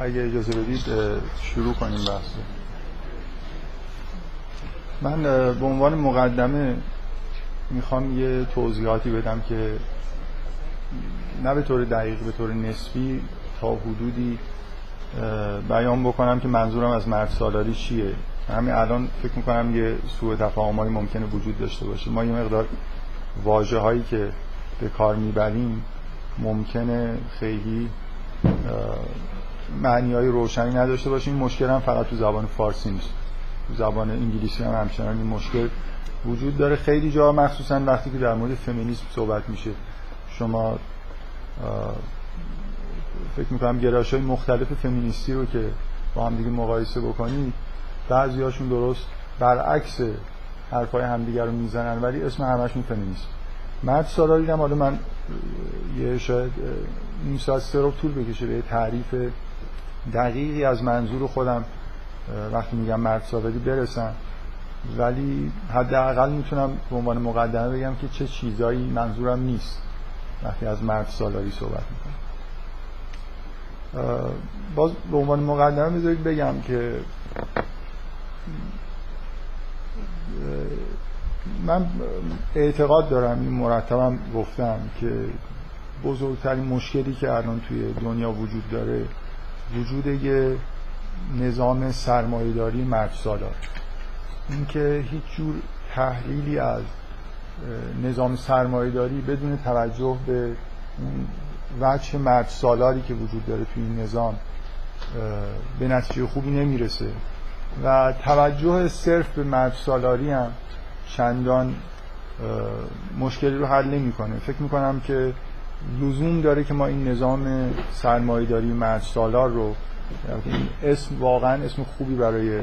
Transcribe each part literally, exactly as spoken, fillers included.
اگه اجازه بدید شروع کنیم بحث. من به عنوان مقدمه میخوام یه توضیحاتی بدم که نه به طور دقیق، به طور نسبی تا حدودی بیان بکنم که منظورم از مرد سالاری چیه. همین الان فکر میکنم یه سوء تفاهم‌هایی ممکنه وجود داشته باشه. ما یه مقدار واژه‌هایی که به کار میبریم ممکنه خیلی معنی‌های روشنی نداشته باشه. این مشکل هم فقط تو زبان فارسی نیست، تو زبان انگلیسی هم همچنان این مشکل وجود داره. خیلی جا مخصوصا وقتی که در مورد فمینیسم صحبت میشه، شما فکر میکنم گرایش‌های مختلف فمینیستی رو که با هم دیگه مقایسه بکنید، بعضی‌هاشون درست برعکس حرفای همدیگه رو میزنن ولی اسم همشون فمینیسم. مرد سالاری هم، حالا من یه شاید این ساعت سه رو طول بکشه به تعریف دقیقی از منظور خودم وقتی میگم مرد سالاری برسم، ولی حداقل میتونم به عنوان مقدمه بگم که چه چیزایی منظورم نیست وقتی از مرد سالاری صحبت میکنم. باز به عنوان مقدمه میذارید بگم که من اعتقاد دارم، این مرتبم گفتم، که بزرگترین مشکلی که الان توی دنیا وجود داره وجود یه نظام سرمایه‌داری مردسالار. این که هیچ جور تحلیلی از نظام سرمایه‌داری بدون توجه به وجه مردسالاری که وجود داره توی این نظام به نتیجه خوبی نمیرسه و توجه صرف به مردسالاری هم چندان مشکلی رو حل نمی‌کنه. فکر می‌کنم که لزوم داره که ما این نظام سرمایه‌داری مردسالار رو، اسم واقعا اسم خوبی برای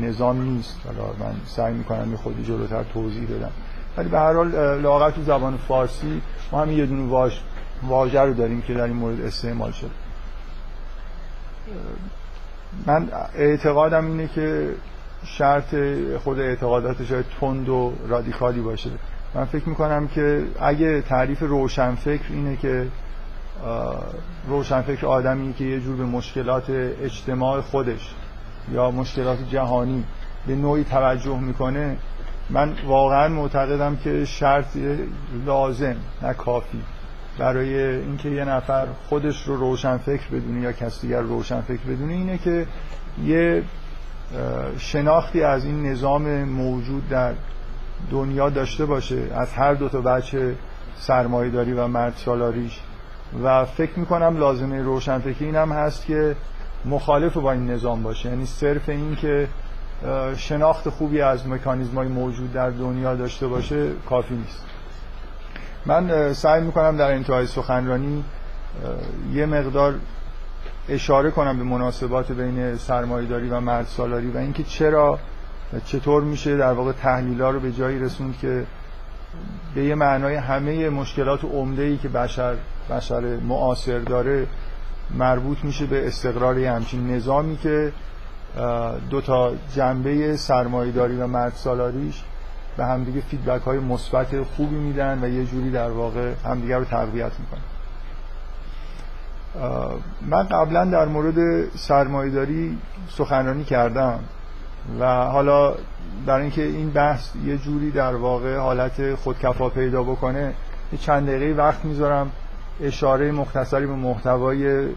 نظام نیست، حالا من سعی می‌کنم خودی جلوتر توضیح بدم، ولی به هر حال لااقل تو زبان فارسی ما هم یه دونه واژه واژه رو داریم که در این مورد استعمال شده. من اعتقادم اینه که شرط خود اعتقادات شاید تند و رادیکالی باشه. من فکر میکنم که اگه تعریف روشنفکر اینه که روشنفکر آدمی که یه جور به مشکلات اجتماع خودش یا مشکلات جهانی به نوعی توجه میکنه، من واقعا معتقدم که شرط لازم نه کافی برای اینکه یه نفر خودش رو روشنفکر بدونه یا کسی دیگر روشنفکر بدونه اینه که یه شناختی از این نظام موجود در دنیا داشته باشه، از هر دو تا بچه سرمایه‌داری و مرد سالاریش. و فکر میکنم لازمه روشنفکر این هم هست که مخالف با این نظام باشه، یعنی صرف این که شناخت خوبی از مکانیزم‌های موجود در دنیا داشته باشه کافی نیست. من سعی میکنم در انتهای سخنرانی یه مقدار اشاره کنم به مناسبات بین سرمایه‌داری و مرد سالاری و اینکه چرا چطور میشه در واقع تحلیل‌ها رو به جایی رسوند که به یه معنای همه مشکلات عمده‌ای که بشر بشر معاصر داره مربوط میشه به استقرار همچین نظامی که دو تا جنبه سرمایه‌داری و مرد سالاریش به همدیگه فیدبک‌های مثبت خوبی میدن و یه جوری در واقع همدیگه رو تقویت میکنن. من قبلا در مورد سرمایه‌داری سخنرانی کردم و حالا برای اینکه این بحث یه جوری در واقع حالت خودکفا پیدا بکنه یه چند دقیقه وقت میذارم اشاره مختصری به محتوای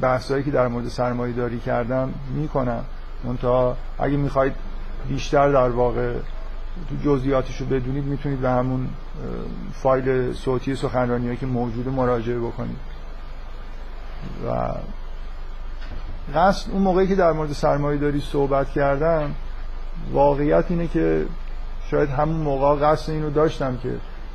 بحثایی که در مورد سرمایه‌داری کردم میکنم. منتها اگه میخواید بیشتر در واقع جزئیاتشو بدونید میتونید به همون فایل صوتی سخنرانی‌هایی که موجود مراجعه بکنید. و قصد اون موقعی که در مورد سرمایه‌داری صحبت کردم، واقعیت اینه که شاید همون موقع قصد اینو داشتم که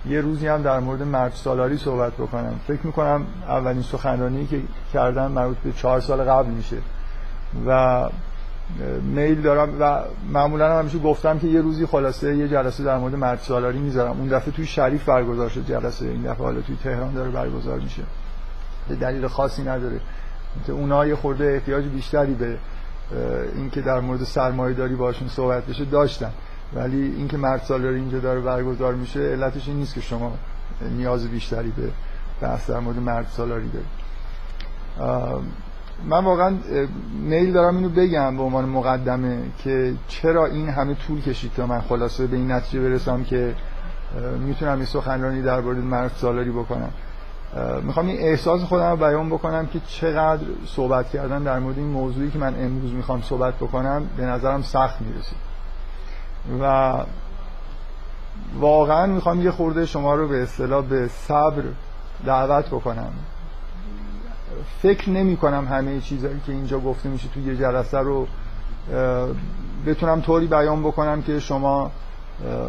یه روزی هم در مورد مرد سالاری صحبت بکنم. فکر میکنم اولین سخنرانی که کردم مربوط به چهار سال قبل میشه و میل دارم و معمولا همیشه گفتم که یه روزی خلاصه یه جلسه در مورد مرد سالاری میذارم. اون دفعه توی شریف برگزار شد جلسه، این دفعه حالا توی تهران داره برگزار میشه. دلیل خاصی نداره، اونا یه خورده احتیاج بیشتری به اینکه در مورد سرمایه‌داری باشون صحبت بشه داشتن، ولی اینکه مرد سالاری اینجا داره برگزار میشه علتش این نیست که شما نیاز بیشتری به بحث در مورد مرد سالاری دارید. من واقعا میل دارم اینو بگم به عنوان مقدمه که چرا این همه طول کشید تا من خلاصه به این نتیجه برسم که میتونم این سخنرانی درباره مرد سالاری بکنم. میخوام این احساس خودم رو بیان بکنم که چقدر صحبت کردن در مورد این موضوعی که من امروز میخوام صحبت بکنم به نظرم سخت میرسید و واقعا میخوام یه خورده شما رو به اصطلاح به صبر دعوت بکنم. فکر نمی کنم همه چیزایی که اینجا گفته میشه توی یه جلسه رو بتونم طوری بیان بکنم که شما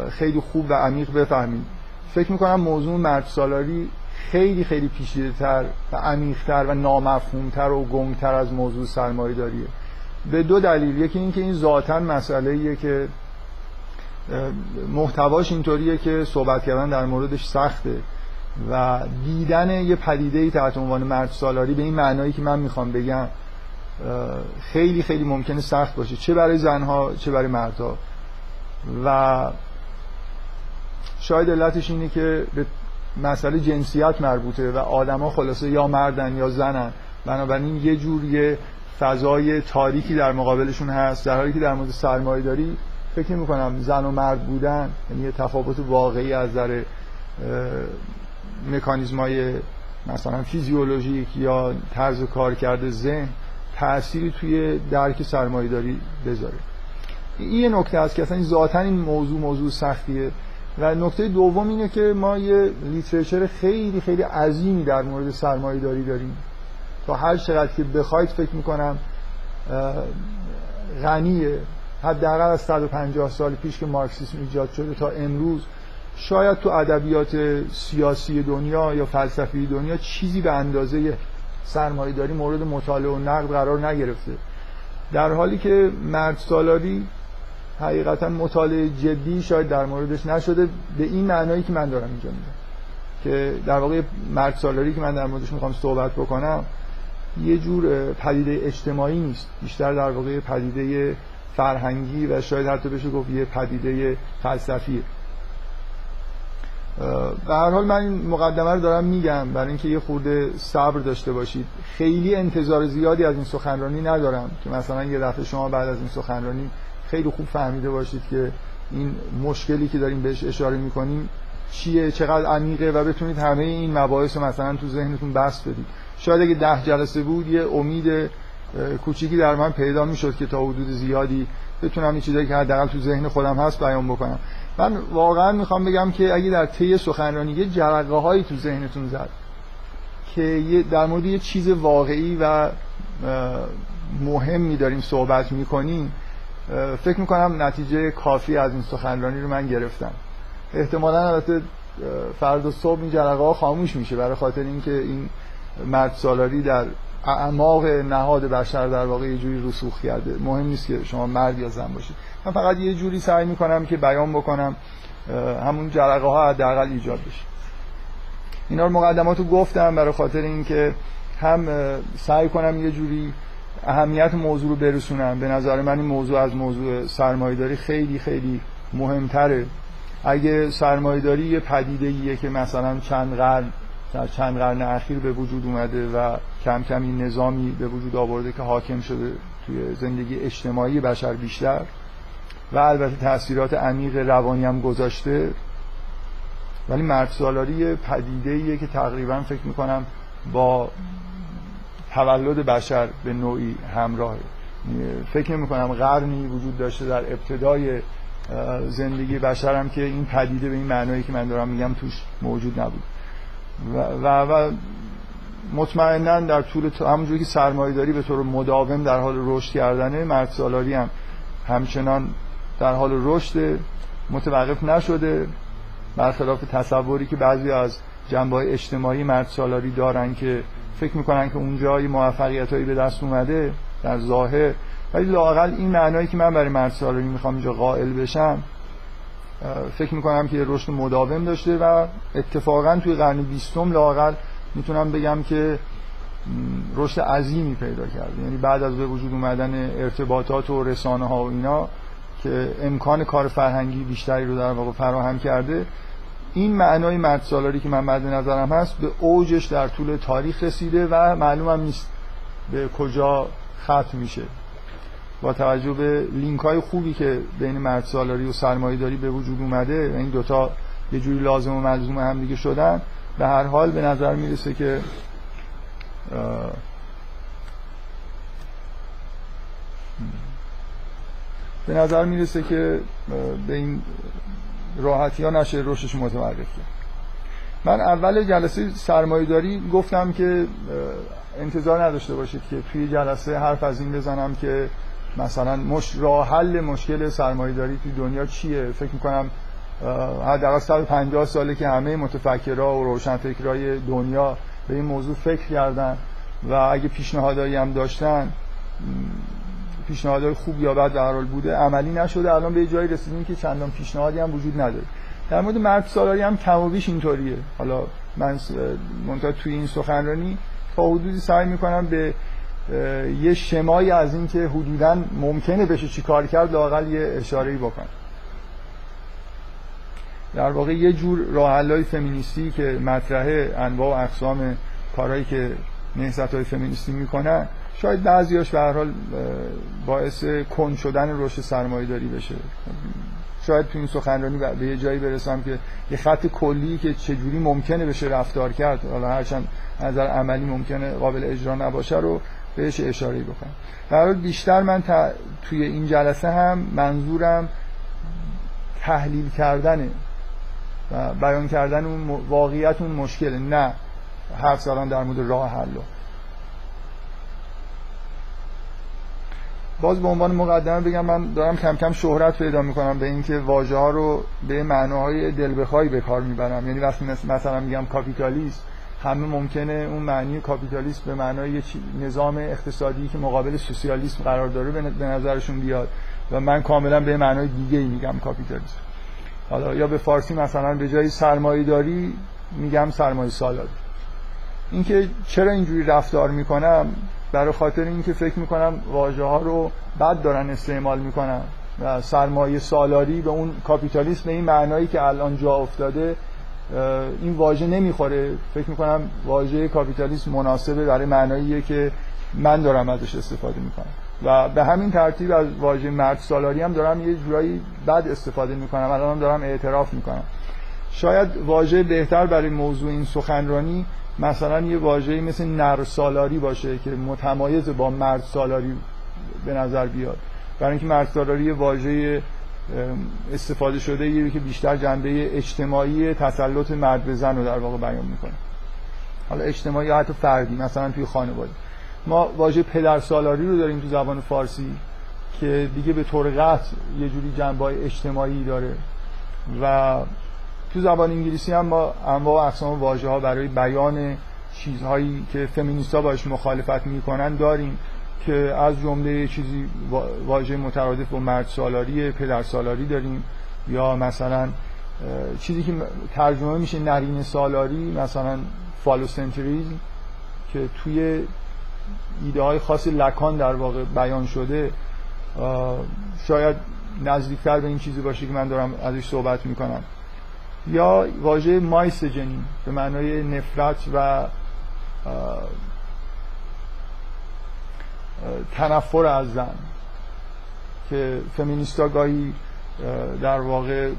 خیلی خوب و عمیق بفهمید. فکر میکنم موضوع مرد سالاری خیلی خیلی پیچیده‌تر و عمیق‌تر و نامفهوم‌تر و گم‌تر از موضوع سرمایه‌داریه، به دو دلیل. یکی اینکه این ذاتاً مسئله‌ایه که محتواش اینطوریه که صحبت کردن در موردش سخته و دیدن یه پدیده‌ای تحت عنوان مرد سالاری به این معنایی که من میخوام بگم خیلی خیلی ممکنه سخت باشه، چه برای زنها چه برای مردها. و شاید علتش اینه که به مسئله جنسیت مربوطه و آدما خلاصه یا مردن یا زنن، بنابراین یه جور یه فضای تاریکی در مقابلشون هست، در حالی که در مورد سرمایه‌داری فکر می‌کنم زن و مرد بودن، یعنی یه تفاوت واقعی از نظر مکانیزم‌های مثلا فیزیولوژیک یا طرز کار کرده ذهن تأثیری توی درک سرمایه‌داری بذاره. این نکته است که اصلا ذاتاً این موضوع موضوع سختیه. و نکته دوم اینه که ما یه لیترچر خیلی خیلی عظیمی در مورد سرمایه‌داری داریم تا هر چقدر که بخواید فکر می‌کنم غنیه. حداقل از صد و پنجاه سال پیش که مارکسیسم ایجاد شده تا امروز شاید تو ادبیات سیاسی دنیا یا فلسفی دنیا چیزی به اندازه سرمایه‌داری مورد مطالعه و نقد قرار نگرفته، در حالی که مرد سالاری حقیقتا مطالعه جدی شاید در موردش نشده به این معنایی که من دارم اینجا میگم، که در واقع مرد سالاری که من در موردش میخوام صحبت بکنم یه جور پدیده اجتماعی نیست، بیشتر در واقع پدیده فرهنگی و شاید حتی بشه گفت یه پدیده فلسفیه. به هر حال من این مقدمه رو دارم میگم برای اینکه یه خورده صبر داشته باشید. خیلی انتظار زیادی از این سخنرانی ندارم که مثلا یه دفعه شما بعد از این سخنرانی خیلی خوب فهمیده باشید که این مشکلی که داریم بهش اشاره میکنیم چیه، چقدر عمیقه و بتونید همه این مباحث مثلا تو ذهنتون بس بدید. شاید اگه ده جلسه بود یه امید کوچیکی در من پیدا میشد که تا حدود زیادی بتونم این چیزایی که حداقل تو ذهن خودم هست بیان بکنم. من واقعا میخوام بگم که اگه در طی سخنرانی یه جرقه هایی تو ذهنتون زد که در مورد یه چیز واقعی و مهمی داریم صحبت میکنیم، فکر میکنم نتیجه کافی از این سخنرانی رو من گرفتم. احتمالاً البته فردا صبح این جرقه ها خاموش میشه برای خاطر اینکه این مرد سالاری در اعماق نهاد بشر در واقع یه جوری رسوخ کرده. مهم نیست که شما مرد یا زن باشید، من فقط یه جوری سعی میکنم که بیان بکنم همون جرقه ها حداقل ایجاد بشه. اینا رو مقدماتو گفتم برای خاطر اینکه هم سعی کنم یه جوری اهمیت موضوع رو برسونم. به نظر من این موضوع از موضوع سرمایه‌داری خیلی خیلی مهمتره. اگه سرمایه‌داری یه پدیده‌ایه که مثلا چند قرن در چند قرن اخیر به وجود اومده و کم کم این نظامی به وجود آورده که حاکم شده توی زندگی اجتماعی بشر بیشتر و البته تأثیرات عمیق روانی هم گذاشته، ولی مرد سالاری پدیده‌ایه که تقریبا فکر می‌کنم با تولد بشر به نوعی همراهه. فکر نمی‌کنم قرنی وجود داشته در ابتدای زندگی بشر هم که این پدیده به این معنایی که من دارم میگم توش موجود نبود و و, و مطمئناً در طول همونجوری که سرمایه‌داری به طور مداوم در حال رشد کردنه، مردسالاری هم همچنان در حال رشد، متوقف نشده، برخلاف تصوری که بعضی از جنبه‌های اجتماعی مردسالاری دارن که فکر میکنن که اونجا یه موفقیتایی به دست اومده در ظاهر، ولی لااقل این معنایی که من برای مردسالاری میخوام اینجا قائل بشم فکر میکنم که رشد مداوم داشته و اتفاقا توی قرن بیستم لااقل میتونم بگم که رشد عظیمی پیدا کرده. یعنی بعد از به وجود اومدن ارتباطات و رسانه ها و اینا که امکان کار فرهنگی بیشتری رو در واقع فراهم کرده، این معنای مرد سالاری که من مد نظرم هست به اوجش در طول تاریخ رسیده و معلومم نیست به کجا ختم میشه. با توجه به لینک های خوبی که بین مرد سالاری و سرمایه داری به وجود اومده و این دوتا یه جوری لازم و ملزوم هم دیگه شدن، به هر حال به نظر میرسه که به نظر میرسه که به این راحتی ها نشه روشش متوقف کرد. من اول جلسه سرمایه داری گفتم که انتظار نداشته باشید که توی جلسه حرف از این بزنم که مثلا مش راه حل مشکل سرمایه داری توی دنیا چیه. فکر میکنم حداقل صد و پنجاه ساله که همه متفکرها و روشنفکرهای دنیا به این موضوع فکر کردن و اگه پیشنهادایی هم داشتن، پیشنهادهای خوب یا بد به هر حال بوده، عملی نشده. الان به جایی رسیدیم که چندان پیشنهادی هم وجود نداره. در مورد مرد سالاری هم کم و بیش اینطوریه. حالا من منتها توی این سخنرانی تا حدودی سعی میکنم به یه شمایی از این که حدوداً ممکنه بشه چی کار کرد لااقل یه اشاره‌ای بکنم. در واقع یه جور راه‌حل‌های فمینیستی که مطرحه، انواع و اقسام کارهایی که نهضت‌های فمینیستی میکنن، شاید بعضیاش به هر حال باعث کند شدن رشد سرمایه‌داری بشه. شاید تو این سخنرانی به یه جایی برسم که یه خط کلی که چجوری ممکنه بشه رفتار کرد، حالا هرچند نظر عملی ممکنه قابل اجرا نباشه، رو بهش اشاره بکنم. در حال بیشتر من ت... توی این جلسه هم منظورم تحلیل کردنه و بیان کردن اون م... واقعیت اون مشکله، نه حرف زدن در مورد راه حل. باز به عنوان مقدمه بگم من دارم کم کم شهرت پیدا میکنم به اینکه واژه ها رو به معناهای دلبخواهی به کار میبرم. یعنی وقتی مثلا میگم کاپیتالیسم، همه ممکنه اون معنی کاپیتالیسم به معنای نظام اقتصادی که مقابل سوسیالیسم قرار داره به نظرشون بیاد و من کاملا به معنای دیگه ای میگم کاپیتالیسم. حالا یا به فارسی مثلا به جای سرمایه داری میگم سرمایه سالاری. اینکه چرا اینجوری رفتار میکنم، برای خاطر اینکه فکر میکنم واژه ها رو بد دارن استعمال میکنن و سرمایه سالاری به اون کاپیتالیسم به این معنایی که الان جا افتاده این واژه نمیخوره. فکر میکنم واژه کاپیتالیسم مناسبه برای معناییه که من دارم ازش استفاده میکنم و به همین ترتیب از واژه مرد سالاری هم دارم یه جورایی بد استفاده میکنم. الان هم دارم اعتراف میکنم. شاید واژه بهتر برای موضوع این سخنرانی مثلا یه واژه‌ای مثل نر سالاری باشه که متمایز با مرد سالاری به نظر بیاد، برای اینکه مرد سالاری یه واژه استفاده شده یه که بیشتر جنبه اجتماعی تسلط مرد به زن رو در واقع بیان میکنه. حالا اجتماعی یا حتی فردی، مثلا توی خانواده ما واژه پدر سالاری رو داریم تو زبان فارسی که دیگه به طور قطع یه جوری جنبه اجتماعی داره و تو زبان انگلیسی هم ما انواع و اقسام واژه ها برای بیان چیزهایی که فمینیست‌ها باش مخالفت میکنن داریم که از جمله چیزی واژه مترادف با مرد سالاری، پدر سالاری داریم، یا مثلا چیزی که ترجمه میشه نرین سالاری، مثلا فالوسنتریزم که توی ایده های خاص لکان در واقع بیان شده، شاید نزدیکتر به این چیزی باشه که من دارم ازش صحبت میکنم. یا واژه مایسجنی به معنای نفرت و تنفر از زن که فمینیستا گاهی در واقع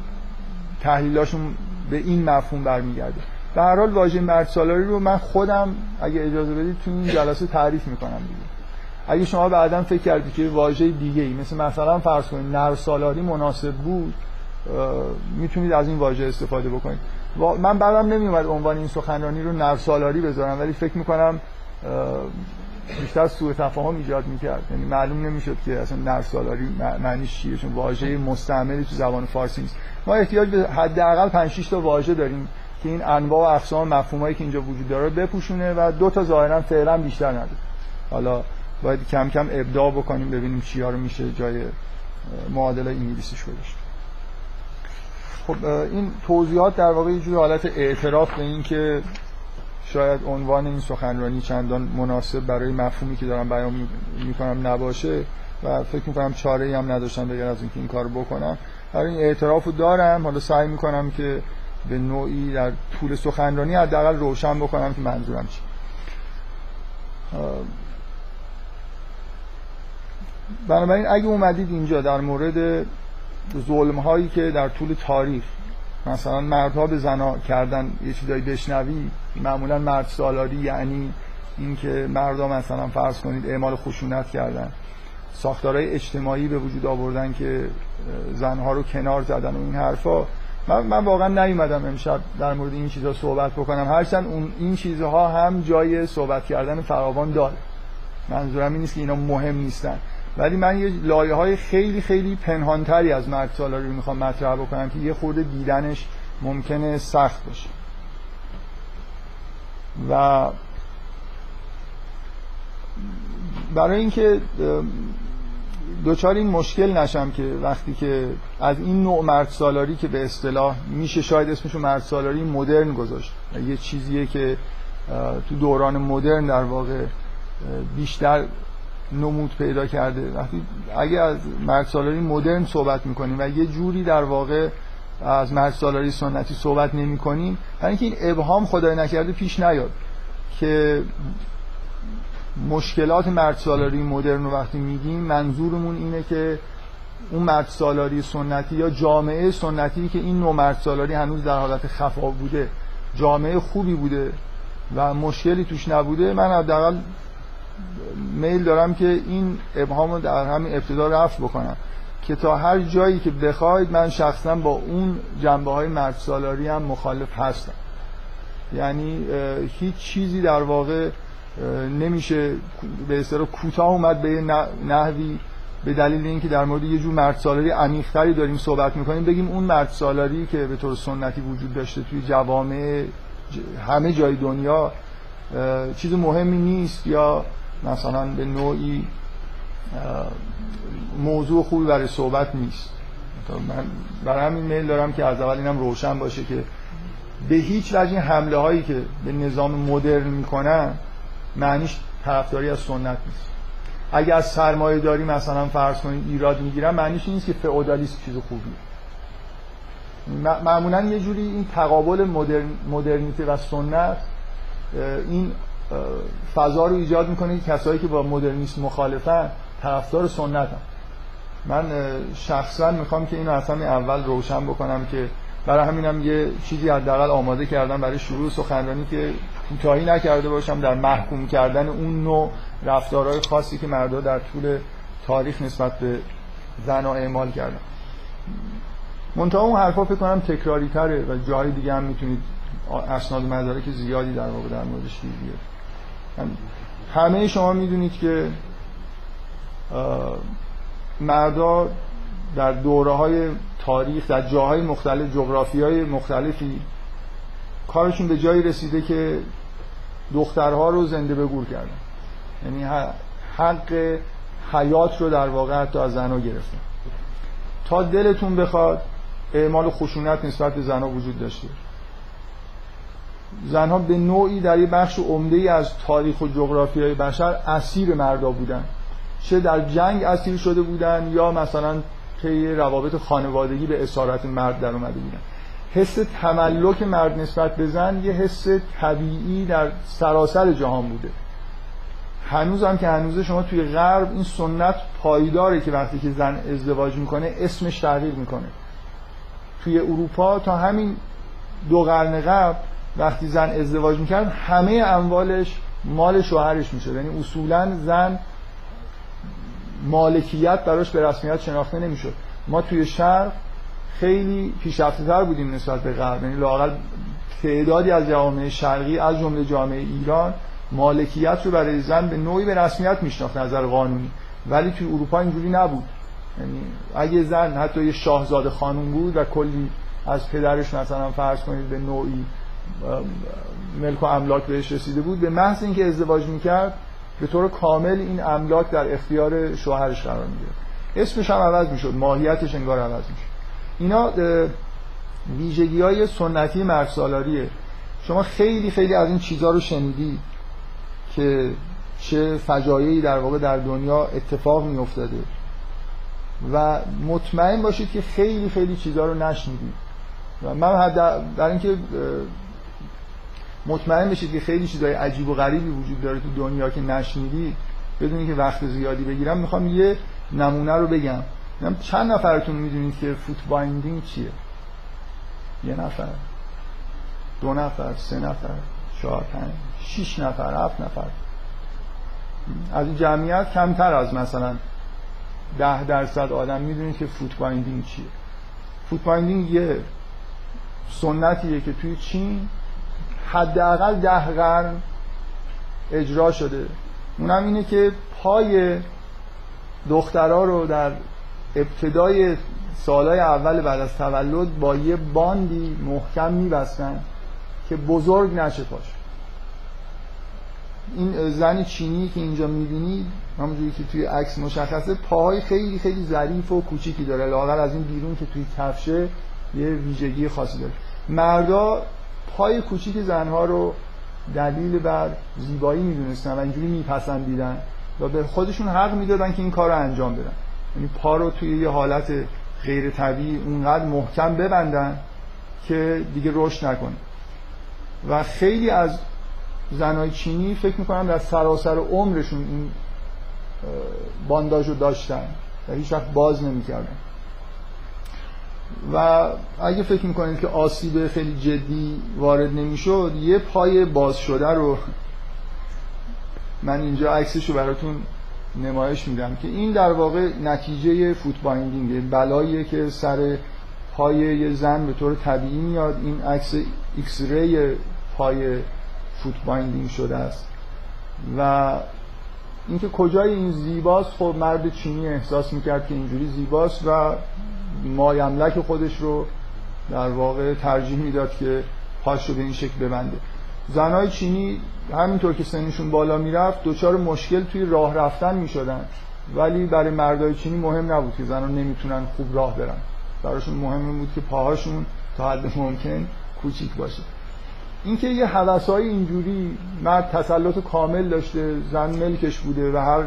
تحلیلاشون به این مفهوم برمیگرده. به هر حال واژه مرد سالاری رو من خودم اگه اجازه بدید تو این جلسه تعریف میکنم دیگه. اگه شما بعداً فکر کردید که واژه دیگه ای مثل مثلا فرض کنید نر سالاری مناسب بود، میتونید از این واژه استفاده بکنید. من بعدم نمیومد عنوان این سخنرانی رو نرسالاری بذارم، ولی فکر میکنم بیشتر سوء تفاهم ایجاد میکرد. یعنی معلوم نمیشد که اصلا نرسالاری معنیش چیه، چون واژه مستعملی تو زبان فارسی نیست. ما احتیاج به حداقل پنج شش تا واژه داریم که این انواع و اقسام مفاهیمی که اینجا وجود داره بپوشونه و دو تا ظاهرا فعلا بیشتر نداره. حالا باید کم کم ابداع بکنیم ببینیم چیا رو میشه جای معادله انگلیسیش گذاشت. خب این توضیحات در واقع یه جور حالت اعتراف به این که شاید عنوان این سخنرانی چندان مناسب برای مفهومی که دارم بیان میکنم نباشه و فکر میکنم چاره‌ای هم نداشتم بگر از اینکه این کارو بکنم. برای این اعتراف رو دارم. حالا سعی میکنم که به نوعی در طول سخنرانی حداقل روشن بکنم که منظورم چیه. بنابراین اگه اومدید اینجا در مورد ظلم هایی که در طول تاریخ مثلا مردها به زنا کردن یه چیزایی بشنوی، معمولا مرد سالاری یعنی اینکه مردا مثلا فرض کنید اعمال خشونت کردن، ساختارهای اجتماعی به وجود آوردن که زنها رو کنار زدن و این حرفا، من, من واقعا نیومدم امشب در مورد این چیزها صحبت بکنم، هرچند اون این چیزها هم جای صحبت کردن فراوان داره، منظورم این نیست که اینا مهم نیستن، ولی من یه لایه‌های خیلی خیلی پنهانتری از مرد سالاری رو میخوام مطرح بکنم که یه خورده دیدنش ممکنه سخت باشه. و برای اینکه دوچار این مشکل نشم که وقتی که از این نوع مرد سالاری که به اصطلاح میشه شاید اسمشو مرد سالاری مدرن گذاشت، یه چیزیه که تو دوران مدرن در واقع بیشتر نمود پیدا کرده، وقتی اگه از مرد سالاری مدرن صحبت میکنیم و یه جوری در واقع از مرد سالاری سنتی صحبت نمی کنیم برای اینکه این ابهام خدای نکرده پیش نیاد که مشکلات مرد سالاری مدرن رو وقتی میگیم منظورمون اینه که اون مرد سالاری سنتی یا جامعه سنتی که این نوع مرد سالاری هنوز در حالت خفا بوده جامعه خوبی بوده و مشکلی توش نبوده. من حداقل میل دارم که این ابهام رو در همین ابتدا رفع بکنم که تا هر جایی که بخواید من شخصا با اون جنبه های مرد سالاری هم مخالف هستم، یعنی هیچ چیزی در واقع نمیشه به اصطلاح کوتاه اومد به نحوی به دلیل اینکه در مورد یه جور مرد سالاری عمیق‌تری داریم صحبت میکنیم بگیم اون مرد سالاری که به طور سنتی وجود داشته توی جوامع همه جای دنیا چیز مهمی نیست یا مثلا به نوعی موضوع خوبی برای صحبت نیست. من برای همین میل دارم که از اول اینم روشن باشه که به هیچ وجه این حمله هایی که به نظام مدرن میکنن معنیش طرفداری از سنت نیست. اگه از سرمایه داری مثلا فرض کنید ایراد میگیرن معنیش نیست که فئودالیسم چیز خوبیه. معمولا یه جوری این تقابل مدرن، مدرنیته و سنت این فضا رو ایجاد میکنه که کسایی که با مدرنیسم مخالفن طرفدار سنت هم. من شخصا میخوام که اینو اصلا اول روشن بکنم که برای همینم یه چیزی حداقل آماده کردم برای شروع سخنرانی که کوتاهی نکرده باشم در محکوم کردن اون نوع رفتارهای خاصی که مردها در طول تاریخ نسبت به زنها اعمال کردن. منتها اون حرفا فکر کنم تکراری تره و جای دیگه هم میتونید اسناد و مدارک زیادی در واقع در موردش دیدید. همه شما میدونید که مردا در دوره‌های تاریخ در جاهای مختلف جغرافیای مختلفی کارشون به جایی رسیده که دخترها رو زنده به گور کردن، یعنی حق حیات رو در واقع حتی از زنها گرفتن. تا دلتون بخواد اعمال خشونت نسبت به زنها وجود داشته. زنها به نوعی در یه بخش عمده‌ای از تاریخ و جغرافیای بشر اسیر مردا بودن، چه در جنگ اسیر شده بودن یا مثلا طی روابط خانوادگی به اسارت مرد در اومده بودن. حس تملک مرد نسبت به زن یه حس طبیعی در سراسر جهان بوده. هنوز هم که هنوز شما توی غرب این سنت پایداره که وقتی که زن ازدواج میکنه اسمش تغییر میکنه. توی اروپا تا همین دو قرن قبل وقتی زن ازدواج میکرد همه اموالش مال شوهرش میشد، یعنی اصولا زن مالکیت براش به رسمیت شناخته نمیشد. ما توی شرق خیلی پیشرفته‌تر بودیم نسبت به غرب، یعنی لااقل تعدادی از جوامع شرقی از جمله جامعه ایران مالکیت رو برای زن به نوعی به رسمیت میشناخت از نظر قانونی، ولی توی اروپا اینجوری نبود. یعنی اگه زن حتی یه شاهزاده خانم بود و کلی از پدرش مثلا فرض کنید به نوعی ملک و املاک بهش رسیده بود، به محض اینکه ازدواج میکرد به طور کامل این املاک در اختیار شوهرش قرار میگرفت. اسمش هم عوض میشد، ماهیتش انگار عوض میشد. اینا ویژگی‌های سنتی مرد سالاریه. شما خیلی خیلی از این چیزها رو شنیدید که چه فجایعی در واقع در دنیا اتفاق میافتاده و مطمئن باشید که خیلی خیلی چیزها رو نشنیدید و من برای اینکه مطمئن بشید که خیلی چیزهای عجیب و غریبی وجود داره تو دنیا که نشنیدید بدون اینکه وقت زیادی بگیرم میخوام یه نمونه رو بگم. چند نفرتون میدونید که فوت بایندینگ چیه؟ یه نفر، دو نفر، سه نفر، چهار، پنج، شیش نفر، هفت نفر. از این جمعیت کمتر از مثلا ده درصد آدم میدونید که فوت بایندینگ چیه. فوت بایندینگ یه سنتیه که توی چین حداقل ده قرن اجرا شده. اونم اینه که پای دخترها رو در ابتدای سالهای اول بعد از تولد با یه باندی محکم میبستن که بزرگ نشه پاش. این زن چینی که اینجا میبینید همونجوری که توی عکس مشخصه، پاهای خیلی خیلی ظریف و کوچیکی داره، لاغر از این بیرون که توی کفشه یه ویژگی خاصی داره. مردا پای کوچیک زنها رو دلیل بر زیبایی میدونستن و اینجوری میپسندیدن و به خودشون حق میدادن که این کار رو انجام بدن، یعنی پا رو توی یه حالت غیر طبیعی اونقدر محکم ببندن که دیگه رشد نکنه. و خیلی از زنای چینی فکر میکنم در سراسر عمرشون این بانداج رو داشتن و هیچ وقت باز نمیکردن. و اگه فکر میکنید که آسیب خیلی جدی وارد نمیشد، یه پای باز شده رو من اینجا عکسش رو براتون نمایش میدم که این در واقع نتیجه فوت بایندینگه، بلاییه که سر پای یه زن به طور طبیعی میاد. این عکس ایکس ری پای فوت بایندینگ شده است. و اینکه کجای این زیباست، خب مرد چینی احساس میکرد که اینجوری زیباست و مایملک خودش رو در واقع ترجیح میداد که پاش رو به این شکل ببنده. زنای چینی همینطور که سنشون بالا میرفت دچار مشکل توی راه رفتن میشدن، ولی برای مردای چینی مهم نبود که زنان نمیتونن خوب راه برن، براشون مهم بود که پاهاشون تا حد ممکن کوچیک باشه. اینکه یه هوس‌های اینجوری مرد تسلط کامل داشته، زن ملکش بوده و هر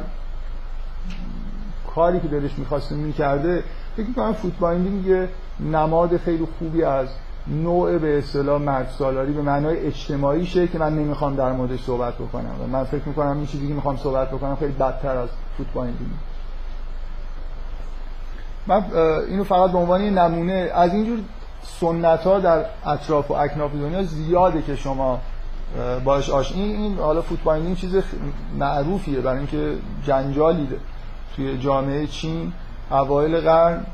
کاری که دلش میخواسته میکرده، فکر می‌کنم فوت بایندینگ یه نماد خیلی خوبی از نوع به اصطلاح مرد سالاری به معنای اجتماعی شه که من نمیخوام در موردش صحبت بکنم و من فکر میکنم این چیزی که میخوام صحبت بکنم خیلی بدتر از فوت بایندینگ. من اینو فقط به عنوان نمونه از اینجور سنت‌ها در اطراف و اکناف دنیا زیاده که شما باش آشنا. این حالا فوت بایندینگ چیز معروفیه برای اینکه جنجالیه توی جامعه چین اوایل قرن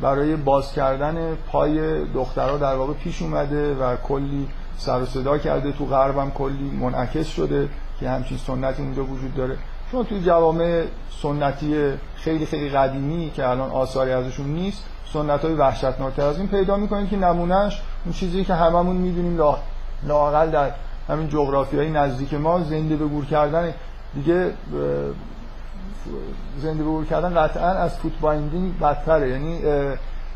برای باز کردن پای دخترها در واقع پیش اومده و کلی سر و صدا کرده، تو غرب هم کلی منعکس شده که همچین سنتی اونجا وجود داره. چون توی جوامع سنتی خیلی خیلی قدیمی که الان آثاری ازشون نیست، سنت‌های وحشتناک‌تر از این پیدا می‌کنید که نمونهش اون چیزی که هممون می‌دونیم، لااقل در همین جغرافیای نزدیک ما، زنده به گور کردن دیگه. زنده بور کردن قطعا از فوت بایندینگ بدتره. یعنی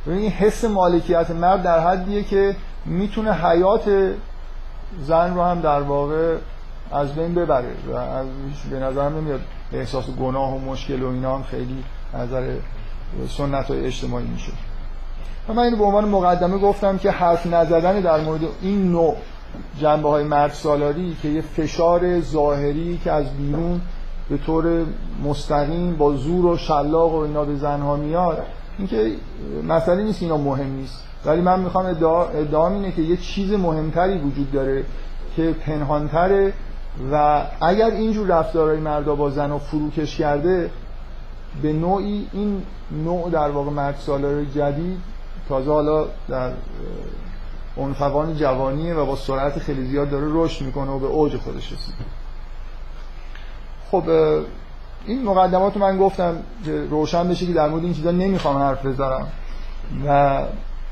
این حس مالکیت مرد در حدیه که میتونه حیات زن رو هم در واقع از بین ببره و از به نظر نمیاد احساس گناه و مشکل و اینا هم خیلی نظر سنت های اجتماعی میشه. و من اینو به عنوان مقدمه گفتم که حرف نزدن در مورد این نوع جنبه های مرد سالاری که یه فشار ظاهری که از بیرون به طور مستقیم با زور و شلاق و اینا به زنها میاد، اینکه مسئله نیست، اینا مهم نیست، ولی من میخوام ادعا ادعام اینه که یه چیز مهمتری وجود داره که پنهانتره و اگر اینجور رفتارهای مردا با زن رو فروکش کرده، به نوعی این نوع در واقع مرد سالاری جدید تازه حالا در عنفوان جوانیه و با سرعت خیلی زیاد داره رشد میکنه و به اوج خودش رسیده. خب این مقدمات رو من گفتم که روشن بشه که در مورد این چیزا نمیخوام حرف بزنم و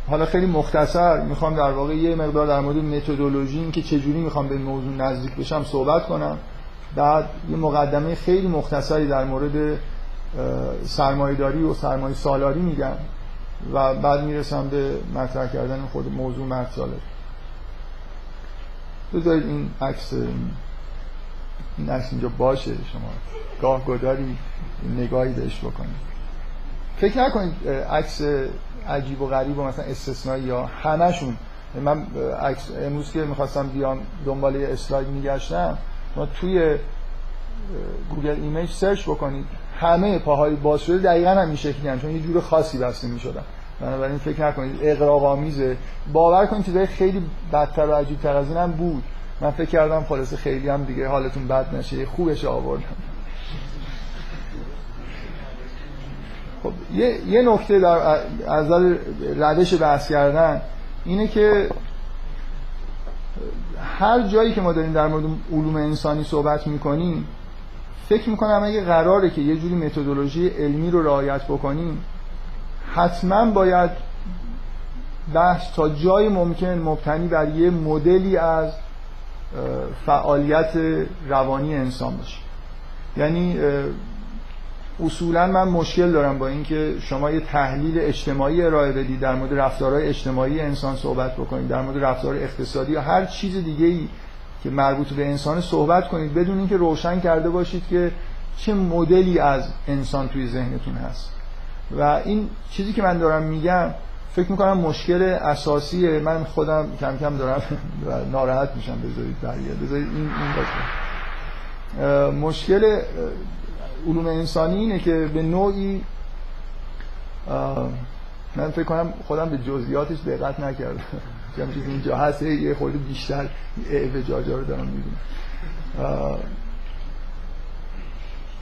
حالا خیلی مختصر میخوام در واقع یه مقدار در مورد متدولوژی، این که چجوری میخوام به موضوع نزدیک بشم، صحبت کنم. بعد یه مقدمه خیلی مختصری در مورد سرمایه‌داری و سرمایه سالاری میگم و بعد میرسم به مطرح کردن خود موضوع مرد سالاری. بذارید این عکس این عکس اینجا باشه، شما گاه گداری نگاهی بهش بکنید. فکر نکنید عکس عجیب و غریب و مثلا استثنایی یا همشون. من عکس امروز که می‌خواستم بیام دنبال یه اسلاید می‌گشتم، ما توی گوگل ایمیج سرچ بکنید همه پاهای باز شده دقیقاً همین شکلی ان، چون یه جور خاصی بسته می‌شدن. بنابراین فکر نکنید اغراق‌آمیزه، باور کنید چیزای خیلی بدتر و عجیب‌تر از این هم بود. من فکر کردم خلاصه خیلی هم دیگه حالتون بد نشه، خوبش آوردم. خب یه یه نکته در از روش بحث کردن اینه که هر جایی که ما داریم در مورد علوم انسانی صحبت می‌کنیم، فکر می‌کنم اگه قراره که یه جوری متدولوژی علمی رو رعایت بکنیم، حتما باید بحث تا جای ممکن مبتنی بر یه مدلی از فعالیت روانی انسان باشه. یعنی اصولا من مشکل دارم با اینکه شما یه تحلیل اجتماعی ارائه بدید، در مورد رفتارهای اجتماعی انسان صحبت بکنید، در مورد رفتار اقتصادی یا هر چیز دیگه‌ای که مربوط به انسان صحبت کنید بدون اینکه روشن کرده باشید که چه مدلی از انسان توی ذهنتون هست. و این چیزی که من دارم میگم فکر میکنم مشکل اساسیه. من خودم کم کم دارم ناراحت میشم. بذارید بریاد بذارید این, این باشه. مشکل علوم انسانی اینه که به نوعی من فکر کنم خودم به جزئیاتش دقت نکردم، چون چیزی اینجا هست یه خورده بیشتر اعوجاجا رو دارم میبینم.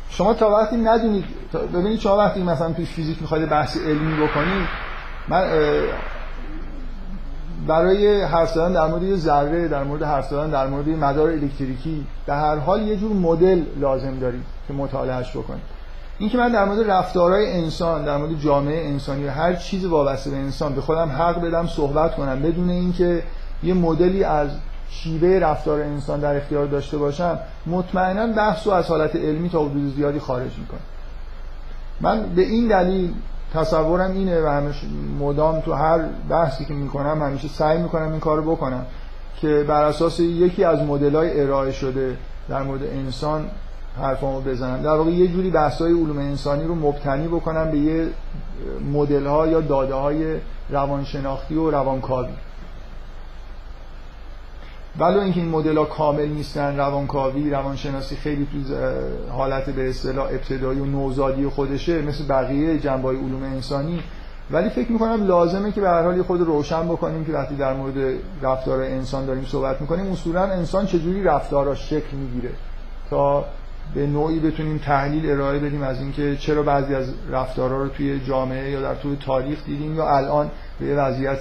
شما تا وقتی ندونید، ببینید شما وقتی مثلا توی فیزیک میخواید بحث علمی بکنید، من برای حرف زدن در مورد یه ذره، در مورد حرف زدن در مورد یه مدار الکتریکی، به هر حال یه جور مدل لازم دارید که مطالعهش بکنید. این که من در مورد رفتارهای انسان، در مورد جامعه انسانی و هر چیز وابسته به انسان به خودم حق بدم صحبت کنم بدون اینکه یه مدلی از شیوه رفتار انسان در اختیار داشته باشم، مطمئناً بحثو از حالت علمی تا حدود زیادی خارج میکنه. من به این دلیل تصورم اینه و همیشه مدام تو هر بحثی که میکنم همیشه سعی میکنم این کارو بکنم که بر اساس یکی از مدل‌های ارائه شده در مورد انسان حرفامو بزنم. در واقع یه جوری بحث‌های علوم انسانی رو مبتنی بکنم به یه مدل‌ها یا داده‌های روانشناختی و روانکاوی. ولو اینکه این مدل‌ها کامل نیستن، روانکاوی، روانشناسی خیلی تو حالت به اصطلاح ابتدایی و نوزادی خودشه مثل بقیه جنبه‌های علوم انسانی، ولی فکر می‌کنم لازمه که به هر حال خود روشن بکنیم که وقتی در مورد رفتار انسان داریم صحبت می‌کنیم، اصولاً انسان چجوری رفتارها شکل می‌گیره تا به نوعی بتونیم تحلیل ارائه بدیم از اینکه چرا بعضی از رفتارها رو توی جامعه یا در طول تاریخ دیدیم یا الان به وضعیت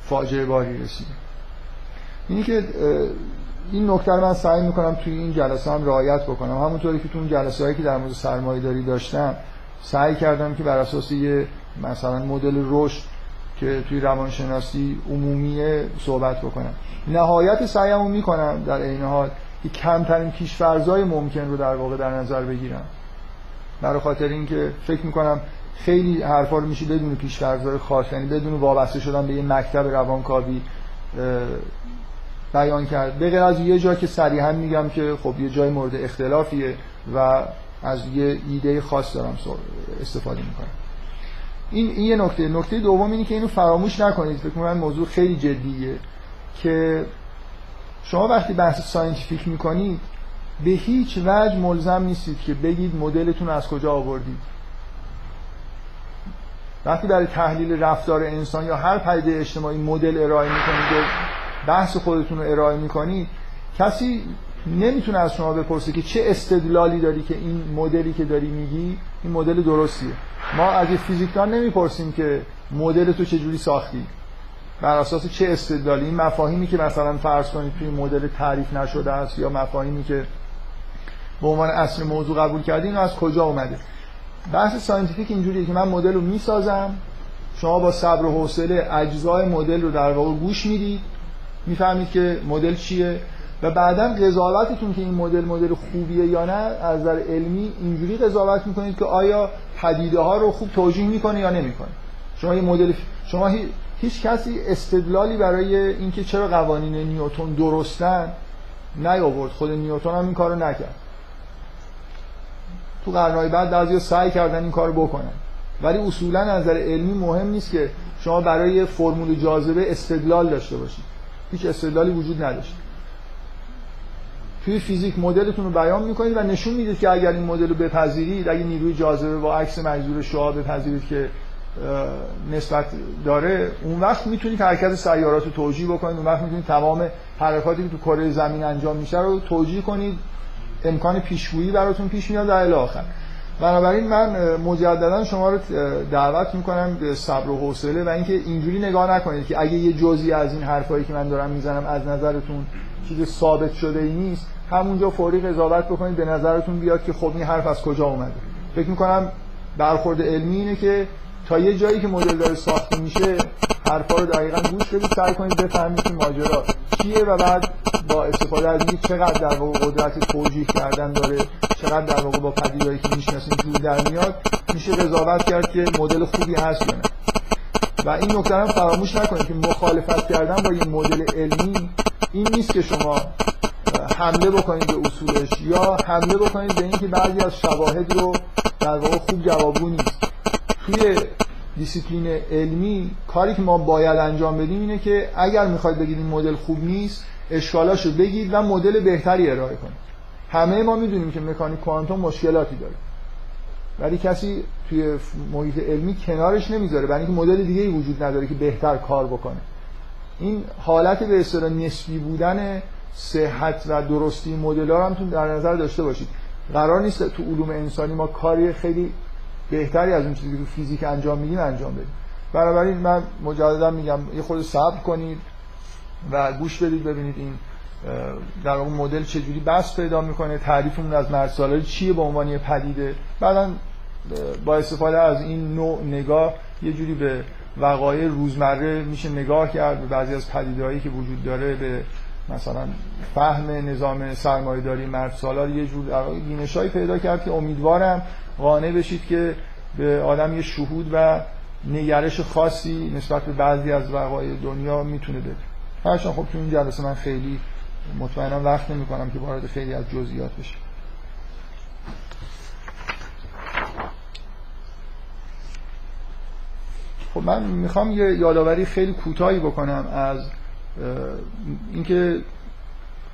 فاجعه باری رسیدیم. اینی که این نکته رو من سعی میکنم توی این جلسه هم رعایت بکنم، همونطوری که تو اون جلسه هایی که در مورد سرمایه‌داری داشتم سعی کردم که بر اساس یه مثلا مدل رشد که توی روانشناسی عمومیه صحبت بکنم. نهایت سعیمو میکنم در عین حال که کمترین پیش‌فرض‌های ممکن رو در واقع در نظر بگیرم، برای خاطر اینکه فکر میکنم خیلی حرفا رو میشه بدون پیش‌فرض‌های خاص، یعنی بدون وابسته شدن به یه مکتب روانکاوی بیان کرد، به غیر از یه جا که صریحا میگم که خب یه جای مورد اختلافیه و از یه ایده خاص دارم استفاده میکنم. این, این یه نکته. نکته دوم اینه که اینو فراموش نکنید، فکر میکنم موضوع خیلی جدیه که شما وقتی بحث ساینتیفیک میکنید به هیچ وجه ملزم نیستید که بگید مدلتون از کجا آوردید. وقتی برای تحلیل رفتار انسان یا هر پدیده اجتماعی مدل ارائه میکنید، بحث خودتون رو ارائه میکنید، کسی نمیتونه از شما بپرسه که چه استدلالی داری که این مدلی که داری میگی این مدل درستیه. ما از فیزیکدان نمیپرسیم که مدل تو چجوری ساختی، بر اساس چه استدلالی، این مفاهیمی که مثلا فرض کنید توی مدل تعریف نشده است یا مفاهیمی که به عنوان اصل موضوع قبول کردی اینو از کجا اومده. بحث ساینتیفیک اینجوریه که من مدل رو میسازم، شما با صبر و حوصله اجزای مدل رو در واقع گوش میدید، میفهمید که مدل چیه و بعداً قضاوتتون که این مدل مدل خوبیه یا نه از نظر علمی اینجوری قضاوت میکنید که آیا پدیده ها رو خوب توجیه میکنه یا نمیکنه. شما این مدل شما هی... هیچ کسی استدلالی برای اینکه چرا قوانین نیوتن درستن نیاورد، خود نیوتن هم این کارو نکرد. تو قرن‌های بعد بعضیا سعی کردن این کارو بکنن، ولی اصولاً از نظر علمی مهم نیست که شما برای فرمول جاذبه استدلال داشته باشید، هیچ استدلالی وجود نداشت. توی فیزیک مدلتون رو بیان میکنید و نشون میدید که اگر این مدل رو بپذیرید، اگه نیروی جاذبه با عکس مجذور شعاع بپذیرید که نسبت داره، اون وقت میتونید حرکت سیارات رو توجیه بکنید، اون وقت میتونید تمام حرکاتی که تو کره زمین انجام میشه رو توجیه کنید، امکان پیشگویی براتون پیش میاد در الی آخر. بنابراین من مجددا شما رو دعوت میکنم به صبر و حوصله و اینکه اینجوری نگاه نکنید که اگه یه جزئی از این حرفایی که من دارم میزنم از نظرتون چیز ثابت شده ای نیست، همونجا فوری قضاوت بکنید، به نظرتون بیاد که خب این حرف از کجا اومده. فکر میکنم برخورد علمی اینه که تا یه جایی که مدل داره ساخته میشه حرفا رو دقیقاً گوش بدید، سعی کنید بفهمید که ماجرا چیه و بعد با استفاده از اینکه چقدر در واقع قدرت توجیه کردن داره، چقدر در واقع با پدیده‌ای که میشناسیم جور در میاد، میشه قضاوت کرد که مدل خوبی هست یا نه. و این نکته رو فراموش نکنید که مخالفت کردن با یه مدل علمی این نیست که شما حمله بکنید به اصولش یا حمله بکنید به اینکه بعضی از شواهد رو در واقع خوب جوابگو نیست. توی دیسیپلین علمی کاری که ما باید انجام بدیم اینه که اگر میخواید بگید این مدل خوب نیست، اشکالاشو بگید و مدل بهتری ارائه کنید. همه ما میدونیم که مکانیک کوانتوم مشکلاتی داره، ولی کسی توی محیط علمی کنارش نمیذاره، برای اینکه مدل دیگه‌ای وجود نداره که بهتر کار بکنه. این حالت به اصطلاح نسبی بودن صحت و درستی مدل‌ها هم تو در نظر داشته باشید. قرار نیست تو علوم انسانی ما کاری خیلی بهتری از اون چیزی که تو فیزیک انجام میدیم انجام بدیم. بنابراین من مجددا میگم یه خود صبر کنید و گوش بدید ببینید این در اون مدل چه جوری بس پیدا میکنه، تعریفمون از مردسالاری چیه به عنوان یه پدیده، بعدا با استفاده از این نوع نگاه یه جوری به وقایع روزمره میشه نگاه کرد، به بعضی از پدیدهایی که وجود داره، به مثلا فهم نظام سرمایه‌داری مردسالار یه جور بینشایی پیدا کرد که امیدوارم قانع بشید که به آدم یه شهود و نگرش خاصی نسبت به بعضی از وقایع دنیا میتونه بده. هرچند خب تو این جلسه من خیلی مطمئنم وقت نمی‌کنم که وارد خیلی از جزئیات بشم. خب من میخوام یه یادآوری خیلی کوتاهی بکنم از اینکه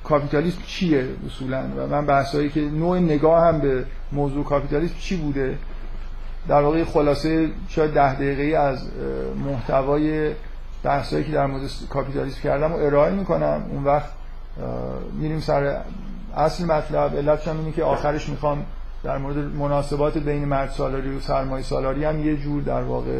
کاپیتالیسم چیه اصولاً و من بحثایی که نوع نگاه هم به موضوع کاپیتالیسم چی بوده، در واقع خلاصه شاید ده دقیقه از محتوای بحثایی که در مورد کاپیتالیسم کردم رو ارائه میکنم. اون وقت میریم سر اصل مطلب. علتش هم اینه که آخرش میخوام در مورد مناسبات بین مرد سالاری و سرمایه سالاری هم یه جور در واقع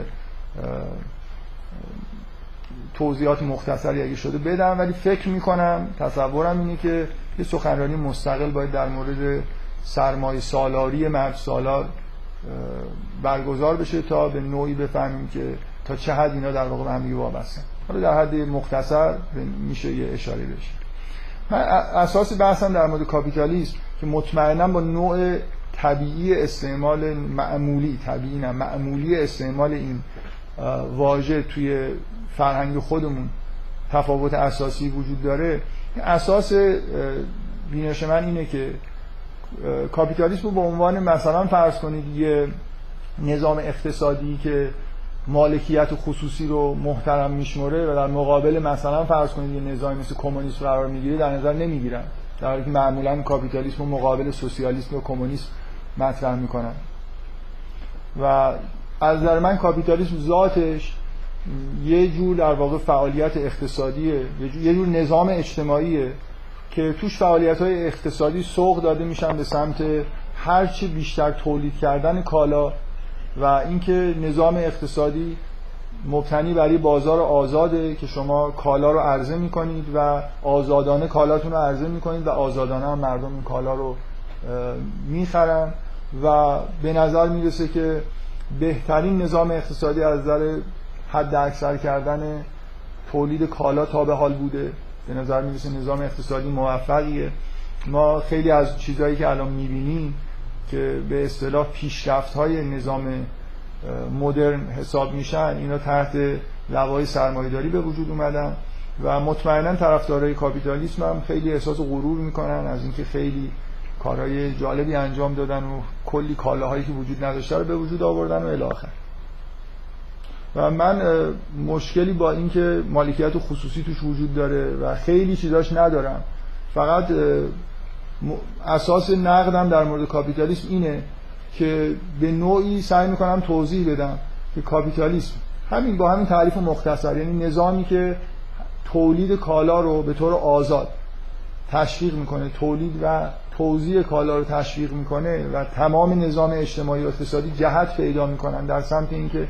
توضیحات مختصری اگه شده بدم، ولی فکر میکنم تصورم اینه که یه سخنرانی مستقل باید در مورد سرمایه سالاری مرد سالار برگزار بشه تا به نوعی بفهمیم که تا چه حد اینا در واقع به هم وابستن. حالا در حد مختصر میشه یه اشاره بشه. من اساس بحثم در مورد کاپیتالیسم که مطمئنا با نوع طبیعی استعمال معمولی طبیعی نه معمولی استعمال این واژه توی فرهنگ خودمون تفاوت اساسی وجود داره. اساس بینش من اینه که کاپیتالیسم رو به عنوان مثلا فرض کنید یه نظام اقتصادی که مالکیت خصوصی رو محترم میشموره و در مقابل مثلا فرض کنید یه نظامی مثل کمونیسم قرار میگیره در نظر نمیگیرن، در حالی که معمولا کاپیتالیسم رو مقابل سوسیالیسم و کمونیسم مطرح میکنن. و از نظر من کاپیتالیسم ذاتش یه جور در واقع فعالیت اقتصادیه، یه جور, یه جور نظام اجتماعیه که توش فعالیت‌های اقتصادی سوق داده میشن به سمت هرچی بیشتر تولید کردن کالا و اینکه نظام اقتصادی مبتنی برای بازار آزاده که شما کالا رو عرضه میکنید و آزادانه کالاتون رو عرضه میکنید و آزادانه هم مردم این کالا رو میخرن و به نظر میرسه که بهترین نظام اقتصادی از نظر حد اکثر کردن تولید کالا تا به حال بوده. به نظر میرسه نظام اقتصادی موفقیه. ما خیلی از چیزهایی که الان میبینیم که به اصطلاح پیشرفت‌های نظام مدرن حساب میشن، اینا تحت لوای سرمایه‌داری به وجود اومدن و مطمئنا طرفدارای کاپیتالیسم هم خیلی احساس غرور میکنن از اینکه خیلی کارهای جالبی انجام دادن و کلی کالاهایی که وجود نداشته رو به وجود آوردن و الی آخر. و من مشکلی با اینکه مالکیت خصوصی توش وجود داره و خیلی چیزاش ندارم، فقط اساس نقدم در مورد کاپیتالیسم اینه که به نوعی سعی میکنم توضیح بدم که کاپیتالیسم همین با همین تعریف مختصر، یعنی نظامی که تولید کالا رو به طور آزاد تشویق میکنه، تولید و توزیع کالا رو تشویق میکنه و تمام نظام اجتماعی و اقتصادی جهت پیدا میکنن در سمت اینکه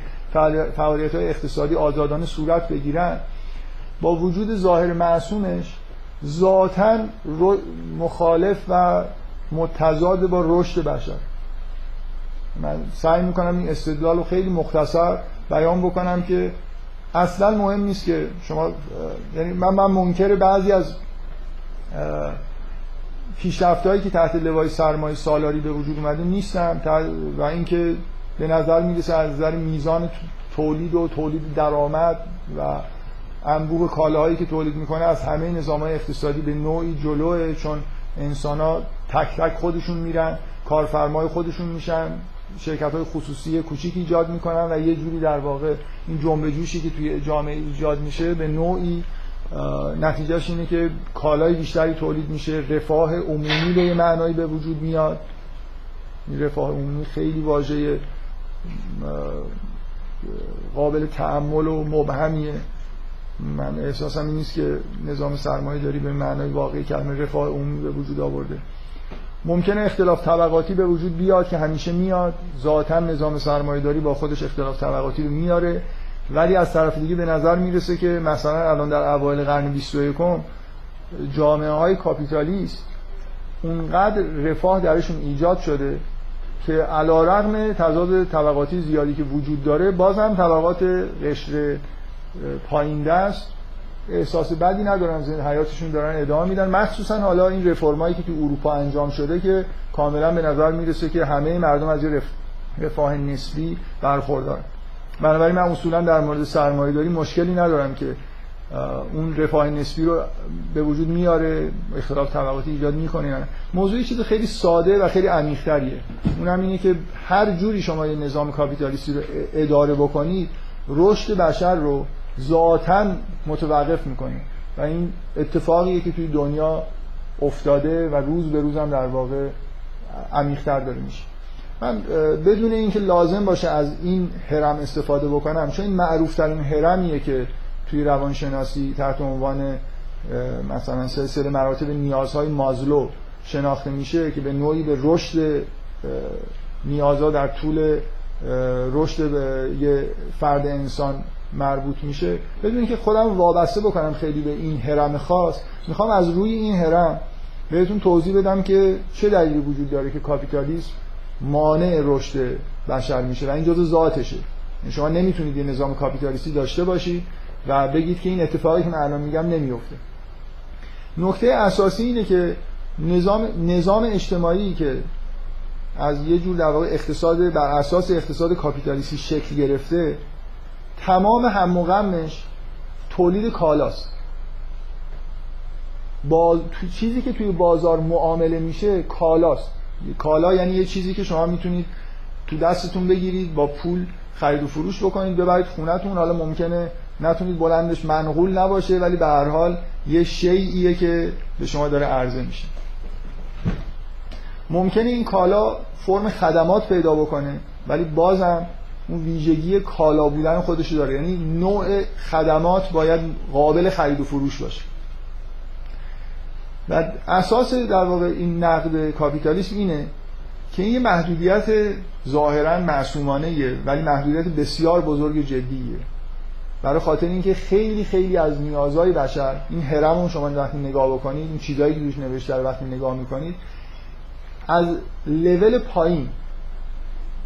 فعالیت‌های اقتصادی آزادانه صورت بگیرن، با وجود ظاهر معصومش ذاتاً مخالف و متضاد با رشد بشر. من سعی میکنم این استدلال رو خیلی مختصر بیان بکنم که اصلاً مهم نیست که شما، یعنی من من منکر بعضی از پیشرفت‌هایی که تحت لوای سرمایه سالاری به وجود اومده نیستم و اینکه به نظر میرسه از نظر میزان تولید و تولید درآمد و انبوه کالاهایی که تولید میکنه از همه نظام‌های اقتصادی به نوعی جلوه، چون انسان‌ها تک تک خودشون میرن، کارفرمای خودشون میشن، شرکت‌های خصوصی کوچیک ایجاد میکنن و یه جوری در واقع این جنبه جوشی که توی جامعه ایجاد میشه به نوعی نتیجهش اینه که کالای بیشتری تولید میشه، رفاه عمومی به یه معنایی به وجود میاد. رفاه عمومی خیلی واژه قابل تأمل و مبهمیه. من احساسم این نیست که نظام سرمایه داری به معنای واقعی کلمه رفاه عمومی به وجود آورده. ممکنه اختلاف طبقاتی به وجود بیاد که همیشه میاد، ذاتاً نظام سرمایه داری با خودش اختلاف طبقاتی رو میاره، ولی از طرف دیگه به نظر میرسه که مثلا الان در اوایل قرن بیست و یکم جامعه های کاپیتالیست اونقدر رفاه درشون ایجاد شده که علیرغم تضاد طبقاتی زیادی که وجود داره بازم طبقات قشر پایین دست احساس بدی ندارن، زندگی حیاتشون دارن ادامه میدن، مخصوصا حالا این رفرمایی که تو اروپا انجام شده که کاملا به نظر میرسه که همه مردم از یه رف... رفاه نسبی برخوردارن. بنابراین من اصولا در مورد سرمایه داری مشکلی ندارم که اون رفاه نسبی رو به وجود میاره، اختلاف طبقاتی ایجاد میکنه. موضوعی چیز خیلی ساده و خیلی عمیق تریه، اونم اینه که هر جوری شما یه نظام کاپیتالیستی رو اداره بکنید رشد بشر رو ذاتاً متوقف میکنید و این اتفاقیه که توی دنیا افتاده و روز به روز هم در واقع عمیق‌تر داره میشه. من بدون اینکه لازم باشه از این هرم استفاده بکنم، چون این معروف ترین هرمیه که توی روانشناسی تحت عنوان مثلا سلسله مراتب نیازهای مازلو شناخته میشه که به نوعی به رشد نیازها در طول رشد یه فرد انسان مربوط میشه. بدون اینکه خودم وابسته بکنم خیلی به این هرم خاص، میخوام از روی این هرم بهتون توضیح بدم که چه دلیلی وجود داره که کاپیتالیسم مانع رشد بشر میشه و این جزء ذاتشه. شما نمیتونید یه نظام کاپیتالیستی داشته باشید و بگید که این اتفاقی که من الان میگم نمیفته. نکته اساسی اینه که نظام نظام اجتماعی که از یه جور در واقع اقتصاد بر اساس اقتصاد کاپیتالیستی شکل گرفته، تمام هم و غمش تولید کالاست. باز... چیزی که توی بازار معامله میشه کالاست. کالا یعنی یه چیزی که شما میتونید تو دستتون بگیرید، با پول خرید و فروش بکنید، ببرید خونه‌تون. حالا ممکنه نتونید بلندش منقول نباشه، ولی به هر حال یه شیئیه که به شما داره عرضه میشه. ممکنه این کالا فرم خدمات پیدا بکنه، ولی بازم اون ویژگی کالا بودن خودش داره، یعنی نوع خدمات باید قابل خرید و فروش باشه. و اساس در واقع این نقد کاپیتالیسم اینه که این یه محدودیت ظاهراً معصومانه‌ایه، ولی محدودیت بسیار بزرگ جدیه، برای خاطر اینکه خیلی خیلی از نیازهای بشر، این هرم رو شما وقتی نگاه بکنید، این چیزایی که روش نوشته رو وقتی نگاه میکنید، از لول پایین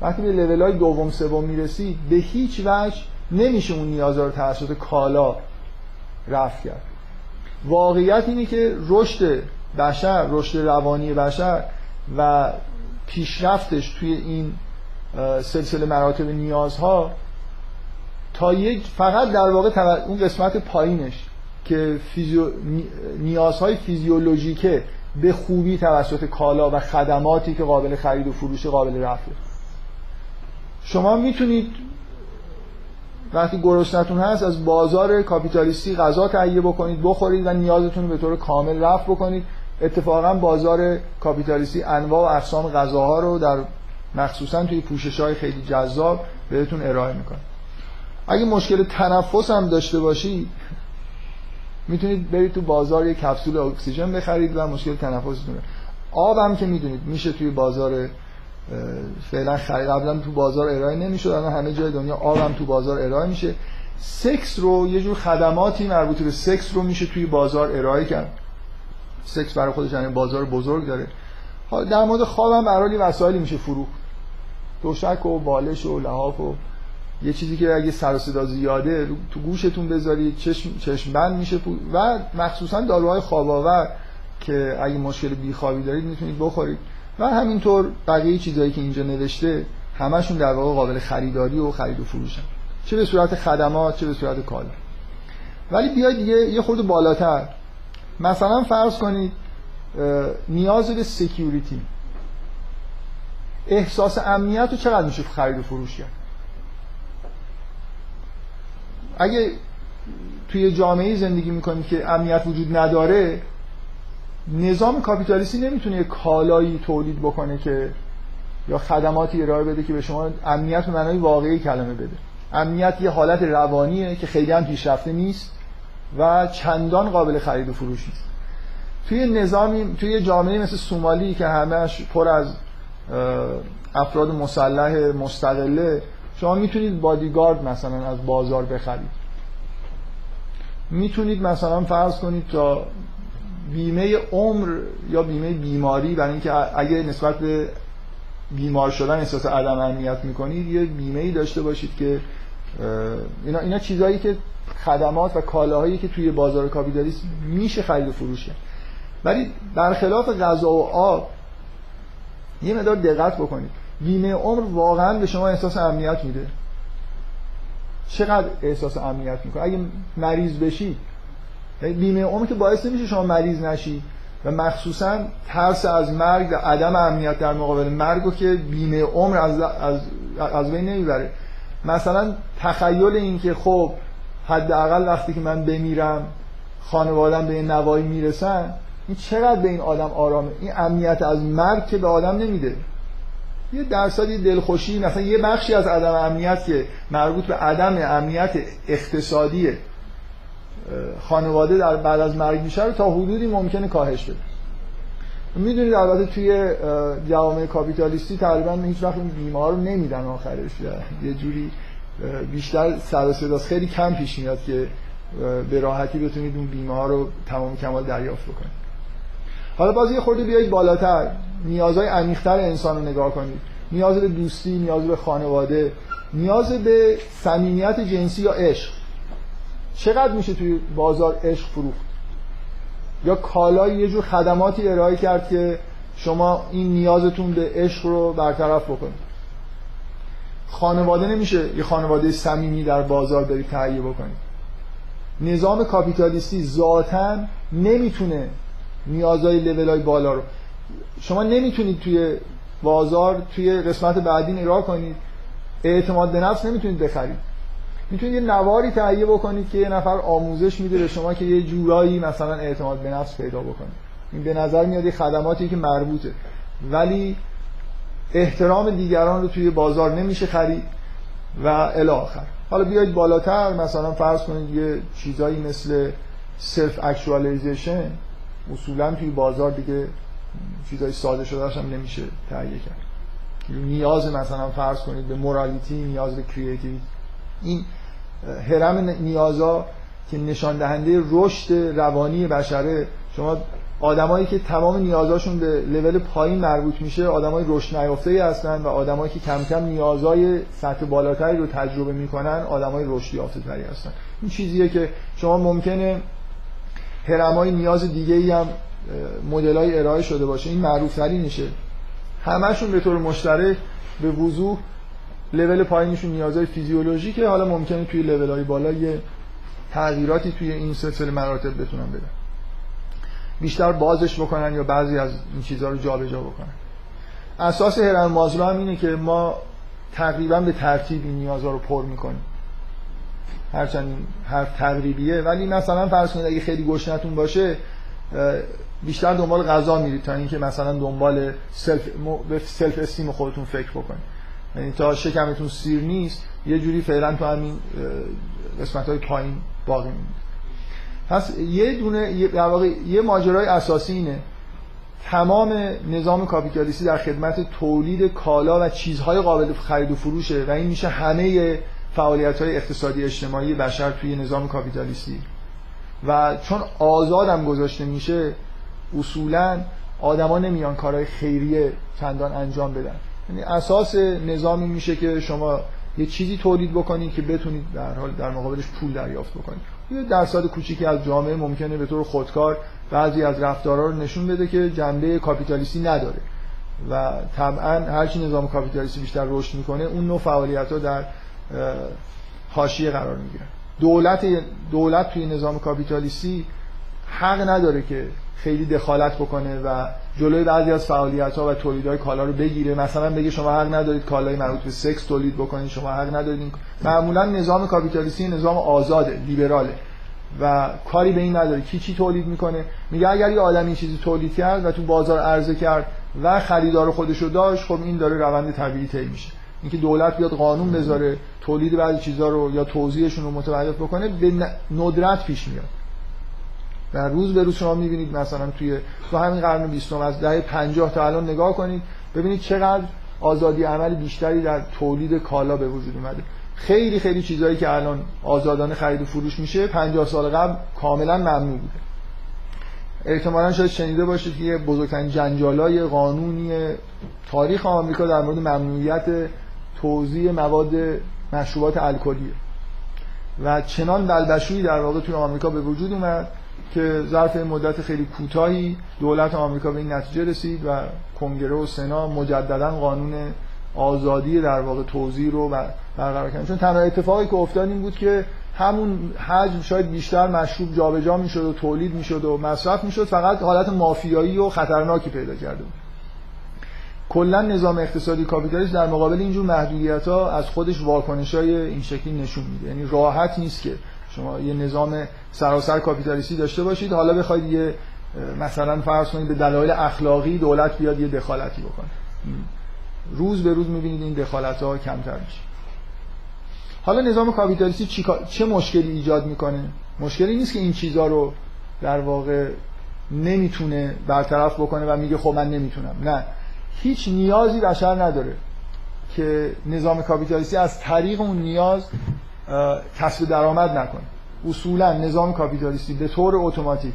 وقتی به لول‌های دوم سوم میرسید به هیچ وجه نمیشه اون نیازها رو توسط کالا رفع کرد. واقعیت اینه که رشد بشر، رشد روانی بشر و پیشرفتش توی این سلسله مراتب نیازها تا یک فقط در واقع اون قسمت پایینش که فیزیو... نیازهای فیزیولوژیکه به خوبی توسط کالا و خدماتی که قابل خرید و فروش قابل رفع. شما میتونید وقتی گرسنتون هست از بازار کاپیتالیستی غذا تهیه بکنید بخورید و نیازتون رو به طور کامل رفع بکنید، اتفاقا بازار کاپیتالیستی انواع و اقسام غذاها رو در مخصوصا توی پوشش‌های خیلی جذاب بهتون ارائه میکنه. اگه مشکل تنفس هم داشته باشی میتونید برید تو بازار یک کپسول اکسیژن بخرید و مشکل تنفستون. آب هم که میدونید میشه توی بازار فعلا خرید، قبلا تو بازار ارائه نمیشد، الان همه جای دنیا آب هم تو بازار ارائه میشه. سکس رو یه جور خدماتی مربوط به سکس رو میشه توی بازار ارائه کرد. سکس برای خودش یعنی بازار بزرگ داره. در مورد خواب هم برای وسایلی میشه فروخت، دوشک و بالش و لحاف و یه چیزی که اگه سر و صدا زیاده تو گوشتون بذارید چشم چشم بند میشه. و مخصوصا داروهای خواب‌آور که اگه مشکل بیخوابی دارید میتونید بخورید. و همینطور بقیه چیزایی که اینجا نوشته همشون در واقع قابل خریداری و خرید و فروشن، چه به صورت خدمات چه به صورت کالا. ولی بیاید دیگه یه خورده بالاتر، مثلا فرض کنید نیاز به سکیوریتی، احساس امنیت رو چقدر میشه خرید و فروش کرد؟ اگه توی جامعه زندگی میکنید که امنیت وجود نداره، نظام کاپیتالیستی نمیتونه کالایی تولید بکنه که یا خدماتی ارائه بده که به شما امنیت به معنای واقعی کلمه بده. امنیت یه حالت روانیه که خیلی هم پیشرفته نیست و چندان قابل خرید و فروش نیست. توی نظامی توی جامعه مثل سومالی که همش پر از افراد مسلح مستقله، شما میتونید بادیگارد مثلا از بازار بخرید، میتونید مثلا فرض کنید تا بیمه عمر یا بیمه بیماری، برای اینکه اگه نسبت به بیمار شدن احساس عدم امنیت میکنید یه بیمه‌ای داشته باشید که اینا اینا چیزایی که خدمات و کالاهایی که توی بازار کاپیتالیست میشه خرید و فروش کرد. ولی برخلاف غذا و آب یه مقدار دقت بکنید، بیمه عمر واقعا به شما احساس امنیت میده؟ چقدر احساس امنیت میکنه؟ اگه مریض بشی بیمه عمر که باعث نمیشه شما مریض نشی، و مخصوصا ترس از مرگ و عدم امنیت در مقابل مرگ رو که بیمه عمر از از از بین نمیبره. مثلا تخیل این که خب حداقل وقتی که من بمیرم خانواده‌ام به این نوایی میرسن، این چقدر به این آدم آرامه. این امنیت از مرگ که به آدم نمیده، یه درصدی دلخوشی، مثلا یه بخشی از عدم امنیت که مربوط به عدم امنیت اقتصادیه خانواده در بعد از مرگ میشه رو تا حدودی ممکنه کاهش بده. میدونید البته توی جامعه کاپیتالیستی تقریبا هیچ وقت بیمار رو نمیدن آخرش، یه جوری بیشتر سر و صداست، خیلی کم پیش میاد که به راحتی بتونید اون بیمار رو تمام کمال دریافت بکنید. حالا باز یه خورده بیایید بالاتر، نیازهای عمیق‌تر انسان رو نگاه کنید، نیاز به دوستی، نیاز به خانواده، نیاز به صمیمیت جنسی یا عشق. چقدر میشه توی بازار عشق فروخت؟ یا کالای یه جور خدماتی ارائه کرد که شما این نیازتون به عشق رو برطرف بکنید. خانواده نمیشه یه خانواده صمیمی در بازار برید تهیه بکنید. نظام کاپیتالیستی ذاتاً نمیتونه نیازهای لولای بالا رو، شما نمیتونید توی بازار توی قسمت بعدی نگاه کنید، اعتماد به نفس نمیتونید بخرید. میتونید یه نواری تهیه بکنید که یه نفر آموزش میده به شما که یه جورایی مثلا اعتماد به نفس پیدا بکنید. این به نظر میاد یه خدماتی که مربوطه، ولی احترام دیگران رو توی بازار نمیشه خرید و الی آخر. حالا بیایید بالاتر، مثلا فرض کنید یه چیزایی مثل سلف اکچوالایزیشن اصولا توی بازار دیگه چیزای ساده شده‌اش هم نمیشه تهیه کرد. نیاز مثلا فرض کنید به مورالیتی، نیاز به کریتیویتی، این هرم نیازا که نشان دهنده رشد روانی بشره. شما آدمایی که تمام نیازاشون به لول پایین مربوط میشه آدمای رشد نیافته‌ای هستن، و آدمایی که کم کم نیازهای سطح بالاتری رو تجربه میکنن آدمای رشد یافته‌ای هستن. این چیزیه که شما ممکنه هرمای نیاز دیگه‌ای هم مدلای ارائه شده باشه، این معروف‌ترین میشه. همشون به طور مشترک به وضوح لول پایینشون نیازهای فیزیولوژیکه، حالا ممکنه توی لول‌های بالا یه تغییراتی توی این سلسله مراتب بتونن بدن، بیشتر بازش بکنن یا بعضی از این چیزها رو جابجا بکنن. اساس هرم مازلو هم اینه که ما تقریبا به ترتیب این نیازها رو پر میکنیم، هرچند هر تقریبیه. ولی مثلا فرض کنید اگه خیلی گشنتون باشه بیشتر دنبال غذا میرید تا اینکه مثلا دنبال سلف به سلف استیم خودتون فکر بکنید. یعنی تا شکمتون سیر نیست یه جوری فعلا تو همین قسمت‌های پایین باقی میمونید. پس یه دونه در واقع یه ماجرای اساسی اینه تمام نظام کاپیتالیستی در خدمت تولید کالا و چیزهای قابل خرید و فروشه و این میشه همه فعالیت‌های اقتصادی اجتماعی بشر توی نظام کاپیتالیستی. و چون آزادم گذاشته میشه اصولاً آدما نمیان کارهای خیریه چندان انجام بدن. یعنی اساس نظامی میشه که شما یه چیزی تولید بکنید که بتونید در حال در مقابلش پول دریافت بکنید. یه درصد کوچیکی از جامعه ممکنه به طور خودکار بعضی از رفتارها رو نشون بده که جنبه کاپیتالیستی نداره و طبعاً هرچی نظام کاپیتالیستی بیشتر رشد میکنه اون نوع فعالیت‌ها در حاشیه قرار میگیره. دولت دولت توی نظام کاپیتالیستی حق نداره که خیلی دخالت بکنه و جلوی بعضی از فعالیت‌ها و تولیدهای کالا رو بگیره. مثلا بگه شما حق ندارید کالای مربوط به سکس تولید بکنید، شما حق ندارید. معمولا نظام کاپیتالیستی نظام آزاده، لیبراله و کاری به این نداره کی چی تولید میکنه. میگه اگر یه آدمی چیزی تولید کرد و تو بازار عرضه کرد و خریدار خودشو داشت، خب این داره روند طبیعی طی میشه. اینکه دولت بیاد قانون بذاره تولید بعضی چیزا رو یا توزیعشون رو متوقف بکنه به ندرت پیش میاد. و روز به روز شما می‌بینید مثلا توی تو همین قرن بیستم از دهه پنجاه تا الان نگاه کنید ببینید چقدر آزادی عمل بیشتری در تولید کالا به وجود اومده. خیلی خیلی چیزایی که الان آزادانه خرید و فروش میشه پنجاه سال قبل کاملا ممنوع بوده. احتمالاً شاید شنیده باشید که بزرگترین جنجالای قانونی تاریخ آمریکا در مورد ممنوعیت توزیع مواد مشروبات الکلیه و چنان بلبشویی در واقع توی آمریکا به وجود اومد که ظرف مدت خیلی کوتاهی دولت آمریکا به این نتیجه رسید و کنگره و سنا مجددا قانون آزادی در واقع توزیع رو برقرار کردن. چون تنها اتفاقی که افتاد این بود که همون حجم شاید بیشتر مشروب جابجا میشد و تولید میشد و مصرف میشد، فقط حالت مافیایی و خطرناکی پیدا کرده بود. کلا نظام اقتصادی کاپیتالیسم در مقابل اینجور محدودیت‌ها از خودش واکنش‌های این شکلی نشون میده. یعنی راحت نیست که شما یه نظام سراسر کاپیتالیستی داشته باشید حالا بخواید یه مثلا فرض کنید به دلایل اخلاقی دولت بیاد یه دخالتی بکنه. روز به روز می‌بینید این دخالت‌ها کمتر میشه. حالا نظام کاپیتالیستی چی... چه مشکلی ایجاد میکنه؟ مشکلی نیست که این چیزا رو در واقع نمیتونه برطرف بکنه و میگه خب من نمیتونم. نه، هیچ نیازی بشر نداره که نظام کاپیتالیستی از طریق اون نیاز کسب درآمد نکنه. اصولا نظام کاپیتالیستی به طور اتوماتیک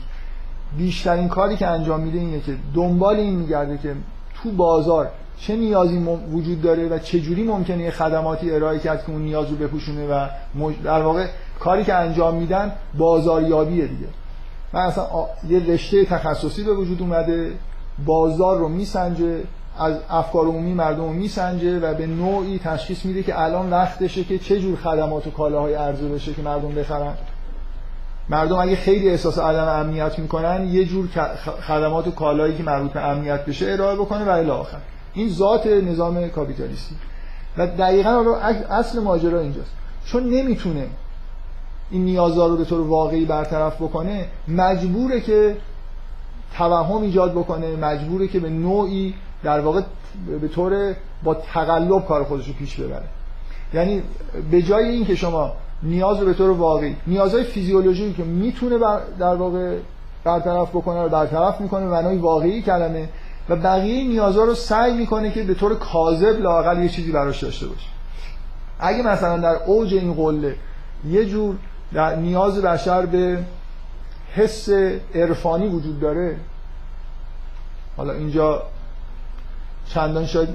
بیشترین کاری که انجام میده اینه که دنبال این میگرده که تو بازار چه نیازی وجود داره و چه جوری ممکنه خدماتی ارائه کرد که اون نیاز رو بپوشونه و در واقع کاری که انجام میدن بازاریابیه دیگه. من اصلا یه رشته تخصصی به وجود اومده بازار رو میسنجه، از افکار عمومی مردم رو میسنجه و به نوعی تشخیص میده که الان وقتشه که چه جور خدمات و کالاهای عرضه بشه که مردم بخرن. مردم اگه خیلی احساس عدم امنیت میکنن یه جور خدمات و کالایی که مربوط به امنیت بشه ارائه بکنه و الی آخر. این ذات نظام کاپیتالیستی و دقیقاً اصل ماجرا اینجاست. چون نمیتونه این نیازها رو به طور واقعی برطرف بکنه، مجبوره که توهم ایجاد بکنه، مجبوره که به نوعی در واقع به طور با تقلب کار خودش رو پیش ببره. یعنی به جای این که شما نیاز رو به طور واقعی، نیازهای فیزیولوژیکی که میتونه بر در واقع برطرف بکنه رو برطرف میکنه و معنای واقعی کلمه، و بقیه نیازها رو سعی میکنه که به طور کاذب لااقل یه چیزی براش داشته باشه. اگه مثلا در اوج این قله یه جور در نیاز بشر به حس عرفانی وجود داره، حالا اینجا چندان شاید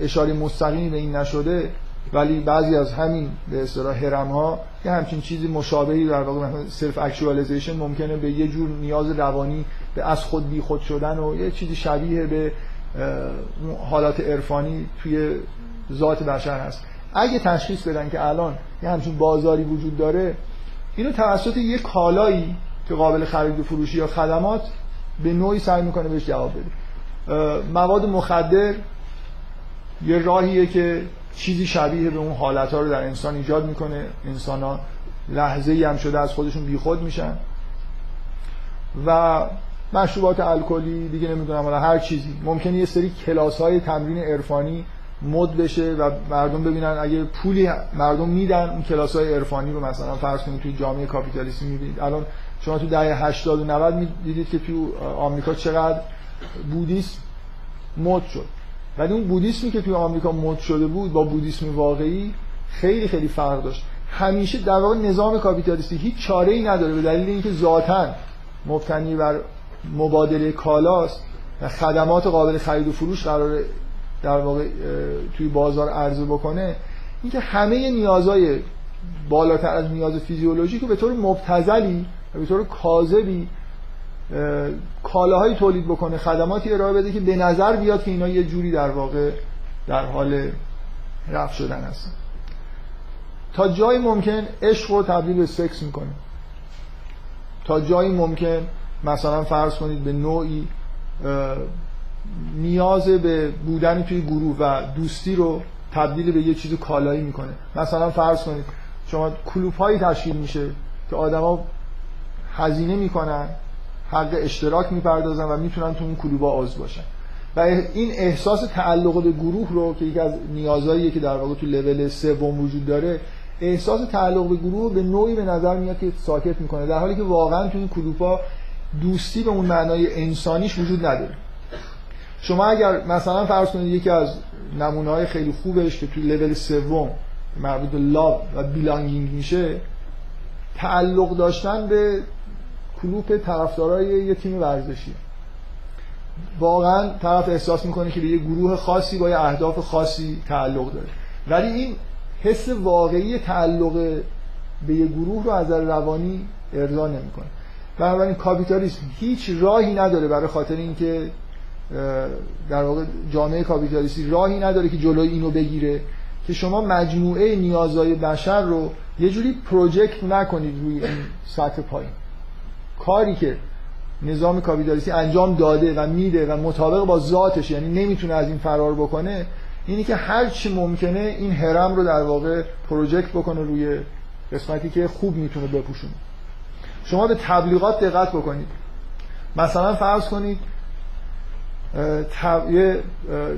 اشاره مستقیمی به این نشده ولی بعضی از همین به اصطلاح هرم‌ها که همچین چیزی مشابهی در واقع سلف اکچوالایزیشن ممکنه به یه جور نیاز روانی به از خود بی خود شدن و یه چیزی شبیه به حالات عرفانی توی ذات بشر هست. اگه تشخیص بدن که الان یه همچین بازاری وجود داره، اینو توسط یه کالایی که قابل خرید و فروشی یا خدمات به نوعی سعی میکنه بهش جواب بده. مواد مخدر یه راهیه که چیزی شبیه به اون حالتها رو در انسان ایجاد میکنه. انسان ها لحظه‌ای هم شده از خودشون بیخود میشن و مشروبات الکلی دیگه، نمیدونم حالا هر چیزی، ممکنه یه سری کلاس‌های تمرین عرفانی مد بشه و مردم ببینن اگه پولی مردم میدن اون کلاس‌های عرفانی رو، مثلا فرض کنید توی جامعه کاپیتالیستی می‌بینید الان شما تو دهه هشتاد و نود دیدید که توی آمریکا چقدر بودیسم مد شد، ولی اون بودیسمی که توی آمریکا مد شده بود با بودیسم واقعی خیلی خیلی فرق داشت. همیشه در واقع نظام کاپیتالیستی هیچ چاره‌ای نداره به دلیل اینکه ذاتاً مبتنی بر مبادله کالاست و خدمات قابل خرید و فروش قراره در واقع توی بازار عرضه بکنه، اینکه همه نیازهای بالاتر از نیاز فیزیولوژیک رو به طور مبتذلی و به طور کاذبی کالاهایی تولید بکنه، خدماتی ارائه بده که به نظر بیاد که اینا یه جوری در واقع در حال رفع شدن هستن. تا جایی ممکن عشق رو تبدیل به سکس میکنه، تا جایی ممکن مثلا فرض کنید به نوعی نیاز به بودن توی گروه و دوستی رو تبدیل به یه چیز کالایی میکنه. مثلا فرض کنید شما کلوپ هایی تشکیل میشه که آدما هزینه میکنن، حق اشتراک میپردازن و میتونن تو اون کلوب عضو باشن و این احساس تعلق به گروه رو که یکی از نیازاییه که در واقع تو لول سوم وجود داره، احساس تعلق به گروه به نوعی به نظر میاد که ساکت میکنه، در حالی که واقعا تو این کلوپا دوستی به اون معنای انسانیش وجود نداره. شما اگر مثلا فرض کنید یکی از نمونه‌های خیلی خوبش که تو لول سوم مربوط به لاو و بیلانگینگ میشه، تعلق داشتن به کلوپ طرفدارای یه تیم ورزشی، واقعا طرف احساس میکنه که به یه گروه خاصی با یه اهداف خاصی تعلق داره، ولی این حس واقعی تعلق به یه گروه رو از نظر روانی ارضا نمیکنه. بنابراین کاپیتالیسم هیچ راهی نداره، برای خاطر اینکه در واقع جامعه کاپیتالیستی راهی نداره که جلوی اینو بگیره که شما مجموعه نیازهای بشر رو یه جوری پروژکت نکنید روی این سطح پایین. کاری که نظام کاپیتالیستی انجام داده و میده و مطابق با ذاتش، یعنی نمیتونه از این فرار بکنه، اینی که هر چی ممکنه این هرم رو در واقع پروژکت بکنه روی قسمتی که خوب میتونه بپوشونه. شما به تبلیغات دقت بکنید، مثلا فرض کنید یه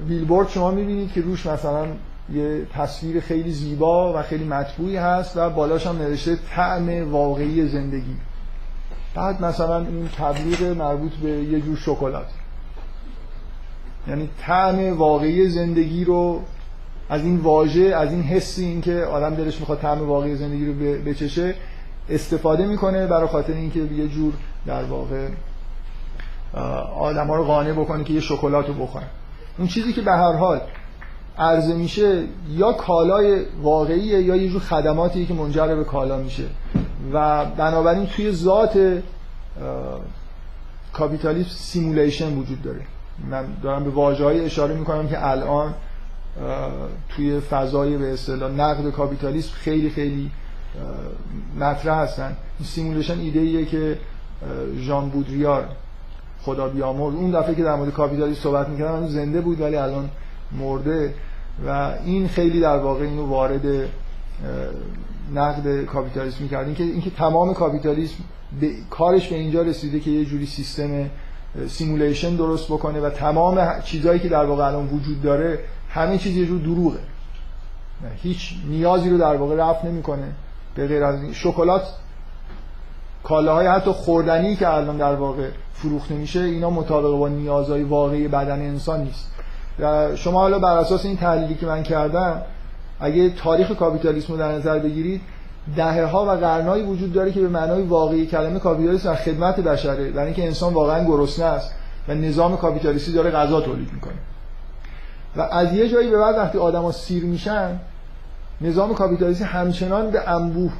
بیلبورد شما میبینید که روش مثلا یه تصویر خیلی زیبا و خیلی مطبوعی هست و بالاش هم نوشته طعم واقعی زندگی، بعد مثلا این تبلیغ مربوط به یه جور شکلات، یعنی طعم واقعی زندگی رو از این واژه، از این حسی این که آدم دلش میخواد طعم واقعی زندگی رو بچشه استفاده میکنه برای خاطر اینکه یه جور در واقع آدم ها رو قانع بکنه که یه شکلات رو بخورن. اون چیزی که به هر حال عرضه میشه یا کالای واقعیه یا یه جور خدماتیه که منجر به کالا میشه و بنابراین توی ذات کاپیتالیسم سیمولیشن وجود داره. من دارم به واژه‌ای اشاره میکنم که الان توی فضای به اصطلاح نقد کاپیتالیسم خیلی خیلی مطرح هستن. این سیمولیشن ایده‌ایه که ژان بودریار خدا بیامرز اون دفعه که در مورد کاپیتالیسم صحبت میکردم اون زنده بود ولی الان مرده و این خیلی در واقع اینو وارد نقد کاپیتالیسم میکرد، اینکه اینکه تمام کاپیتالیسم به... کارش به اینجا رسیده که یه جوری سیستم سیمولیشن درست بکنه و تمام چیزایی که در واقع الان وجود داره همه چیز یه جور دروغه، هیچ نیازی رو در واقع رفع نمیکنه به غیر از شکلات، کالاهای حتی خوردنی که الان در واقع فروخته میشه اینا مطابق با نیازهای واقعی بدن انسان نیست. و شما حالا بر اساس این تحلیلی که من کردم اگه تاریخ کاپیتالیسم رو در نظر بگیرید، دهه‌ها و قرن‌هایی وجود داره که به معنای واقعی کلمه کاپیتالیسم در خدمت بشره، برای اینکه انسان واقعا گرسنه است و نظام کاپیتالیستی داره غذا تولید میکنه و از یه جایی به بعد وقتی آدما سیر میشن نظام کاپیتالیستی همچنان به انبوه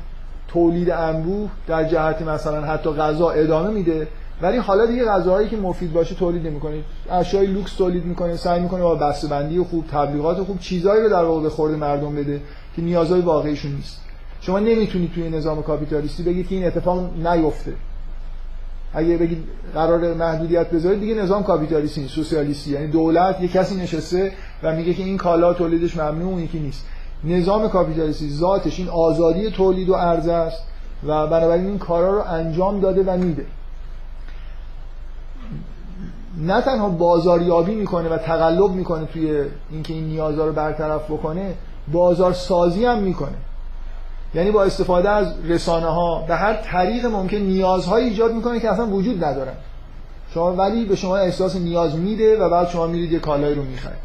تولید انبوه در جهت مثلا حتی غذا ادامه میده، ولی حالا دیگه غذاهایی که مفید باشه تولید نمی‌کنه، اشیای لوکس تولید می‌کنه، سعی می‌کنه با بسته‌بندی خوب، تبلیغات خوب چیزایی رو در واقع به خورد مردم بده که نیازهای واقعیشون نیست. شما نمیتونید توی نظام کاپیتالیستی بگید که این اتفاق نیفته. اگه بگید قرار محدودیت بذارید دیگه نظام کاپیتالیستی نیست، سوسیالیستی، یعنی دولت یه کسی نشسته و میگه که این کالا تولیدش ممنوع اون یکی نیست. نظام کاپیتالیستی ذاتش این آزادی تولید و عرضه است و بنابراین این کارا رو انجام داده و میده. نه تنها بازاریابی میکنه و تقلب میکنه توی اینکه این نیازها رو برطرف بکنه، بازارسازی هم میکنه. یعنی با استفاده از رسانه ها به هر طریق ممکن نیازهایی ایجاد میکنه که اصلا وجود ندارن شما، ولی به شما احساس نیاز میده و بعد شما میرید یه کالایی رو میخرید.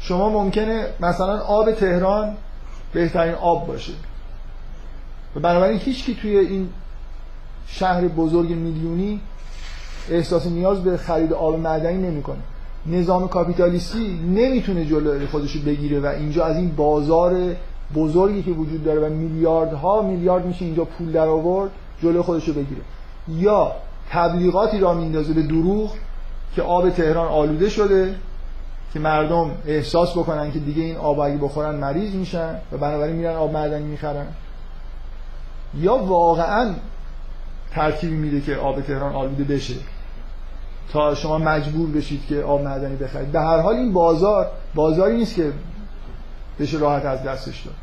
شما ممکنه مثلا آب تهران بهترین آب باشه و بنابراین هیچکی توی این شهر بزرگ میلیونی احساس نیاز به خرید آب معدنی نمیکنه. نظام کاپیتالیستی نمیتونه جلوی خودشو بگیره و اینجا از این بازار بزرگی که وجود داره و میلیاردها میلیارد میشه اینجا پول در آورد جلوی خودشو بگیره، یا تبلیغاتی را میندازه به دروغ که آب تهران آلوده شده که مردم احساس بکنن که دیگه این آب اگه بخورن مریض میشن و بنابراین میرن آب معدنی میخرن، یا واقعا ترتیبی میده که آب تهران آلوده بشه تا شما مجبور بشید که آب معدنی بخرید. به هر حال این بازار بازاری نیست که بشه راحت از دستش داد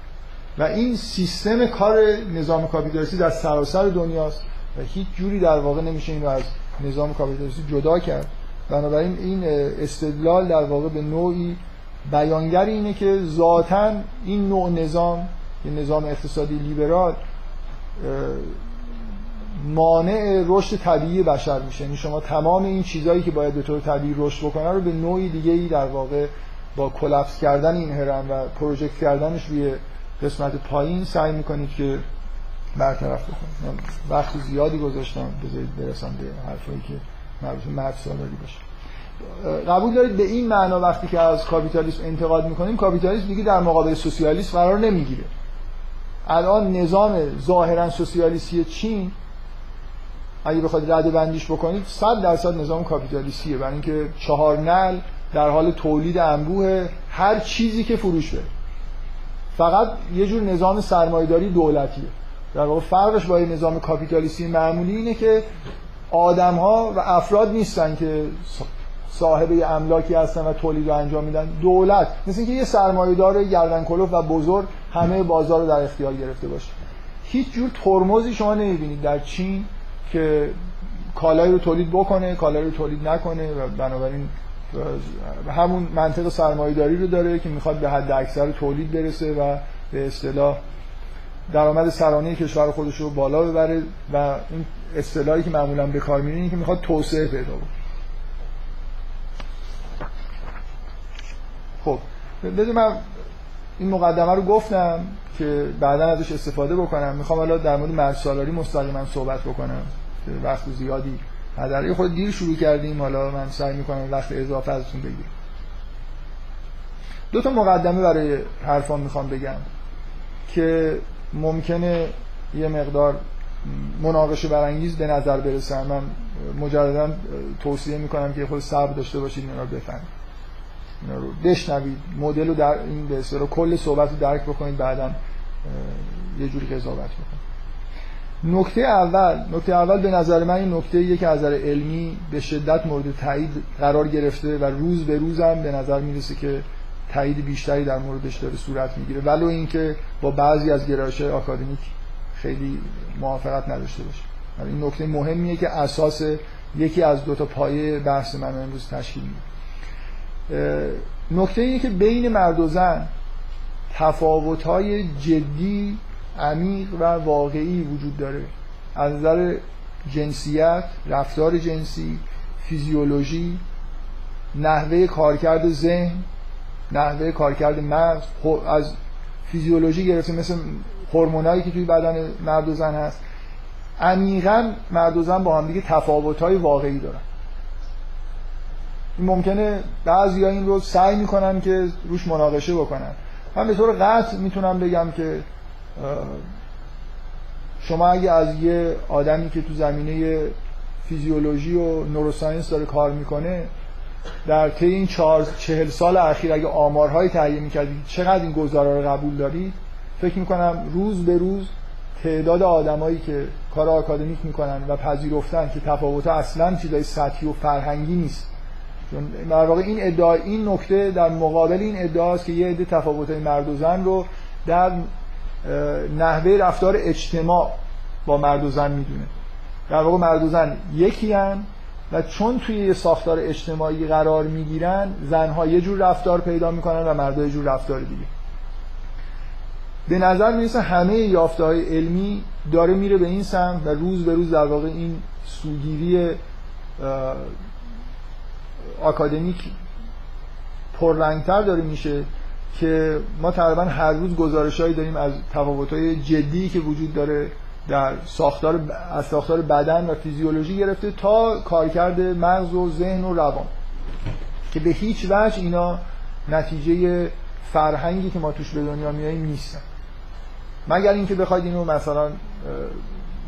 و این سیستم کار نظام کاپیتالیستی در سراسر دنیاست و هیچ جوری در واقع نمیشه این رو از نظام کاپیتالیستی جدا کرد. بنابراین این استدلال در واقع به نوعی بیانگر اینه که ذاتاً این نوع نظام، این نظام اقتصادی لیبرال، مانع رشد طبیعی بشر میشه. یعنی شما تمام این چیزایی که باید به طور طبیعی رشد بکنه رو به نوعی دیگه‌ای در واقع با کلاپس کردن این هرم و پروژکت کردنش روی قسمت پایین سعی میکنید که برطرف بکنید. من وقت زیادی گذاشتم، بذارید برسم به حرفایی که مربوط به مرد سالاری باشه. قبول دارید به این معنا وقتی که از کاپیتالیسم انتقاد میکنیم، کاپیتالیسم دیگه در مقابل سوسیالیسم قرار نمیگیره. الان نظام ظاهرا سوسیالیستی چین اگه بخواید رده بندیش بکنید صد درصد نظام کاپیتالیستیه، برای اینکه چهار نل در حال تولید انبوه هر چیزی که فروش بره. فقط یه جور نظام سرمایه‌داری دولتیه. در واقع فرقش با نظام کاپیتالیستی معمولی اینه که آدم‌ها و افراد نیستن که صاحب املاکی هستن و تولید رو انجام میدن، دولت مثل اینکه یه سرمایه‌دار گردن کلوف و بزرگ همه بازار رو در اختیار گرفته باشه. هیچ جور ترمزی شما نمی‌بینید در چین که کالایی رو تولید بکنه، کالایی رو تولید نکنه و بنابراین همون منطق سرمایه‌داری رو داره که میخواد به حد اکثر تولید برسه و به اصطلاح درآمد سرانه کشور خودش رو بالا ببره و این اصطلاحی که معمولا به کار می‌برن که میخواد توسعه پیدا کنه. خب بذار من این مقدمه رو گفتم که بعدا ازش استفاده بکنم. میخوام حالا در مورد مرد سالاری مستقیما صحبت بکنم که وقت زیادی هدره خود دیر شروع کردیم، حالا من سعی میکنم وقت اضافه ازتون بگیرم. دو تا مقدمه برای حرفام میخوام بگم که ممکنه یه مقدار مناقشه برانگیز به نظر برسن. من مجددا توصیه میکنم که خود صبر داشته باشید، اینا رو بفهمید، اینا رو بشنوید، مدل رو در این به اصطلاح کل صحبت رو درک بکنید، بعدا یه جوری قضاوت بکنید. نکته اول نکته اول به نظر من این نکته ایه که از نظر علمی به شدت مورد تایید قرار گرفته و روز به روزم به نظر میرسه که تایید بیشتری در موردش داره صورت میگیره، ولو اینکه با بعضی از گرایش‌های آکادمیک خیلی موافقت نداشته باشه. این نکته مهمیه که اساس یکی از دو تا پایه بحث من امروز تشکیل میده. نکته اینه که بین مرد و زن تفاوت‌های جدی، عمیق و واقعی وجود داره از نظر جنسیت، رفتار جنسی، فیزیولوژی، نحوه کارکرد ذهن، نحوه کارکرد مغز، از فیزیولوژی گرفته مثل هورمونایی که توی بدن مرد و زن هست. عمیقاً مرد و زن با هم دیگه تفاوت‌های واقعی دارن. ممکنه بعضیا این رو سعی میکنن که روش مناقشه بکنن. من به طور قطع میتونم بگم که شما اگه از یه آدمی که تو زمینه فیزیولوژی و نوروساینس داره کار میکنه در طی این چهار چهل سال اخیر اگه آمارهای تهیه میکردید چقدر این گزارا رو قبول دارید، فکر میکنم روز به روز تعداد آدمایی که کار آکادمیک میکنن و پذیرفتن که تفاوت‌ها اصلا چیزای سطحی و فرهنگی نیست. در واقع این ادعا، این نکته در مقابل این ادعاست که یه عده تفاوت‌های مرد و زن رو در نحوه رفتار اجتماع با مرد و زن میدونه. در واقع مرد و زن یکی هن و چون توی یه ساختار اجتماعی قرار میگیرن، زنها یه جور رفتار پیدا میکنن و مردها یه جور رفتار دیگه. به نظر میرسه همه یافته‌های علمی داره میره به این سمت و روز به روز در واقع این سوگیری اکادمیک پررنگتر داره میشه که ما تقریبا هر روز گزارش‌هایی داریم از تفاوت‌های جدی که وجود داره در ساختار، از ساختار بدن و فیزیولوژی گرفته تا کارکرد مغز و ذهن و روان، که به هیچ وجه اینا نتیجه فرهنگی که ما توش به دنیا میاییم نیستن، مگر اینکه بخواید اینو مثلا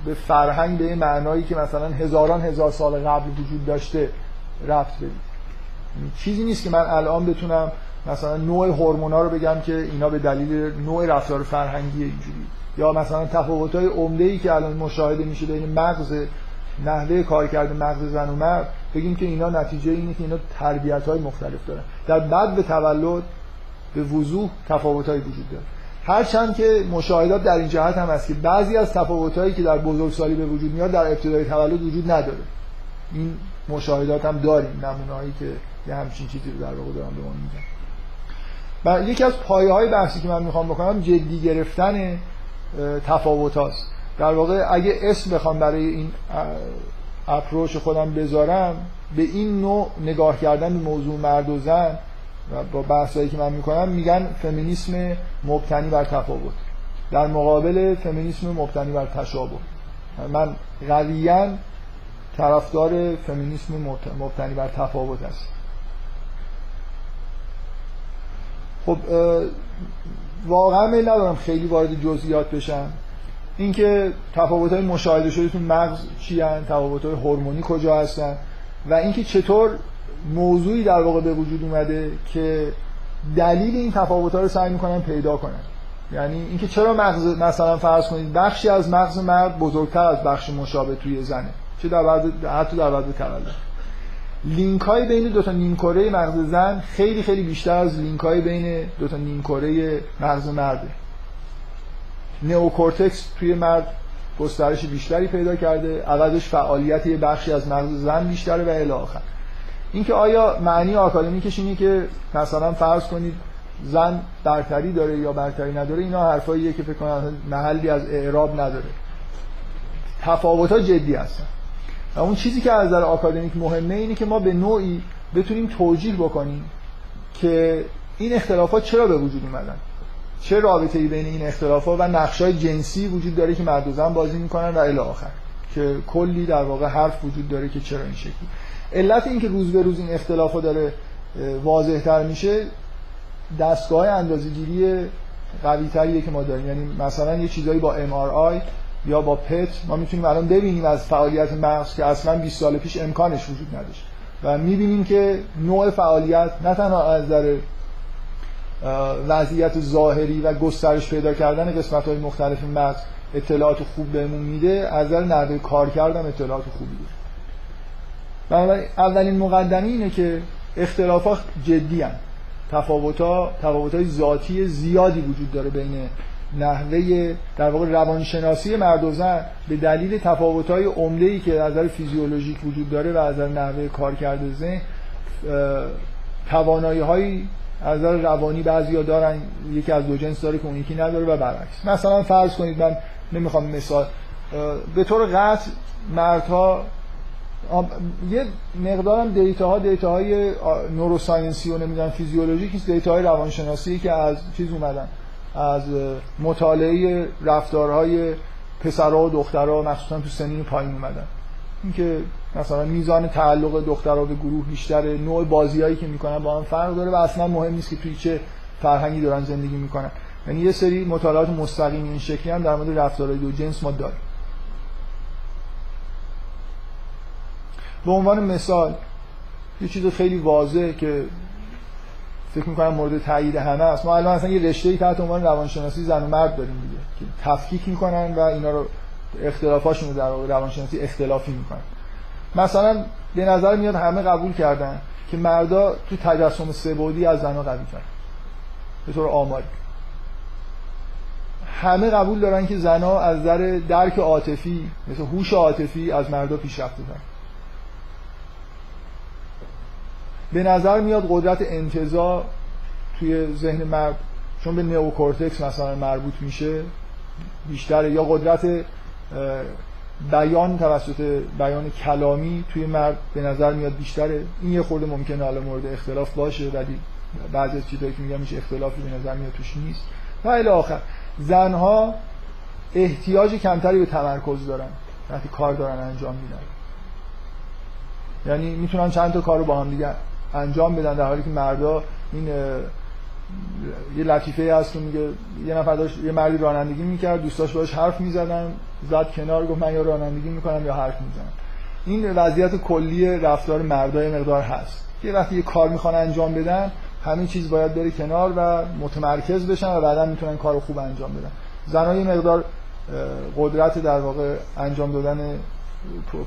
به فرهنگ به معنایی که مثلا هزاران هزار سال قبل وجود داشته ربط بدید. چیزی نیست که من الان بتونم مثلا نوع هورمونا رو بگم که اینا به دلیل نوع رفتار فرهنگی اینجوری، یا مثلا تفاوت‌های عمده‌ای که الان مشاهده میشه بین مغز، نحوه کارکرد مغز زن و مرد، بگیم که اینا نتیجه اینه که اینا تربیت‌های مختلف دارن. در بعد به تولد به وضوح تفاوت‌های وجود داره، هرچند که مشاهدات در این جهت هم هست که بعضی از تفاوت‌هایی که در بزرگسالی به وجود میاد در ابتدای تولد وجود نداره. این مشاهدات هم داریم، نمونه‌هایی که یه همچین چیزی رو در واقع دارن به ما میگن. و یکی از پایه‌های بحثی که من می‌خوام بکنم جدی گرفتن تفاوت هاست. در واقع اگه اسم بخوام برای این اپروچ خودم بذارم، به این نوع نگاه کردن به موضوع مرد و زن و با بحثایی که من میکنم میگن فمینیسم مبتنی بر تفاوت در مقابل فمینیسم مبتنی بر تشابه. من قویاً طرفدار فمینیسم مبتنی بر تفاوت هست. خب واقعا میل ندارم خیلی وارد جزئیات بشم، اینکه تفاوت‌های مشاهده شده تو مغز چی هستن، تفاوت‌های هورمونی کجا هستن، و اینکه چطور موضوعی در واقع به وجود اومده که دلیل این تفاوت‌ها رو سعی می‌کنن پیدا کنن. یعنی اینکه چرا مغز، مثلا فرض کنید بخشی از مغز مرد بزرگتر از بخش مشابه توی زنه، چه در بعد حتی در بعد تولد. لینک‌های بین دو تا نیمکره مغز زن خیلی خیلی بیشتر از لینک‌های بین دو تا نیمکره مغز مرده. نئوکورتکس توی مرد گسترش بیشتری پیدا کرده، عوضش فعالیت یه بخشی از مغز زن بیشتره و الی آخر. اینکه آیا معنی آکادمیکش اینه که مثلا فرض کنید زن برتری داره یا برتری نداره، اینا حرفاییه که فکر کنم محلی از اعراب نداره. تفاوت‌ها جدی هستن. و اون چیزی که از نظر آکادمیک مهمه اینه که ما به نوعی بتونیم توجیه بکنیم که این اختلافات چرا به وجود اومدن، چه رابطه‌ای بین این اختلافات و نقش‌های جنسی وجود داره که مرد و زن بازی می‌کنن و الی آخر، که کلی در واقع حرف وجود داره که چرا این شکلی. علت این که روز به روز این اختلافا داره واضح‌تر میشه، دستگاه‌های اندازه‌گیری قوی‌تریه که ما داریم. یعنی مثلا یه چیزایی با ام آر آی یا با پت ما میتونیم الان ببینیم از فعالیت مغز که اصلا بیست سال پیش امکانش وجود نداشت، و میبینیم که نوع فعالیت نه تنها از نظر وضعیت ظاهری و گسترش پیدا کردن قسمت‌های مختلف مغز اطلاعات خوب بهمون میده، از نظر نحوه کارکرد هم اطلاعات خوبی داره. بنابراین اولین مقدمه اینه که اختلافات جدی هستند، تفاوت‌ها، تفاوت‌های ذاتی زیادی وجود داره بین نحوه در واقع روانشناسی مرد و زن به دلیل تفاوت‌های عمده‌ای که از نظر فیزیولوژیک وجود داره و از نظر نحوه کارکرد ذهن، توانایی‌هایی از نظر روانی بعضیا دارن، یکی از دو جنس داره که اون یکی نداره و برعکس. مثلا فرض کنید، من نمیخوام مثال به طور قطع مردها، یه مقدارم دیتاها دیتاهای نوروساینسی و نمیدونم فیزیولوژیک است، دیتاهای روانشناسی که از چیز اومدن، از مطالعه رفتارهای پسرها و دخترها مخصوصا تو سنین پایین اومدن، اینکه مثلا میزان تعلق دخترها به گروه بیشتره، نوع بازیایی که میکنن با هم فرق داره و اصلا مهم نیست که توی چه فرهنگی دارن زندگی میکنن. یعنی یه سری مطالعات مستقیم این شکلی هم در مورد رفتارهای دو جنس ما داریم. به عنوان مثال یه چیز خیلی واضحه که فکر می‌کنم مورد تایید همه است، ما الان اصلا یه رشته‌ای تحت عنوان روانشناسی زن و مرد داریم دیگه که تفکیک می‌کنن و اینا رو اختلافاشون رو در روانشناسی اختلافی می‌کنن. مثلا به نظر میاد همه قبول کردن که مردا تو تجسم سه‌بعدی از زن‌ها قوی‌ترن به طور آماری، همه قبول دارن که زن‌ها از نظر درک عاطفی مثل هوش عاطفی از مردا پیشرفته‌ترن. به نظر میاد قدرت انتزاع توی ذهن مرد چون به نئوکورتکس مثلا مربوط میشه بیشتره، یا قدرت بیان توسط بیان کلامی توی مرد به نظر میاد بیشتره. این یه خورده ممکنه حالا مورد اختلاف باشه، ولی بعضی از چیزایی که میگم هیچ اختلافی به نظر میاد توش نیست. و الی آخر زنها احتیاج کمتری به تمرکز دارن وقتی کار دارن انجام میدن، یعنی میتونن چند تا کار رو با هم دیگه انجام بدن، در حالی که مردا این یه لطیفه هست که میگه یه نفر داشت یه مردی رانندگی میکرد، دوستاش باهاش حرف میزدن، زد کنار گفت من یا رانندگی میکنم یا حرف میزنم. این وضعیت کلی رفتار مردا یه مقدار هست که وقتی یه کار میخوان انجام بدن همین چیز باید بره کنار و متمرکز بشن و بعدا میتونن کارو خوب انجام بدن. زنها یه مقدار قدرت در واقع انجام دادن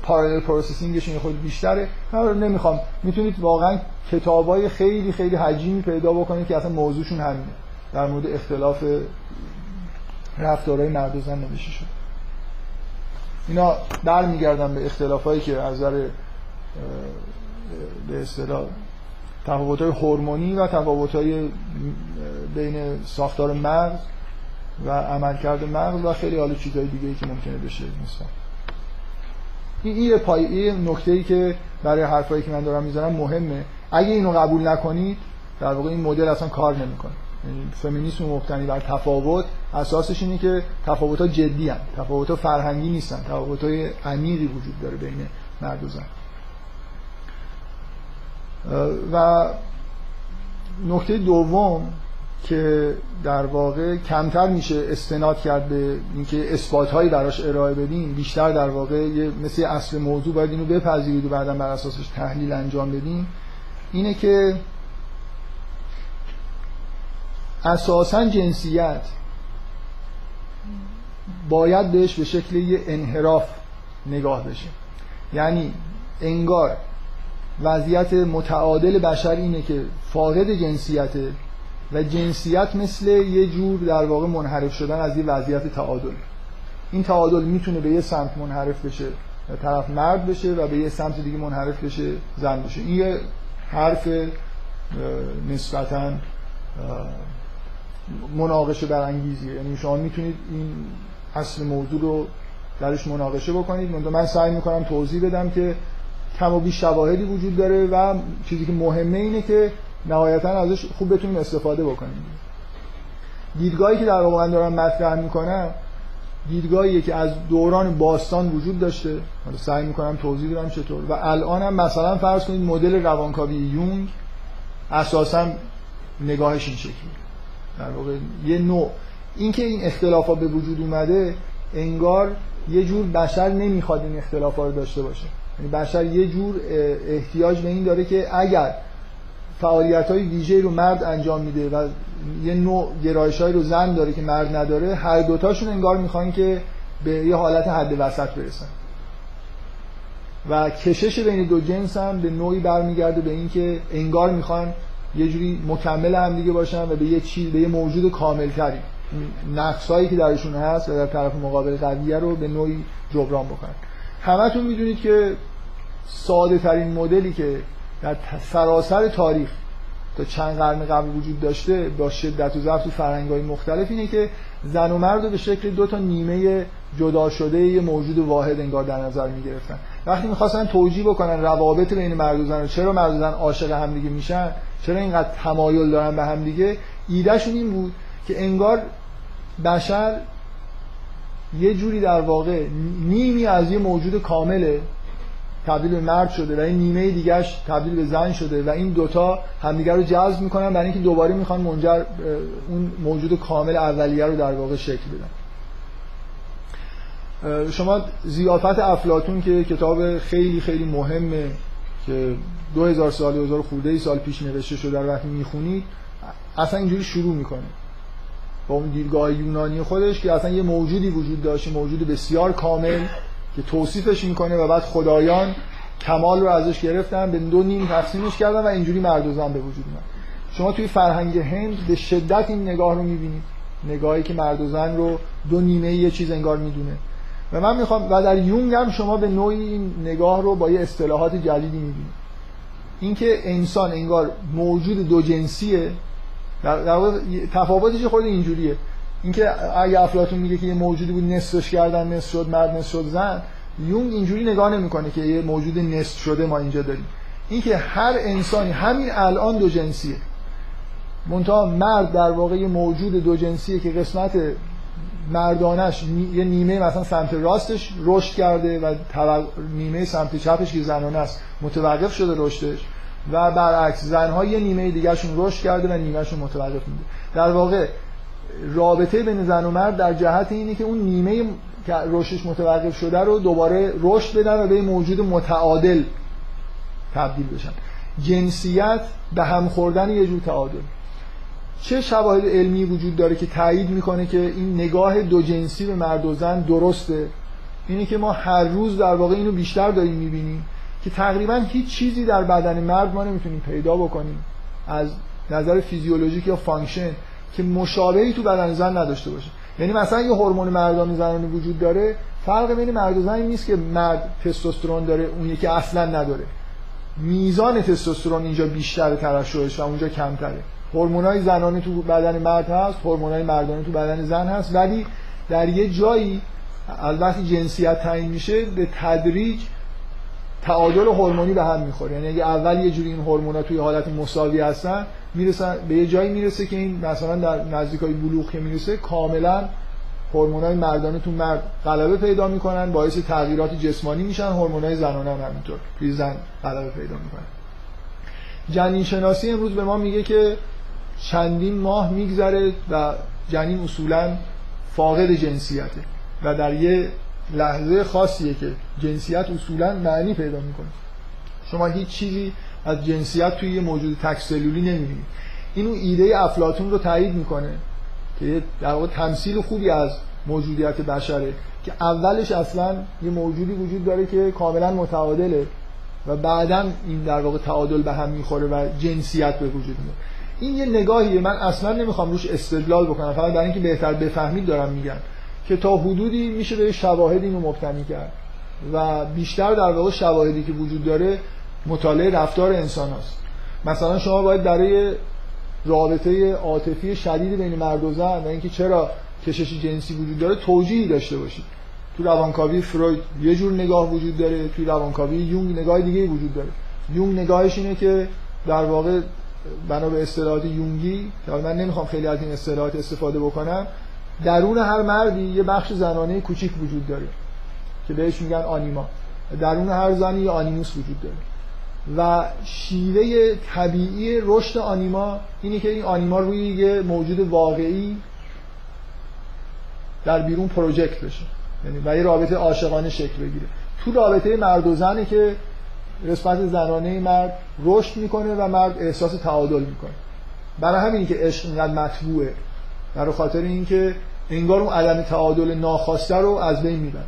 پارالل پروسسینگشون یه خود بیشتره. من نمیخوام، میتونید واقعا کتابای خیلی خیلی حجیمی پیدا بکنید که اصلا موضوعشون همینه، در مورد اختلاف رفتارهای مرد و زن نوشته شده. اینا برمیگردن به اختلافایی که از نظر به اصطلاح تفاوت‌های هورمونی و تفاوت‌های بین ساختار مغز و عملکرد مغز و خیلی حال چیزهای دیگه‌ای که ممکنه بشه مثلا. این پایه نکته‌ای که برای حرفایی که من دارم میزنم مهمه. اگه اینو قبول نکنید در واقع این مدل اصلا کار نمیکنه. یعنی فمینیسم مبتنی بر تفاوت اساسش اینه که تفاوت‌ها جدی هستند، تفاوت‌ها فرهنگی نیستن، تفاوت‌های عمیقی وجود داره بین مرد و زن. و نکته دوم که در واقع کمتر میشه استناد کرد به اینکه اثبات‌هایی براش ارائه بدیم، بیشتر در واقع یه مثل اصل موضوع باید اینو بپذیرید و بعداً بر اساسش تحلیل انجام بدیم، اینه که اساساً جنسیت باید بهش به شکل یه انحراف نگاه بشه. یعنی انگار وضعیت متعادل بشر اینه که فاقد جنسیته و جنسیت مثل یه جور در واقع منحرف شدن از یه وضعیت تعادل. این تعادل میتونه به یه سمت منحرف بشه و طرف مرد بشه و به یه سمت دیگه منحرف بشه زن بشه. این یه حرف نسبتاً مناقشه برانگیزیه، یعنی شما میتونید این اصل موضوع رو درش مناقشه بکنید. من سعی میکنم توضیح بدم که کم و بیش شواهدی وجود داره و چیزی که مهمه اینه که نهایتاً ازش خوب بتونیم استفاده بکنیم. دیدگاهی که در واقع من دارم مطرح میکنم دیدگاهیه که از دوران باستان وجود داشته، سعی میکنم توضیح بدم چطور، و الان هم مثلا فرض کنید مدل روانکاوی یونگ اساساً نگاهش این شکلیه. در واقع یه نوع اینکه این اختلافا به وجود اومده انگار یه جور بشر نمیخواد این اختلافا رو داشته باشه، یعنی بشر یه جور احتیاج به این داره که اگر فعالیت‌های ویژه‌ای رو مرد انجام میده و یه نوع گرایش‌هایی رو زن داره که مرد نداره، هر دوتاشون انگار میخوان که به یه حالت حد وسط برسن. و کشش بین دو جنس هم به نوعی برمیگرده به این که انگار میخوان یه جوری مکمل هم دیگه باشن و به یه چیز، به یه موجود کامل‌تری نقصایی که درشون هست و در طرف مقابل قویه رو به نوعی جبران بکنن. همتون میدونید که ساده ترین مدلی که در سراسر تاریخ تا چند قرن قبل وجود داشته با شدت و ضعف تو فرهنگ‌های مختلف اینه که زن و مرد رو به شکل دو تا نیمه جدا شده یه موجود واحد انگار در نظر می‌گرفتن. وقتی می‌خواستن توجیه بکنن روابط بین مرد و زن رو، چرا مرد و زن عاشق همدیگه میشن، چرا اینقدر تمایل دارن به همدیگه، ایدهشون این بود که انگار بشر یه جوری در واقع نیمی از یه موجود کامله تبدیل به مرد شده و این نیمه دیگهش تبدیل به زن شده و این دوتا همدیگر رو جذب میکنن برای اینکه دوباره میخوان منجر اون موجود کامل اولیه رو در واقع شکل بدن. شما ضیافت افلاطون که کتاب خیلی خیلی مهمه که دو هزار سال دو هزار خورده ای سال پیش نوشته شده رو وقتی میخونید اصلا اینجوری شروع میکنه با اون دیدگاه یونانی خودش که اصلا یه موجودی وجود داشته، موجود بسیار کامل که توصیفش میکنه و بعد خدایان کمال رو ازش گرفتن به دو نیم تقسیمش کردن و اینجوری مرد و زن به وجود اومد. شما توی فرهنگ هند به شدت این نگاه رو میبینید، نگاهی که مرد و زن رو دو نیمه یه چیز انگار میدونه. و من میخوام و در یونگ هم شما به نوعی این نگاه رو با یه اصطلاحات جدیدی میبینید. اینکه انسان انگار موجود دو جنسیه، در, در تفاوتش خود اینجوریه، اینکه اگه افلاطون میگه که یه موجودی بود نصفش کردن، نصف شد مرد، نصف شد زن، یونگ اینجوری نگاه نمیکنه که یه موجود نصف شده ما اینجا داریم. اینکه هر انسانی همین الان دو جنسیه، منتها مرد در واقع یه موجود دو جنسیه که قسمت مردانش یه نیمه مثلا سمت راستش رشد کرده و نیمه سمت چپش که زنانه است متوقف شده رشدش، و برعکس زنها یه نیمه دیگرشون رشد کرده و نیمهشون متوقف میده. در واقع رابطه بین زن و مرد در جهت اینه که اون نیمه که رشدش متوقف شده رو دوباره رشد بدن و به موجود متعادل تبدیل بشن. جنسیت به هم خوردن یه جور تعادل. چه شواهد علمی وجود داره که تایید میکنه که این نگاه دو جنسی به مرد و زن درسته؟ اینه که ما هر روز در واقع اینو بیشتر داریم میبینیم که تقریبا هیچ چیزی در بدن مرد ما نمیتونیم پیدا بکنیم از نظر فیزیولوژیک یا فانکشن که مشابهی تو بدن زن نداشته باشه. یعنی مثلا یه هورمون مردانی زنانی وجود داره، فرق بین مرد و زن نیست که مرد تستوسترون داره اون یکی اصلا نداره. میزان تستوسترون اینجا بیشتره ترشحش و اونجا کمتره. هورمونای زنانه تو بدن مرد هست، هورمونای مردانه تو بدن زن هست، ولی در یه جایی البته جنسیت تعیین میشه، به تدریج تعادل هورمونی به هم میخوره. یعنی اگه اول یه جوری این هورمونا توی حالت مساوی هستن، میرسن به یه جایی میرسه که این مثلا در نزدیکای بلوغ که میرسه کاملا هورمونای مردانه تو مرد غلبه پیدا میکنن، باعث تغییرات جسمانی میشن، هورمونای زنانه هم همینطور توی زن غلبه پیدا میکنن. جنین شناسی امروز به ما میگه که چندین ماه میگذره و جنین اصولا فاقد جنسیته و در یه لحظه خاصیه که جنسیت اصولا معنی پیدا میکنه. شما هیچ چیزی از جنسیت توی یه موجود تک سلولی نمیبینید. این اون ایده افلاطون رو تایید میکنه که در واقع تمثیل خوبی از موجودیت بشره که اولش اصلا یه موجودی وجود داره که کاملا متعادله و بعداً این در واقع تعادل به هم میخوره و جنسیت به وجود میاد. این یه نگاهیه، من اصلا نمیخوام روش استدلال بکنم، فقط برای اینکه بهتر بفهمید دارم میگم که تا حدودی میشه به شواهد اینو مبتنی کرد و بیشتر در واقع شواهدی که وجود داره مطالعه رفتار انسان هست. مثلا شما باید برای رابطه عاطفی شدید بین مرد و زن و اینکه چرا کشش جنسی وجود داره توجیهی داشته باشید. تو روانکاوی فروید یه جور نگاه وجود داره، تو روانکاوی یونگ نگاه دیگه وجود داره. یونگ نگاهش اینه که در واقع بنا به اصطلاحات یونگی، من نمیخوام خیلی از این اصطلاحات استفاده بکنم، درون هر مردی یه بخش زنانه کوچیک وجود داره که بهش میگن آنیما. درون هر زنی یه آنیموس وجود داره و شیوه طبیعی رشد آنیما اینه که این آنیما روی یه موجود واقعی در بیرون پروژکت بشه، یعنی و یه رابطه عاشقانه شکل بگیره. تو رابطه مرد و زنه که رسالت زنانه مرد رشد میکنه و مرد احساس تعادل میکنه. برای همین که عشق اینقدر مطبوعه، برای خاطر اینکه انگار اون عدم تعادل ناخواسته رو از بین میبره.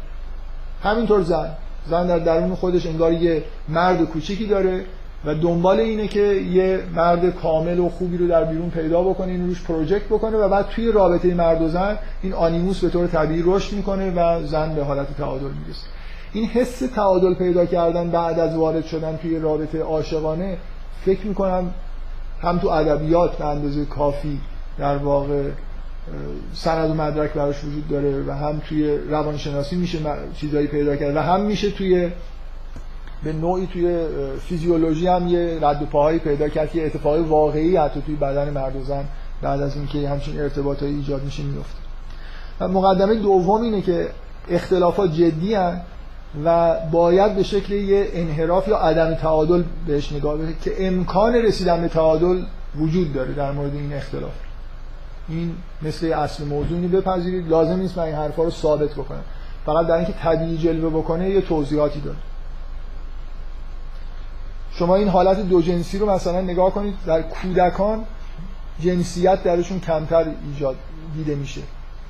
همینطور زن زن در درون خودش انگار یه مرد کوچیکی داره و دنبال اینه که یه مرد کامل و خوبی رو در بیرون پیدا بکنه، این روش پروژکت بکنه و بعد توی رابطه مرد و زن این آنیموس به طور طبیعی رشد میکنه و زن به حالت تعادل میرسه. این حس تعادل پیدا کردن بعد از وارد شدن توی رابطه عاشقانه فکر میکنم هم تو ادبیات به اندازه کافی در واقع سند و مدرک براش وجود داره و هم توی روانشناسی میشه چیزایی پیدا کرد و هم میشه توی به نوعی توی فیزیولوژی هم یه رد و پاهایی پیدا کرد که اتفاقی واقعی حتی توی بدن مرد و زن بعد از اینکه همچین ارتباطایی ایجاد میشه میفته. مقدمه دوم اینه که اختلافات جدی هستند و باید به شکل یه انحراف یا عدم تعادل بهش نگاه بشه که امکان رسیدن به تعادل وجود داره در مورد این اختلاف. این مثل اصل موضوعی بپذیرید، لازم نیست من این حرفا رو ثابت بکنم، فقط در اینکه طبیعی جلوه بکنه یه توضیحاتی داره. شما این حالت دو جنسی رو مثلا نگاه کنید، در کودکان جنسیت درشون کمتر ایجاد دیده میشه،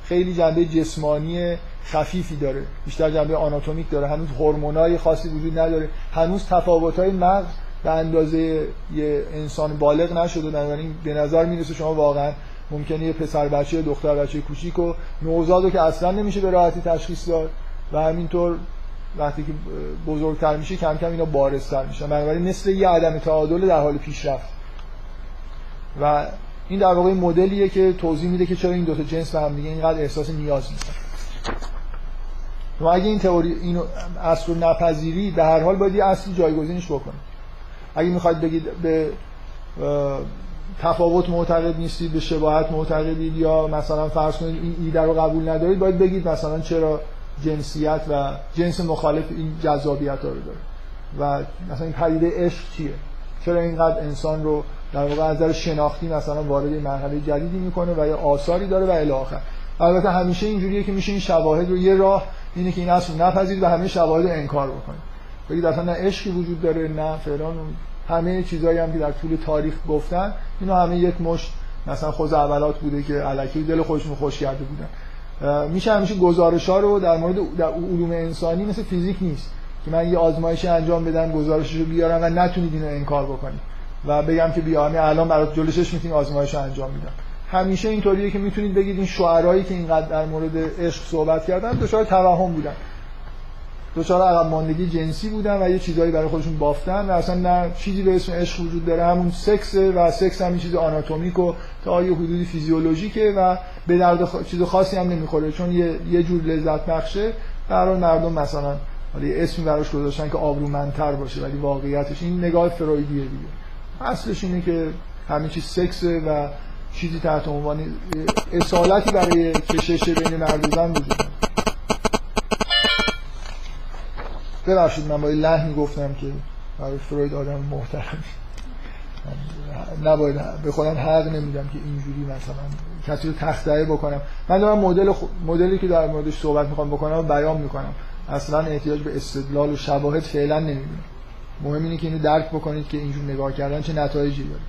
خیلی جنبه جسمانی خفیفی داره، بیشتر جنبه آناتومیک داره، هنوز هورمونای خاصی وجود نداره، هنوز تفاوت‌های مغز به اندازه یه انسان بالغ نشده، بنابراین به نظر میرسه شما واقعا ممکنه یه پسر بچه یا دختر بچه کوچیک و نوزاد رو که اصلا نمیشه به راحتی تشخیص داد و همینطور وقتی که بزرگتر میشه کم کم اینا بارزتر میشن، بنابراین مثل یه عدم تعادل در حال پیشرفت. و این در واقع مدلیه که توضیح میده که چرا این دو تا جنس به هم دیگه اینقدر احساس نیاز میکنن. و اگه این تئوری اینو اصل رو نپذیری، به هر حال باید یه اصلی جایگزینش بکنی. اگه میخواید بگید به تفاوت معتقد نیستید، به شباهت معتقدید، یا مثلا فرض کنید این ایده رو قبول ندارید، باید بگید مثلا چرا جنسیت و جنس مخالف این جذابیت ها رو داره و مثلا این پدیده عشق چیه، چرا اینقدر انسان رو در واقع از نظر شناختی مثلا وارد مرحله جدیدی میکنه و یا آثاری داره و الی آخر. البته همیشه اینجوریه که میشه این شواهد رو، یه راه اینه که این اصل نپذیرید و همه شواهد رو انکار بکنید، بگید اصلا نه عشقی وجود داره نه فلان، همه چیزایی هم که در طول تاریخ گفتن اینا همه یک مشت مثلا خزعبلات بوده که الکی دل خودشون خوش کرده بودن. میشه همیشه گزارش‌ها رو در مورد در علوم انسانی مثل فیزیک نیست که من یه آزمایش انجام بدم گزارششو بیارم و نتونید اینو انکار بکنید و بگم که بیامی الان برات جلوشش میتونید آزمایشو انجام میدم. همیشه اینطوریه که میتونید بگید این شعرایی که اینقدر در مورد عشق صحبت کردن دچار توهم بودن، دچار عقب ماندگی جنسی بودن و یه چیزایی برای خودشون بافتن و اصلا نه چیزی به اسم عشق وجود داره، همون سکس و سکس هم چیز آناتومیک و تا یه حدودی فیزیولوژیکه و به درد خ... چیز خاصی هم نمیخوره چون یه, یه جور لذت بخشه. برای مردم مثلا یه اسمی براش گذاشتن که آبرومندتر باشه، ولی واقعیتش این نگاه فرویدیه دیگه. اصلش اینه که همه چیز سکسه و چیزی تحت عنوان اصالتی برای کشش بین مرد و زن وجود داره. ببخشید من با لحنی گفتم که برای فروید آدم محترمی، نباید به خودم حق نمیدم که اینجوری مثلا کسی رو تخطئه بکنم. من دارم مدل خو... مدلی که در موردش صحبت میخوام بکنم و بیان میکنم، اصلا احتیاج به استدلال و شواهد فعلا نمیبینم. مهم اینه که اینو درک بکنید که اینجور نگاه کردن چه نتایجی داره.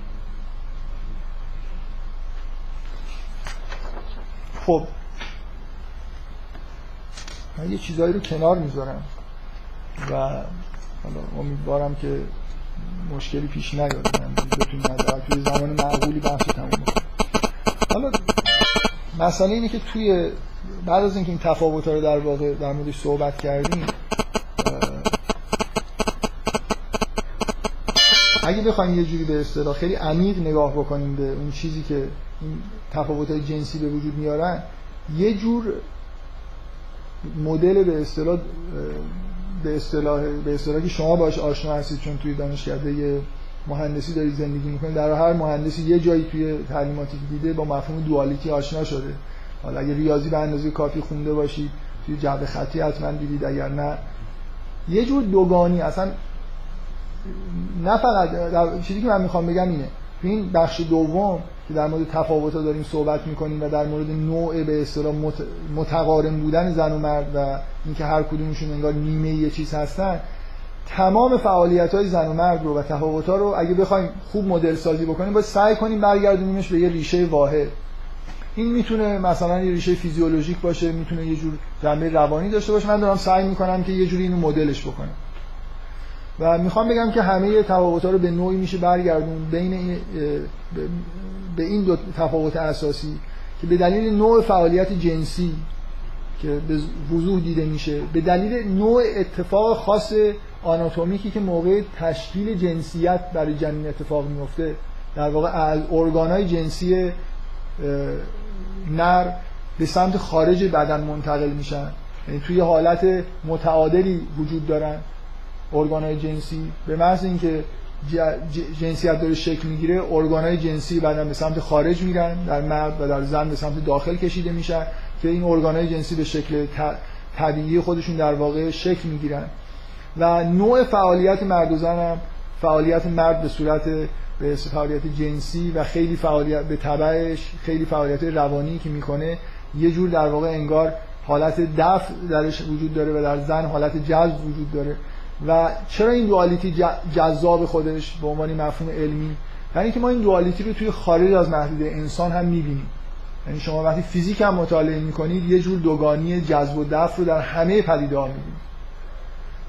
خب من یه چیزایی رو کنار میذارم و حالا امیدوارم که مشکلی پیش نیاد، من بتونم توی زمان معقولی بحث تموم کنم. حالا مسئله اینه که توی بعد از اینکه این تفاوت‌ها رو در واقع در موردش صحبت کردیم، اگه بخوایم یه جوری به اصطلاح خیلی عمیق نگاه بکنیم به اون چیزی که این تفاوت‌های جنسی به وجود میارن، یه جور مدل به اصطلاح به اصطلاح به اصطلاحی شما باهاش آشنا هستید چون توی دانشکده مهندسی دارید زندگی می‌کنید، در هر مهندسی یه جایی توی تعلیماتی که دیده با مفهوم دوالیتی آشنا شده. حالا اگه ریاضی به اندازه کافی خونده باشید، توی جبر خطی حتما دیدید، اگر نه یه جور دوگانی. اصلا نه فقط در... چیزی که من میخوام بگم اینه تو این بخش دوم که در مورد تفاوت‌ها داریم صحبت می‌کنیم و در مورد نوع به اصطلاح مت... متقارن بودن زن و مرد و اینکه هر کدومشون انگار نیمه یه چیز هستن، تمام فعالیت‌های زن و مرد رو و تفاوت‌ها رو اگه بخوایم خوب مدل سازی بکنیم باید سعی کنیم برگردونیمش به یه ریشه واحد. این میتونه مثلا یه ریشه فیزیولوژیک باشه، میتونه یه جور جنبه روانی داشته باشه. من دارم سعی می‌کنم که یه جوری اینو مدلش بکنم و میخوام بگم که همه تفاوت‌ها رو به نوعی میشه برگردون بین این به این دو تفاوت اساسی که به دلیل نوع فعالیت جنسی که به وضوح دیده میشه، به دلیل نوع اتفاق خاص آناتومیکی که موقع تشکیل جنسیت برای جنین اتفاق میفته، در واقع ارگان‌های جنسی نر به سمت خارج بدن منتقل میشن، یعنی توی حالت متعادلی وجود دارن ارگان‌های جنسی. به محض اینکه جنسیت داره شکل میگیره، ارگان‌های جنسی بعداً به سمت خارج میرن در مرد و در زن به سمت داخل کشیده میشن که این ارگان‌های جنسی به شکل طبیعی خودشون در واقع شکل میگیرن. و نوع فعالیت مرد و زن هم فعالیت مرد به صورت به فعالیت جنسی و خیلی فعالیت به تبعش خیلی فعالیت روانی که میکنه، یه جور در واقع انگار حالت دفع درش وجود داره و در زن حالت جذب وجود داره. و چرا این دوالیتی جذاب خودش به عنوان مفهوم علمی؟ یعنی که ما این دوالیتی رو توی خارج از محدوده انسان هم می‌بینیم. یعنی شما وقتی فیزیک هم مطالعه می‌کنید، یه جور دوگانی جذب و دفع رو در همه پدیده‌ها می‌بینید.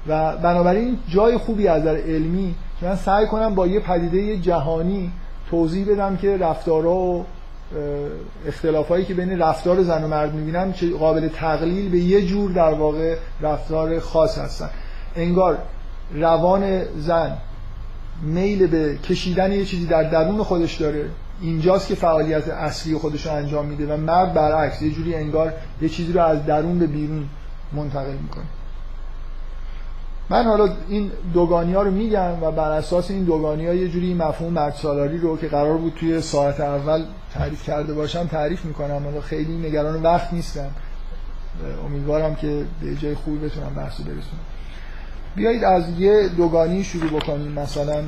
و بنابراین جای خوبی از نظر علمی که من سعی کنم با یه پدیده جهانی توضیح بدم که رفتارها و اختلافایی که بین رفتار زن و مرد میبینم که قابل تقلیل به یه جور در واقع رفتار خاص هستن. انگار روان زن میل به کشیدن یه چیزی در درون خودش داره، اینجاست که فعالیت اصلی خودش رو انجام میده، و مرد برعکس یه جوری انگار یه چیزی رو از درون به بیرون منتقل میکنه. من حالا این دوگانی ها رو میگم و بر اساس این دوگانی ها یه جوری این مفهوم مرد سالاری رو که قرار بود توی ساعت اول تعریف کرده باشم تعریف میکنم، ولی خیلی نگران وقت نیستم، امیدوارم که به جای خوبی بتونم بحثو برسونم. بیایید از یه دوگانی شروع بکنیم، مثلا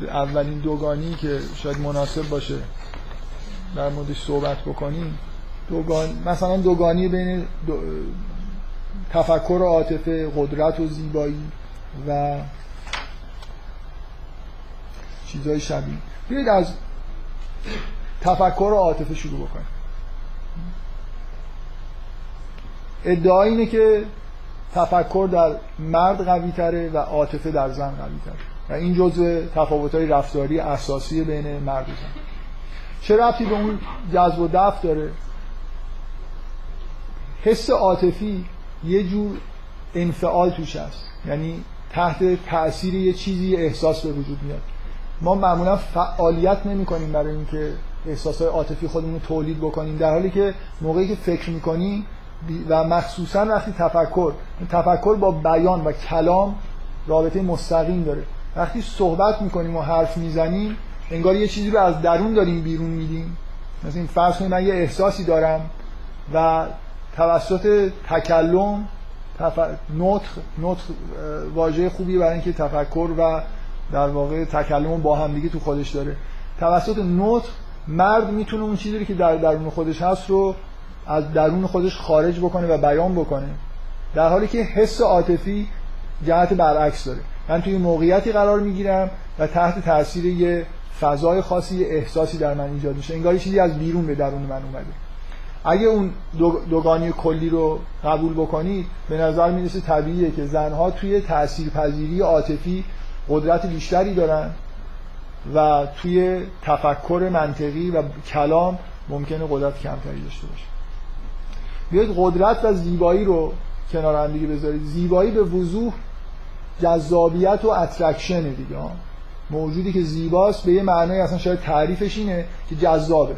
اولین دوگانی که شاید مناسب باشه در موردش صحبت بکنیم، دوگان مثلا دوگانی بین دو... تفکر و عاطفه، قدرت و زیبایی و چیزهای شبیه. بیایید از تفکر و عاطفه شروع بکنیم. ادعا اینه که تفکر در مرد قوی تره و عاطفه در زن قوی تره و این جزء تفاوت‌های رفتاری اساسی بین مرد و زن. چه ربطی به اون جذب و دفع داره؟ حس عاطفی یه جور انفعال توش هست، یعنی تحت تأثیر یه چیزی احساس به وجود میاد. ما معمولا فعالیت نمی کنیم برای اینکه احساسات عاطفی خودمون رو تولید بکنیم، در حالی که موقعی که فکر می‌کنی و مخصوصا وقتی تفکر تفکر با بیان و کلام رابطه مستقیم داره، وقتی صحبت میکنیم و حرف میزنیم انگار یه چیزی رو از درون داریم بیرون میدیم. مثلا فرض کنید من یه احساسی دارم و توسط تکلم تف... نطق نطق واژه خوبی برای اینکه تفکر و در واقع تکلم با هم دیگه تو خودش داره، توسط نطق مرد میتونه اون چیزی رو که در درون خودش هست رو از درون خودش خارج بکنه و بیان بکنه، در حالی که حس عاطفی جهت برعکس داره. من توی موقعیتی قرار میگیرم و تحت تاثیر یه فضای خاصی احساسی در من ایجاد میشه، انگار چیزی از بیرون به درون من اومده. اگه اون دوگانی کلی رو قبول بکنید به نظر میرسه طبیعیه که زنها توی تاثیرپذیری عاطفی قدرت بیشتری دارن و توی تفکر منطقی و کلام ممکنه قدرت کمتری داشته باشه. بیایید قدرت و زیبایی رو کنار هم دیگه بذارید. زیبایی به وضوح جذابیت و اترکشنه دیگه، موجودی که زیباست به یه معنای اصلا شاید تعریفش اینه که جذابه،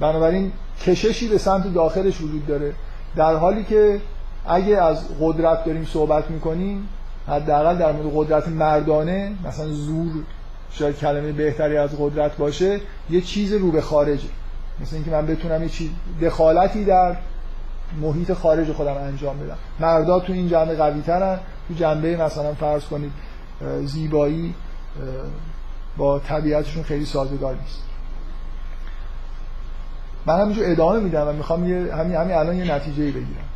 بنابراین کششی به سمت داخلش وجود داره، در حالی که اگه از قدرت داریم صحبت میکنیم حداقل در مورد قدرت مردانه، مثلا زور شاید کلمه بهتری از قدرت باشه، یه چیز رو به خارجه، مثل اینکه من بتونم یه چیز دخالتی در محیط خارج خودم انجام بدم. مردا تو این جنبه قوی ترن، تو جنبه مثلا فرض کنید زیبایی با طبیعتشون خیلی سازگار نیست. من همینجور ادامه میدم و میخوام یه همین همین الان یه نتیجه‌ای بگیرم.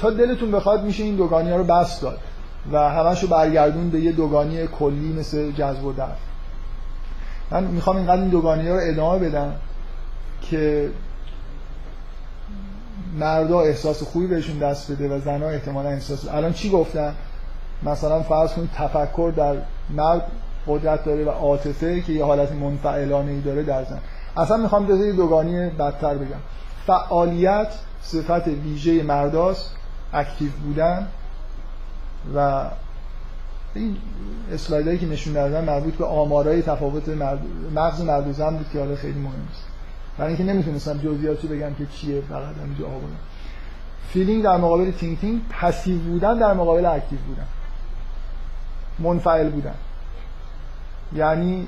تا دلتون بخواد میشه این دوگانی‌ها رو بس داد و همشو برگردون به یه دوگانی کلی مثل جذب و دفع. من میخوام اینقدر این دوگانی‌ها رو ادامه بدم که مردا احساس خوبی بهشون دست بده و زنها احتمالا احساس. الان چی گفتم؟ مثلا فرض کنید تفکر در مرد قدرت داره و عاطفه که یه حالت منفعلانه‌ای داره در زن. اصلا میخوام دزدی دوگانی بدتر بگم، فعالیت صفت ویژه مرداست، اکتیو بودن، و این اسلایدایی که نشون دادم مربوط به آمارهای تفاوت مرد... مغز مرد و زن بود که حالا خیلی مهم است، برای اینکه نمیتونستم جزئیاتو بگم که چیه، فقط همینجا آوردم. فیلینگ در مقابل تینکینگ، پسیو بودن در مقابل اکتیو بودن، منفعل بودن. یعنی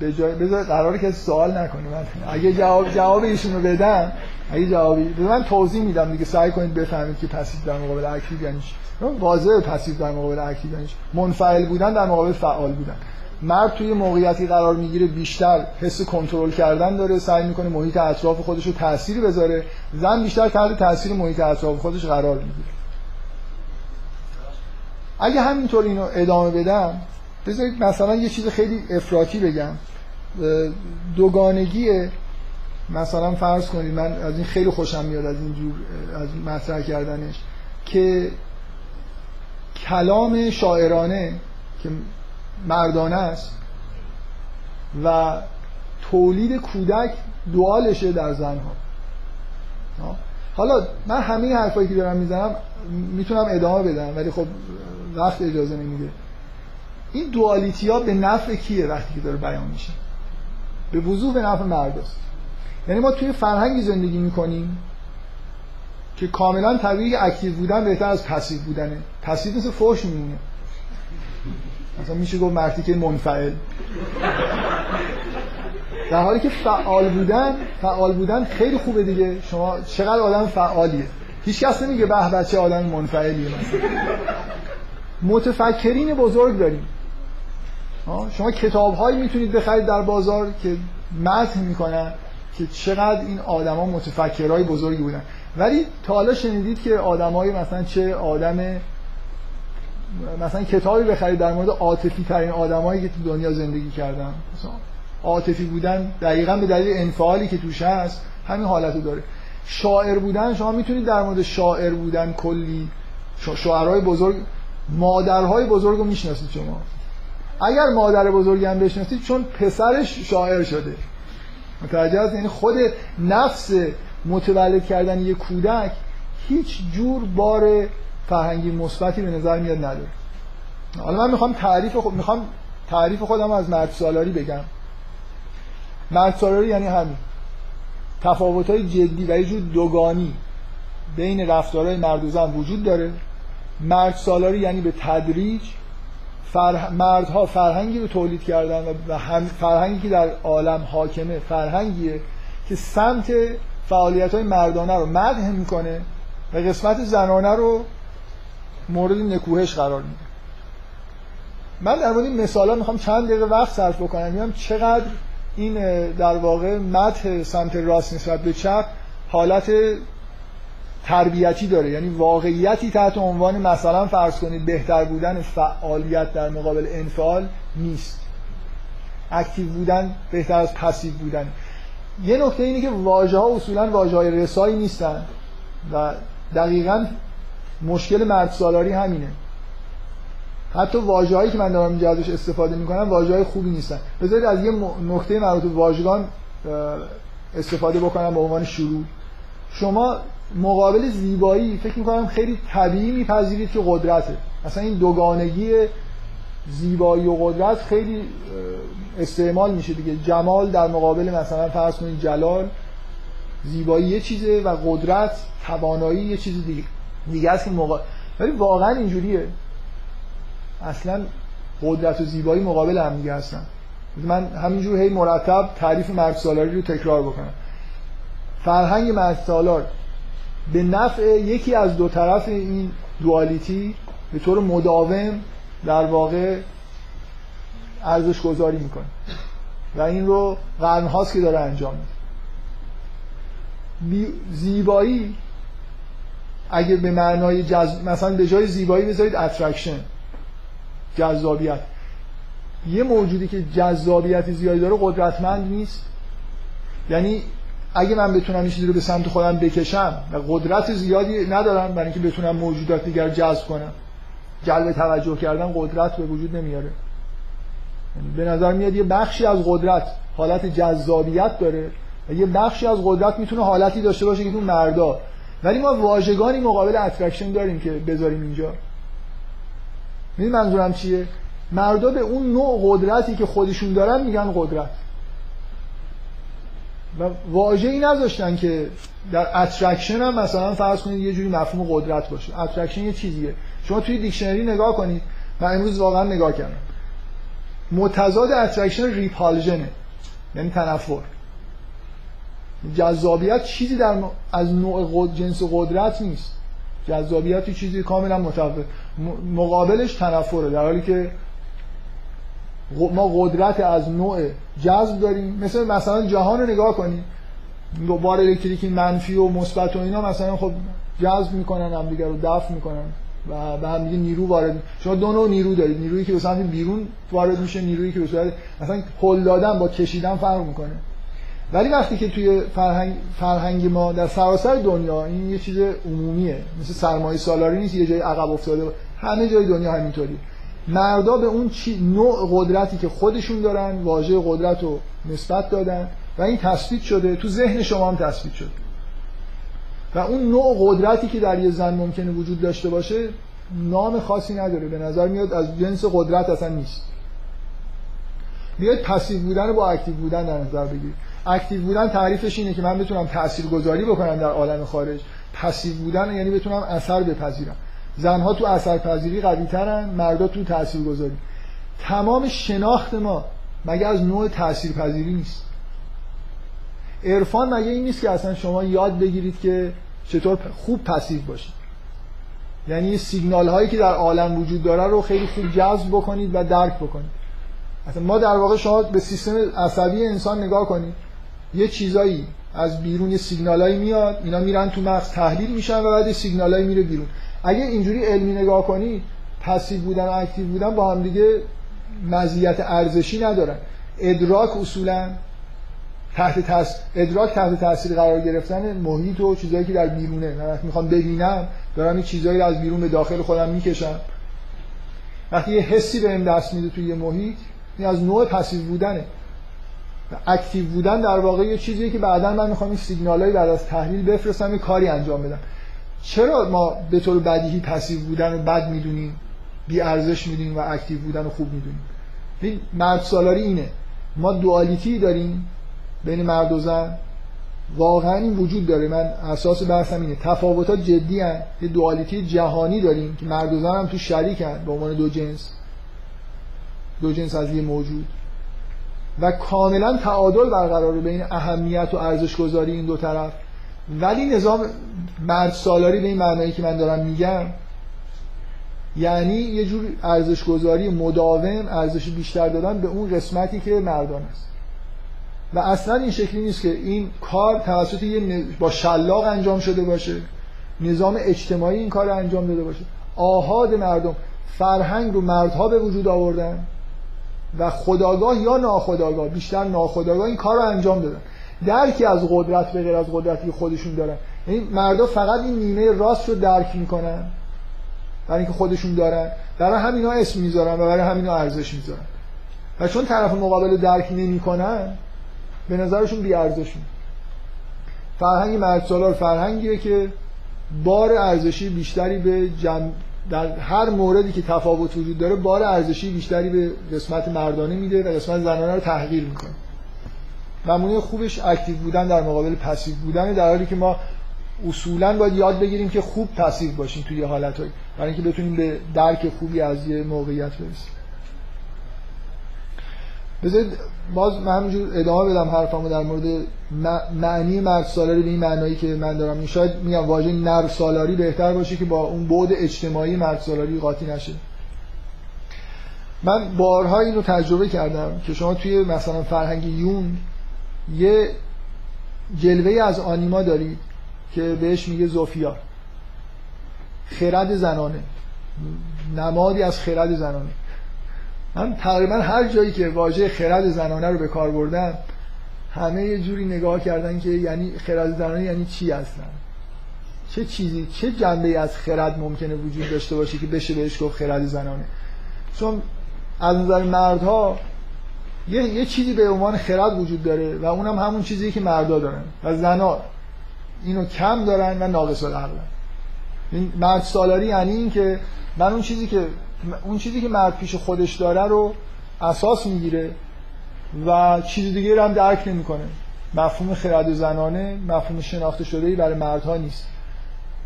به جای بذار قراره که سوال نکنی، من اگه جواب جواب ایشونو بدم، اگه جوابی من توضیح میدم دیگه، سعی کنید بفهمید که پسیو در مقابل اکتیو یعنی چی. واضحه پسیو در مقابل اکتیو یعنی چی. منفعل بودن در مقابل فعال بودن. مرد توی موقعیتی قرار میگیره بیشتر حس کنترل کردن داره، سعی میکنه محیط اطراف خودش رو تأثیری بذاره، زن بیشتر تحت تأثیر محیط اطراف خودش قرار میگیره. اگه همینطور اینو ادامه بدم، بذارید مثلا یه چیز خیلی افراطی بگم، دوگانگیه. مثلا فرض کنید من از این خیلی خوشم میاد، از این جور از مطرح کردنش که کلام شاعرانه که مردانه است و تولید کودک دوالشه در زنها. حالا من همه حرفایی که دارم میزنم میتونم ادامه بدم ولی خب وقت اجازه نمیده. این دوالیتی ها به نفع کیه وقتی که داره بیان میشه؟ به وضوح به نفع مرد است. یعنی ما توی فرهنگی زندگی میکنیم که کاملا طبیعی اکتیو بودن بهتر از پسیو بودنه. پسیو مثل فوش میمونه، مثلا میشه گفت مردی که منفعل، در حالی که فعال بودن فعال بودن خیلی خوبه دیگه. شما چقدر آدم فعالیه، هیچ کس نمیگه به بچه آدم منفعلیه. مثلا متفکرین بزرگ داریم، شما کتاب‌هایی میتونید بخرید در بازار که متن میکنن که چقدر این آدما متفکرای بزرگی بودن. ولی تا حالا شنیدید که آدمای مثلا چه آدم مثلا کتابی بخرید در مورد عاطفی ترین آدمایی که تو دنیا زندگی کردن؟ مثلا عاطفی بودن دقیقاً به دلیل انفعالی که توش هست همین حالتو داره. شاعر بودن، شما میتونید در مورد شاعر بودن کلی شاعرای بزرگ، مادرهای بزرگو میشناسید شما. اگر مادر بزرگی هم بشناسید چون پسرش شاعر شده، متوجه هست؟ یعنی خود نفس متولد کردن یک کودک هیچ جور بار فرهنگی مثبتی به نظر میاد نداره. حالا من میخوام تعریف خود میخوام تعریف خودم از مردسالاری بگم. مردسالاری یعنی همین تفاوت‌های جدی و یه جور دوگانی بین رفتارهای مرد و زن وجود داره. مردسالاری یعنی به تدریج فرهنگ مردها فرهنگی رو تولید کردن و هم فرهنگی که در عالم حاکمه فرهنگیه که سمت فعالیت‌های مردانه رو مدح میکنه و قسمت زنانه رو مورد نکوهش قرار میده. من در مورد این مثالا میخوام چند دقیقه وقت صرف بکنم ببینم چقدر این در واقع مدح سمت راست نسبت به چپ حالت تربیتی داره، یعنی واقعیتی تحت عنوان مثلا فرض کنید بهتر بودن فعالیت در مقابل انفعال نیست. اکتیو بودن بهتر از پسیو بودن. یه نکته اینه که واژه‌ها اصولاً واژه‌های رسایی نیستن و دقیقاً مشکل مردسالاری همینه. حتی واژه‌هایی که من دارم اینجا ازش استفاده می‌کنم واژه‌های خوبی نیستن. بذارید از یه نکته مربوط به واژگان استفاده بکنم به عنوان شروع. شما مقابل زیبایی فکر میکنم خیلی طبیعی میپذیرید که قدرته. اصلا این دوگانگی زیبایی و قدرت خیلی استعمال میشه دیگه. جمال در مقابل مثلا فرض کنید جلال، زیبایی یه چیزه و قدرت توانایی یه چیز دیگه دیگه است که مقابل، ولی واقعا اینجوریه؟ اصلا قدرت و زیبایی مقابل هم دیگه هستن. من همینجور هی مرتب تعریف مردسالاری رو تکرار بکنم. فرهنگ مردسالار به نفع یکی از دو طرف این دوالیتی به طور مداوم در واقع ارزش گذاری میکنه و این رو قرن‌هاست که داره انجام میده. زیبایی اگه به معنای جذب، مثلا به جای زیبایی بذارید اترکشن، جذابیت، یه موجودی که جذابیت زیادی داره قدرتمند نیست. یعنی اگه من بتونم این چیزی رو به سمت خودم بکشم و قدرت زیادی ندارم برای اینکه بتونم موجودات دیگر جذب کنم، جلب توجه کردن قدرت به وجود نمیاره. به نظر میاد یه بخشی از قدرت حالت جذابیت داره و یه بخشی از قدرت میتونه حالتی داشته باشه که تو مردا، ولی ما واژگانی مقابل اترکشن داریم که بذاریم اینجا. میدونی منظورم چیه؟ مردا به اون نوع قدرتی که خودشون دارن میگن قدرت و واژه‌ای نذاشتن که در اترکشن هم مثلا فرض کنید یه جوری مفهوم قدرت باشه. اترکشن یه چیزیه، شما توی دیکشنری نگاه کنید، من امروز واقعا نگاه کردم، متضاد اترکشن ریپالژنه، یعنی تنفر. جذابیت چیزی در م... از نوع قد... جنس قدرت نیست. جذابیت چیزی کاملا متفاوت، م... مقابلش تنفره، در حالی که ما قدرت از نوع جذب داریم. مثل مثلا جهان رو نگاه کنیم، بار الکتریکی منفی و مثبت و اینا مثلا خب جذب میکنن هم دیگه رو دفع میکنن و به هم دیگه نیرو وارد. شما دو نوع نیرو دارید، نیرویی که به سمت بیرون وارد میشه، نیرویی که به صورت مثلا هل دادن با کشیدن فرق میکنه. ولی وقتی که توی فرهنگ فرهنگ ما در سراسر دنیا این یه چیز عمومیه، مثل سرمایه سالاری نیست یه جای عقب افتاده، همه جای دنیا همینطوریه. مردا به اون چی... نوع قدرتی که خودشون دارن واژه قدرت رو نسبت دادن و این تثبیت شده، تو ذهن شما هم تثبیت شده و اون نوع قدرتی که در یه زن ممکنه وجود داشته باشه نام خاصی نداره، به نظر میاد از جنس قدرت اصلا نیست. بیاید پسیو بودن رو با اکتیو بودن در نظر بگیرید. اکتیو بودن تعریفش اینه که من بتونم تاثیرگذاری بکنم در عالم خارج، پسیو بودن یعنی بتونم اثر بپذیرم. زنها تو اثرپذیری قوی‌ترن، مردا تو تاثیرگذاری. تمام شناخت ما مگه از نوع تاثیرپذیری نیست؟ عرفان مگه این نیست که اصلا شما یاد بگیرید که چطور خوب پسیو باشید؟ یعنی سیگنال هایی که در عالم وجود داره رو خیلی خوب جذب بکنید و درک بکنید. اصلا ما در واقع شما به سیستم عصبی انسان نگاه کنید، یه چیزایی از بیرون سیگنالایی میاد، اینا میرن تو مغز تحلیل میشن و بعد سیگنالایی میره بیرون. اگه اینجوری علمی نگاه کنی، پسیو بودن و اکتیو بودن با هم دیگه مزیت ارزشی ندارن. ادراک اصولا تحت تاثیر ادراک تحت تاثیر قرار گرفتن محیط و چیزایی که در بیرونه. من وقتی میخوام ببینم، دارم این چیزایی رو از بیرون به داخل خودم میکشم. وقتی یه حسی بهم دست میده توی یه محیط، این از نوع پسیو بودنه. و اکتیو بودن در واقع یه چیزیه که بعداً من میخوام این سیگنالای بعد از تحلیل بفرستم، یه کاری انجام بدم. چرا ما به طور بدیهی پسیو بودن رو بد میدونیم، بی ارزش میدونیم و اکتیو بودن رو خوب میدونیم؟ این مردسالاری اینه. ما دوالیتی داریم بین مرد و زن، واقعا این وجود داره. من اساس بحثم اینه، تفاوتات جدی هست، یه دوالیتی جهانی داریم که مرد و زن هم تو شریکن به عنوان دو جنس، دو جنس از یه موجود، و کاملا تعادل برقراره بین اهمیت و ارزش گذاری این دو طرف. ولی نظام مرد سالاری به این معنایی که من دارم میگم یعنی یه جور ارزش گذاری مداوم، ارزش بیشتر دادن به اون قسمتی که مردان است. و اصلا این شکلی نیست که این کار توسط یه با شلاق انجام شده باشه، نظام اجتماعی این کار انجام داده باشه. آحاد مردم فرهنگ رو مردها به وجود آوردن و خودآگاه یا ناخودآگاه، بیشتر ناخودآگاه، این کار رو انجام دادن. درکی از قدرت به غیر از قدرتی که خودشون دارن، یعنی مردا فقط این نیمه راست رو درک میکنن برای اینکه خودشون دارن، برای همینا اسم میذارن و برای همینا ارزش میذارن. و چون طرف مقابل رو درک نمیکنن به نظرشون بی ارزش میاد. فرهنگ مردسالار فرهنگیه که بار ارزشی بیشتری به جمع در هر موردی که تفاوت وجود داره بار ارزشی بیشتری به قسمت مردانه میده و قسمت زنانه رو تحقیر میکنه. نمونه خوبش اکتیو بودن در مقابل پسیو بودن، در حالی که ما اصولاً باید یاد بگیریم که خوب پسیو باشیم توی حالت‌هایی برای اینکه بتونیم به درک خوبی از یه موقعیت برسیم. بذارید باز من همینجور ادامه بدم حرفامو در مورد معنی مرد سالاری به این معنایی که من دارم. شاید میگم واژه نر سالاری بهتر باشه که با اون بعد اجتماعی مرد سالاری قاطی نشه. من بارها اینو تجربه کردم که شما توی مثلا فرهنگ یونگ یه جلوه از آنیما دارید که بهش میگه زوفیا، خرد زنانه، نمادی از خرد زنانه. من تقریبا هر جایی که واژه خرد زنانه رو به کار بردم همه یه جوری نگاه کردن که یعنی خرد زنانه یعنی چی هستن، چه چیزی، چه جنبه‌ای از خرد ممکنه وجود داشته باشه که بشه بهش گفت خرد زنانه. چون از نظر مردها یه یه چیزی به عنوان خرد وجود داره و اونم همون چیزیه که مردا دارن و زنا اینو کم دارن و ناقص العقلن. این مرد سالاری یعنی این که من اون چیزی که اون چیزی که مرد پیش خودش داره رو اساس میگیره و چیز دیگه رو هم درک نمیکنه. مفهوم خرد زنانه مفهوم شناخته شده‌ای برای مردها نیست،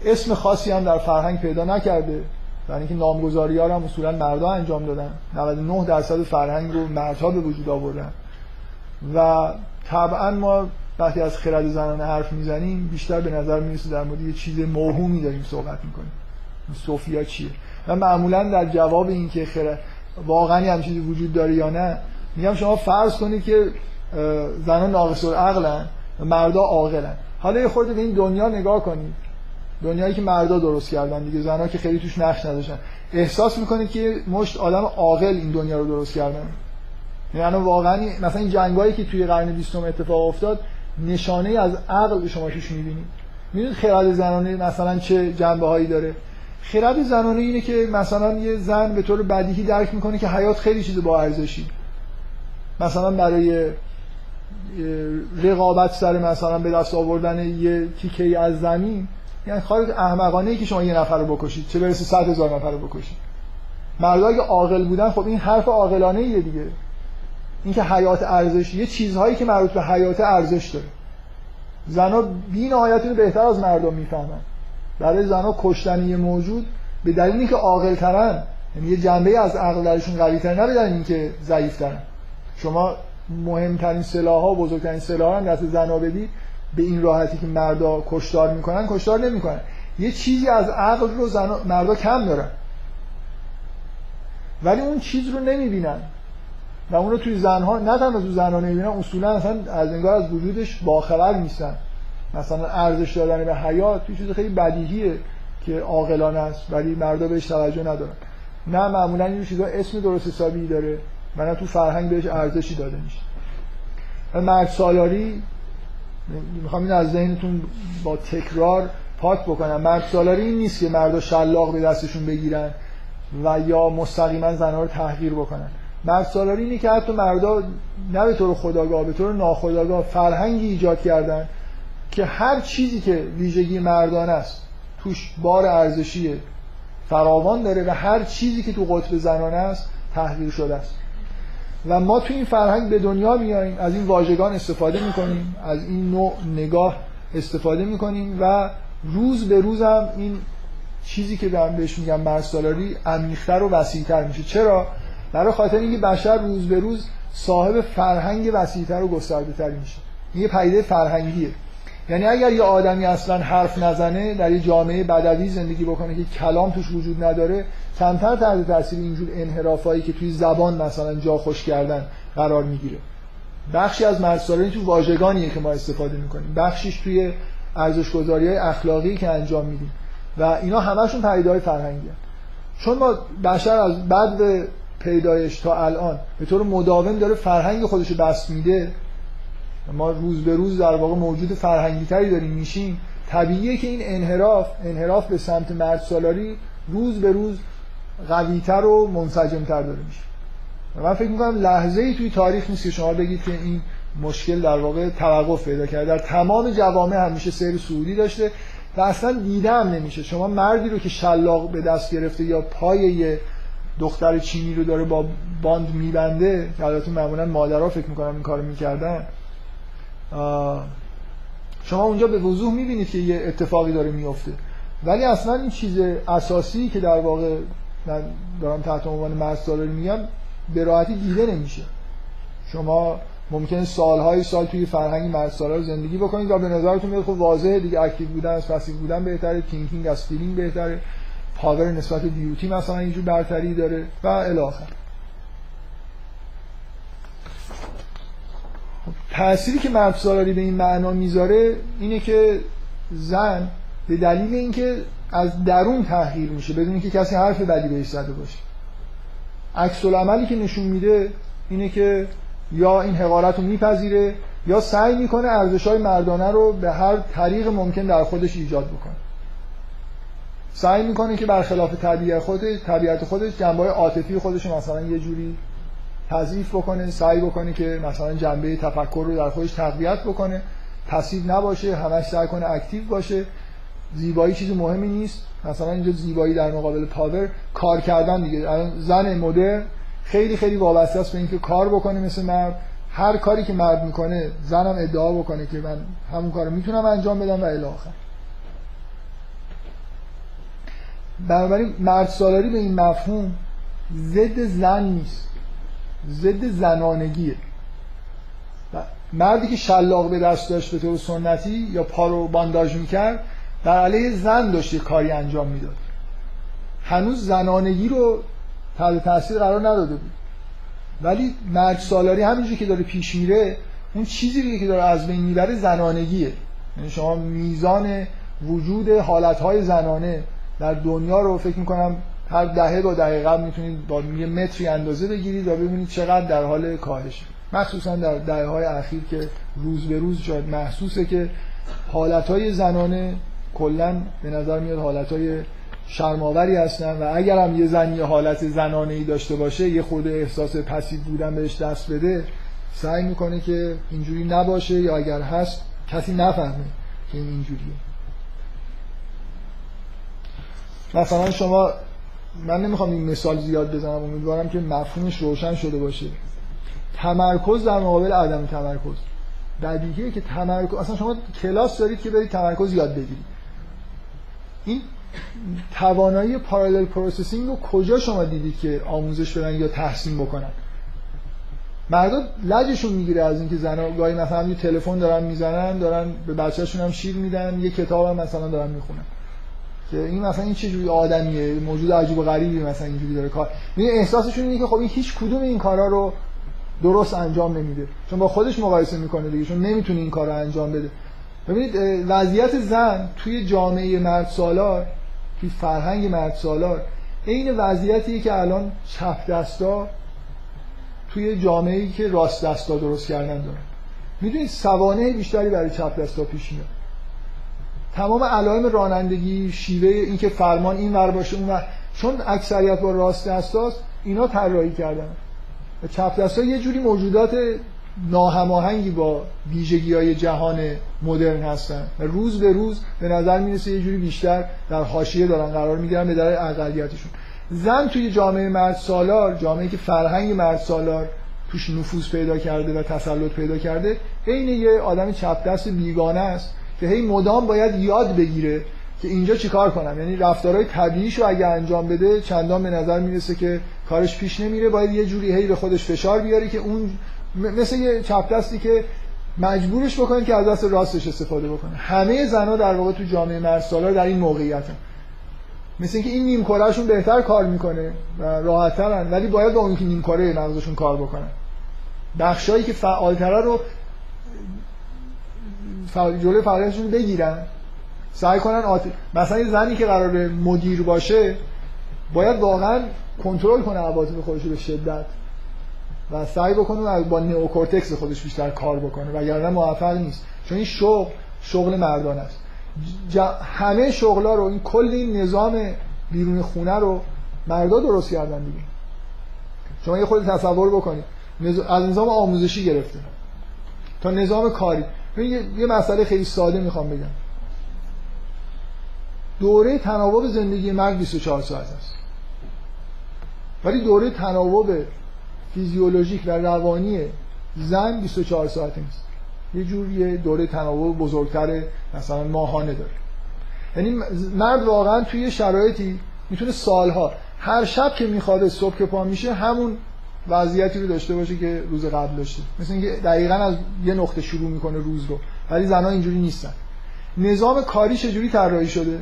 اسم خاصی هم در فرهنگ پیدا نکرده، یعنی که نامگذاری‌ها رو هم اصولاً مردها انجام دادن. نود و نه درصد فرهنگ رو مردها به وجود آوردن و طبعاً ما وقتی از خرد زنانه حرف میزنیم بیشتر به نظر میرسه در مورد یه چیز موهومی داریم صحبت میکنیم. سوفیا چیه؟ من معمولاً در جواب این که خرد واقعاً همچین چیزی وجود داره یا نه میگم شما فرض کنید که زنان ناقص العقلن و مردا عاقلن. حالا یه خورده به این دنیا نگاه کنید، دنیایی که مردا درست کردن دیگه، زنها که خیلی توش نقش نداشتن. احساس میکنید که مشت آدم عاقل این دنیا رو درست کردن. یعنی واقعا مثلا این جنگایی که توی قرن بیستم اتفاق افتاد نشانه از عقل شما توش میبینید. میدونید خرد زنانه مثلا چه جنبه‌هایی داره؟ خرد زنانه اینه که مثلا یه زن به طور بدیهی درک میکنه که حیات خیلی چیز با ارزشی، مثلا برای رقابت سر مثلا به دست آوردن یه تیکه از زمین، یعنی خارج احمقانه ای که شما یه نفر رو بکشید، چه برسه صد هزار نفر رو بکشید. مردا اگه عاقل بودن، خب این حرف عاقلانه ایه دیگه، اینکه حیات ارزش، یه چیزهایی که مربوط به حیات ارزش داره. زنا بی‌نهایت اینو بهتر از مردم میفهمن. برای زنا کشتن یه موجود به دلیل اینکه عاقل ترن، یعنی یه جنبه از عقل درشون قوی تر، نه به دلیل اینکه ضعیف ترن. شما مهمترین سلاح ها، بزرگترین سلاح ها هم دست زنا بدی، به این راحتی که مردا کشتار میکنن کشتار نمیکنن. یه چیزی از عقل رو زنا مردا کم دارن، ولی اون چیز رو نمیبینن و اون رو توی زنها، نه تنها توی زنها نمیبینن، اصولا اصلا از انگار از وجودش باخبر نیستن. مثلا ارزش دادن به حیات توی چیز خیلی بدیهیه که عاقلانه است، ولی مردا بهش توجه ندارن. نه معمولا این چیزا اسم درست حسابی داره و نه تو فرهنگ بهش ارزشی داده میشه. مرد سالاری، میخوام این از ذهنتون با تکرار پاک بکنم، مرد سالاری این نیست که مردا شلاق به دستشون بگیرن و یا مستقیما زنها رو تحقیر بکنن. مرد سالاری اینه که حتی مردا نه به طور خودآگاه، به طور ناخودآگاه فرهنگی ایجاد کردن که هر چیزی که ویژگی مردانه است توش بار ارزشی فراوان داره و هر چیزی که تو قطب زنانه است تحقیر شده است. و ما تو این فرهنگ به دنیا میاییم، از این واژگان استفاده میکنیم، از این نوع نگاه استفاده میکنیم و روز به روز هم این چیزی که من بهش میگم مرسالاری عمیق‌تر و وسیع‌تر میشه. چرا؟ برای خاطر اینکه بشر روز به روز صاحب فرهنگ وسیع‌تر و گسترده‌تر میشه. این یه پدیده فرهنگیه. یعنی اگر یه آدمی اصلا حرف نزنه، در یه جامعه بدوی زندگی بکنه که کلام توش وجود نداره، کمتر تحت تاثیر اینجور انحرافایی که توی زبان مثلا جا خوش کردن قرار میگیره. بخشی از مرسالاری تو واژگانیه که ما استفاده میکنیم، بخشیش توی ارزش‌گذاری‌های اخلاقی که انجام میدیم و اینا همشون پدیده‌های فرهنگی هست. چون ما بشر از بعد پیدایش تا الان به طور مداوم داره فرهنگ خودشو بست میده، ما روز به روز در واقع موجود فرهنگی تری داریم میشیم، طبیعیه که این انحراف انحراف به سمت مردسالاری روز به روز قوی‌تر و منسجم‌تر داره میشه. من فکر میکنم لحظه‌ای توی تاریخ نیست که شما بگید که این مشکل در واقع توقف پیدا کرده. در تمام جوامع همیشه سیر صعودی داشته و اصلا دیده هم نمیشه. شما مردی رو که شلاق به دست گرفته یا پای یه دختر چینی رو داره با باند میبنده، که البته معمولا مادرها فکر میکنم این کارو میکردن، شما اونجا به وضوح میبینید که یه اتفاقی داره میفته. ولی اصلا این چیز اساسی که در واقع من دارم تحت عنوان مرسالاری میگم به راحتی دیده نمیشه. شما ممکنه سالهای سال توی فرهنگ مرسالاری زندگی بکنید و به نظرتون میاد خب واضحه دیگه، اکتیو بودن از پسیو بودن بهتره، تینکینگ از فیلینگ بهتره، پاور نسبت بیوتی مثلا اینجور برتری داره و الی آخر. تأثیری که مرسالاری به این معنا میذاره اینه که زن به دلیل اینکه از درون تحقیر میشه بدون اینکه کسی حرف بدی بهش زده باشه، عکس العملی که نشون میده اینه که یا این حقارت رو میپذیره یا سعی میکنه ارزش‌های مردانه رو به هر طریق ممکن در خودش ایجاد بکنه. سعی میکنه که برخلاف طبیعت خودش، طبیعت خودش جنبه‌های عاطفی خودش مثلا یه جوری تضعیف بکنه، سعی بکنه که مثلا جنبه تفکر رو در خودش تقویت بکنه، پسیو نباشه، همش سعی کنه اکتیو باشه. زیبایی چیز مهمی نیست، مثلا اینجا زیبایی در مقابل پاور، کار کردن دیگه. زن مدرن خیلی خیلی وابسته است به اینکه کار بکنه مثل مرد. هر کاری که مرد میکنه زنم ادعا بکنه که من همون کارو میتونم انجام بدم و الی آخر. بنابراین مردسالاری به این مفهوم ضد زن نیست، ضد زنانگیه. مردی که شلاق به دست داشت به طور سنتی یا پا رو بانداج میکرد، در علیه زن داشت یه کاری انجام میداد، هنوز زنانگی رو تحت تاثیر قرار نداده بود. ولی مرد سالاری همینجوری که داره پیش میره، اون چیزی که داره از بین میبره زنانگیه. یعنی شما میزان وجود حالتهای زنانه در دنیا رو فکر میکنم هر دهه دو دهه قبل میتونید با یه متری اندازه بگیرید و ببینید چقدر در حال کاهشه، مخصوصا در دهه های اخیر که روز به روز شاید محسوسه که حالتهای زنانه کلن به نظر میاد حالتهای شرماوری هستن و اگر هم یه زنی حالت زنانه‌ای داشته باشه، یه خورده احساس پسیو بودن بهش دست بده، سعی میکنه که اینجوری نباشه، یا اگر هست کسی نفهمه که این اینجوریه. مثلا شما، من نمیخوام این مثال زیاد بزنم، امیدوارم که مفهومش روشن شده باشه. تمرکز در مقابل عدم تمرکز. بدیهیه که تمرکز، اصلا شما کلاس دارید که برید تمرکز یاد بگیرید. این توانایی پارالل پروسسینگ رو کجا شما دیدید که آموزش بدن یا تحسین بکنن؟ مردا لجشون میگیره از اینکه زنا گاهی مثلا یه تلفن دارن میزنن، دارن به بچه‌شون هم شیر میدن، یه کتاب هم مثلا دارن میخونن. که این مثلا این چه جوری آدمیه، موجود عجیب و غریبی مثلا اینجوری داره کار. یعنی احساسشون اینه که خب این هیچ کدوم این کارا رو درست انجام نمیده، چون با خودش مقایسه میکنه دیگه، چون نمیتونه این کارو انجام بده. ببینید وضعیت زن توی جامعه مردسالار، توی فرهنگ مردسالار، این وضعیتیه که الان چپ دستا توی جامعه‌ای که راست دستا درست کردن دارن. میدونید سوانح بیشتری برای چپ دستا پیش میاد. تمام علائم رانندگی، شیوه اینکه فرمان این ور باشه اون ور، چون اکثریت با راست دستاست، اینا طراحی کردن. چپ دستا یه جوری موجودات ناهماهنگی با ویژگی‌های جهان مدرن هستن و روز به روز به نظر میرسه یه جوری بیشتر در حاشیه دارن قرار میگیرن به دلیل اقلیتشون. زن توی جامعه مردسالار، جامعه‌ای که فرهنگ مردسالار توش نفوذ پیدا کرده و تسلط پیدا کرده، عین یه آدم چپ دست بیگانه است که هی مدام باید یاد بگیره که اینجا چیکار کنم. یعنی رفتارهای طبیعیشو اگه انجام بده چندان به نظر میرسه که کارش پیش نمیره، باید یه جوری هی به خودش فشار بیاره که اون مثل یه چپ دستی که مجبورش بکنن که از دست راستش استفاده بکنه. همه زن‌ها در واقع تو جامعه مردسالار در این موقعیتن، مثل اینکه این نیمکرهشون بهتر کار میکنه و راحت‌ترن، ولی باید با اون که نیمکره مغزشون کار بکنن. بخشایی که فعال‌تره رو فعال جلوی فعالیتشون بگیرن، سعی کنن آت... مثلا یه زنی که قراره مدیر باشه باید واقعا کنترل کنه عواطف خودش رو به شدت و سعی بکنه با نیوکورتکس خودش بیشتر کار بکنه، وگرنه موفق نیست. چون این شغل شغل مردانه است. ج... همه شغلا رو، این کل این نظام بیرون خونه رو مردا درست کردن دیگه. شما یه خود تصور بکنید، نز... از نظام آموزشی گرفته تا نظام کاری. یه... یه مسئله خیلی ساده میخوام بگم. دوره تناوب زندگی مرد بیست و چهار ساعت است، ولی دوره تناوب فیزیولوژیک و روانی زن بیست و چهار ساعته نیست، یه جوری دوره تناوب بزرگتر مثلا ماهانه داره. یعنی مرد واقعا توی شرایطی میتونه سالها هر شب که میخواد صبح که پا میشه همون وضعیتی رو داشته باشه که روز قبل داشته، مثل اینکه دقیقاً از یه نقطه شروع میکنه روز رو. ولی زنها اینجوری نیستن. نظام کاری چجوری طراحی شده؟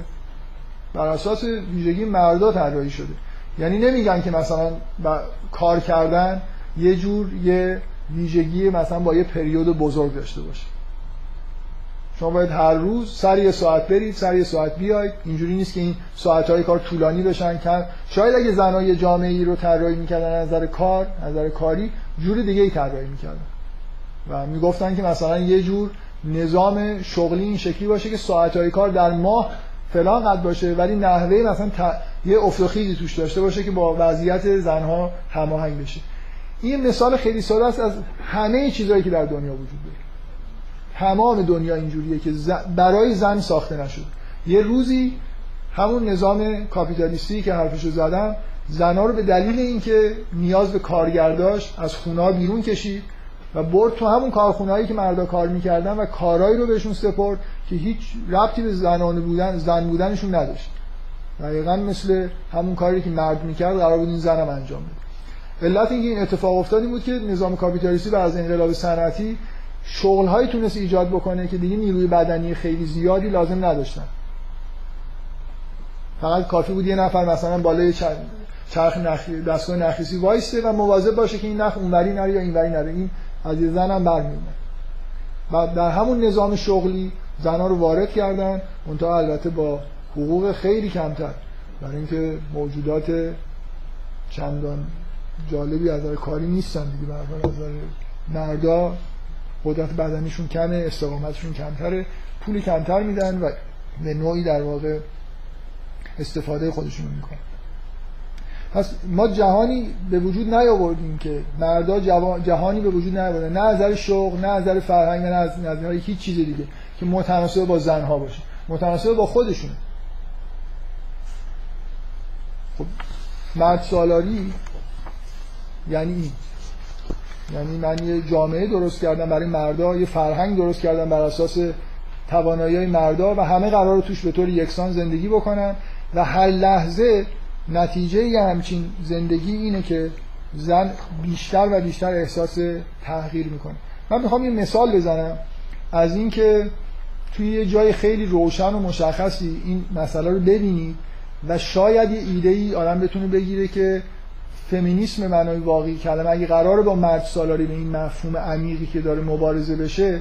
بر اساس ویژگی مردا طراحی شده. یعنی نمیگن که مثلا با کار کردن یه جور یه ویژگی مثلا با یه پریود بزرگ داشته باشه، شما باید هر روز سر یه ساعت برید سر یه ساعت بیاید. اینجوری نیست که این ساعت‌های کار طولانی بشن. کم شاید اگه زن‌ها یه جامعه‌ای رو طراحی می‌کردن از نظر کار، از نظر کاری جور دیگه‌ای طراحی می‌کردن و میگفتن که مثلا یه جور نظام شغلی این شکلی باشه که ساعت‌های کار در ماه فلان قد باشه، ولی نحوه مثلا ت... یه افتخیزی توش داشته باشه که با وضعیت زنها هماهنگ بشه. این مثال خیلی ساده است از همه چیزایی که در دنیا وجود داره. تمام دنیا اینجوریه که زن... برای زن ساخته نشد. یه روزی همون نظام کاپیتالیستی که حرفشو زدم، زنها رو به دلیل اینکه نیاز به کارگر داشت از خونه بیرون کشید و برد تو همون کارخونه‌هایی که مردا کار می‌کردن و کارایی رو بهشون سپرد که هیچ ربطی به زنانه بودن زن بودنشون نداشت. دقیقاً مثل همون کاری که مرد می‌کرد قرار بود این زنم انجام بده. علت اینکه این اتفاق افتاد این بود که نظام کاپیتالیستی بعد از انقلاب صنعتی شغل‌هایی تونست ایجاد بکنه که دیگه نیروی بدنی خیلی زیادی لازم نداشتن. فقط کافی بود یه نفر مثلا بالای چرخ نخی دستگاه نخیسی وایسته و مواظب باشه که این نخ اونوری نره یا اینوری نره، این از یه زن هم برمی‌اومد. بعد در همون نظام شغلی زن‌ها رو وارد کردن، اونتا البته با حقوق خیلی کمتر، برای اینکه موجودات چندان جالبی از نظر کاری نیستن دیگه. برای از نظر مردا قدرت بدنیشون کمه، استقامتشون کمتره، پولی کمتر میدن و به نوعی در واقع استفاده خودشون رو میکنن. پس ما جهانی به وجود نیاوردیم که مردا جهانی به وجود نیاوردن، نه از نظر شغل، نه از نظر فرهنگ، نه از نظر هیچ چیز دیگه که متناسب با زنها باشه، متناسب با خودشون. خب مرد سالاری یعنی این، یعنی من یه جامعه درست کردم برای مردا، یه فرهنگ درست کردم بر اساس توانایی‌های مردا و همه قراره توش به طور یکسان زندگی بکنن و هر لحظه نتیجه یه همچین زندگی اینه که زن بیشتر و بیشتر احساس تحقیر میکنه. من میخوام یه مثال بزنم از این که توی یه جای خیلی روشن و مشخصی این مسئله رو ببینید و شاید یه ایده‌ای آدم بتونه بگیره که فمینیسم معنای واقعی کلمه اگه قراره با مرد سالاری به این مفهوم عمیقی که داره مبارزه بشه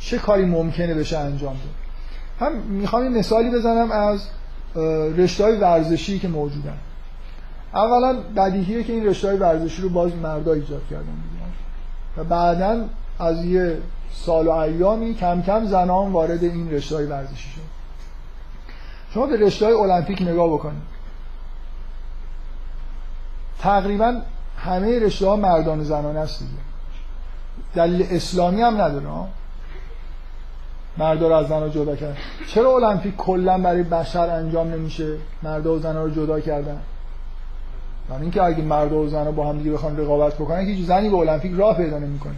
چه کاری ممکنه بشه انجام بده. هم میخوام یه مثالی بزنم از رشته‌های ورزشی که موجودن. اولا بدیهیه که این رشته‌های ورزشی رو باز مردا ایجاد کردن دیگه و بعداً از یه سال و ایامی کم کم زن‌ها هم وارد این رشته‌های ورزشی شد. شما به رشته‌های المپیک نگاه بکنید، تقریباً همه رشته‌ها مردان و زنان است دیگه. دلیل اسلامی هم نداره ها مردا رو از زنها جدا کرد. چرا المپیک کلا برای بشر انجام نمیشه؟ مردا و زنها رو جدا کردن. یعنی اینکه اگه مردا و زنها با هم دیگه بخوان رقابت بکنن که هیچ زنی به المپیک راه پیدا نمیکنه.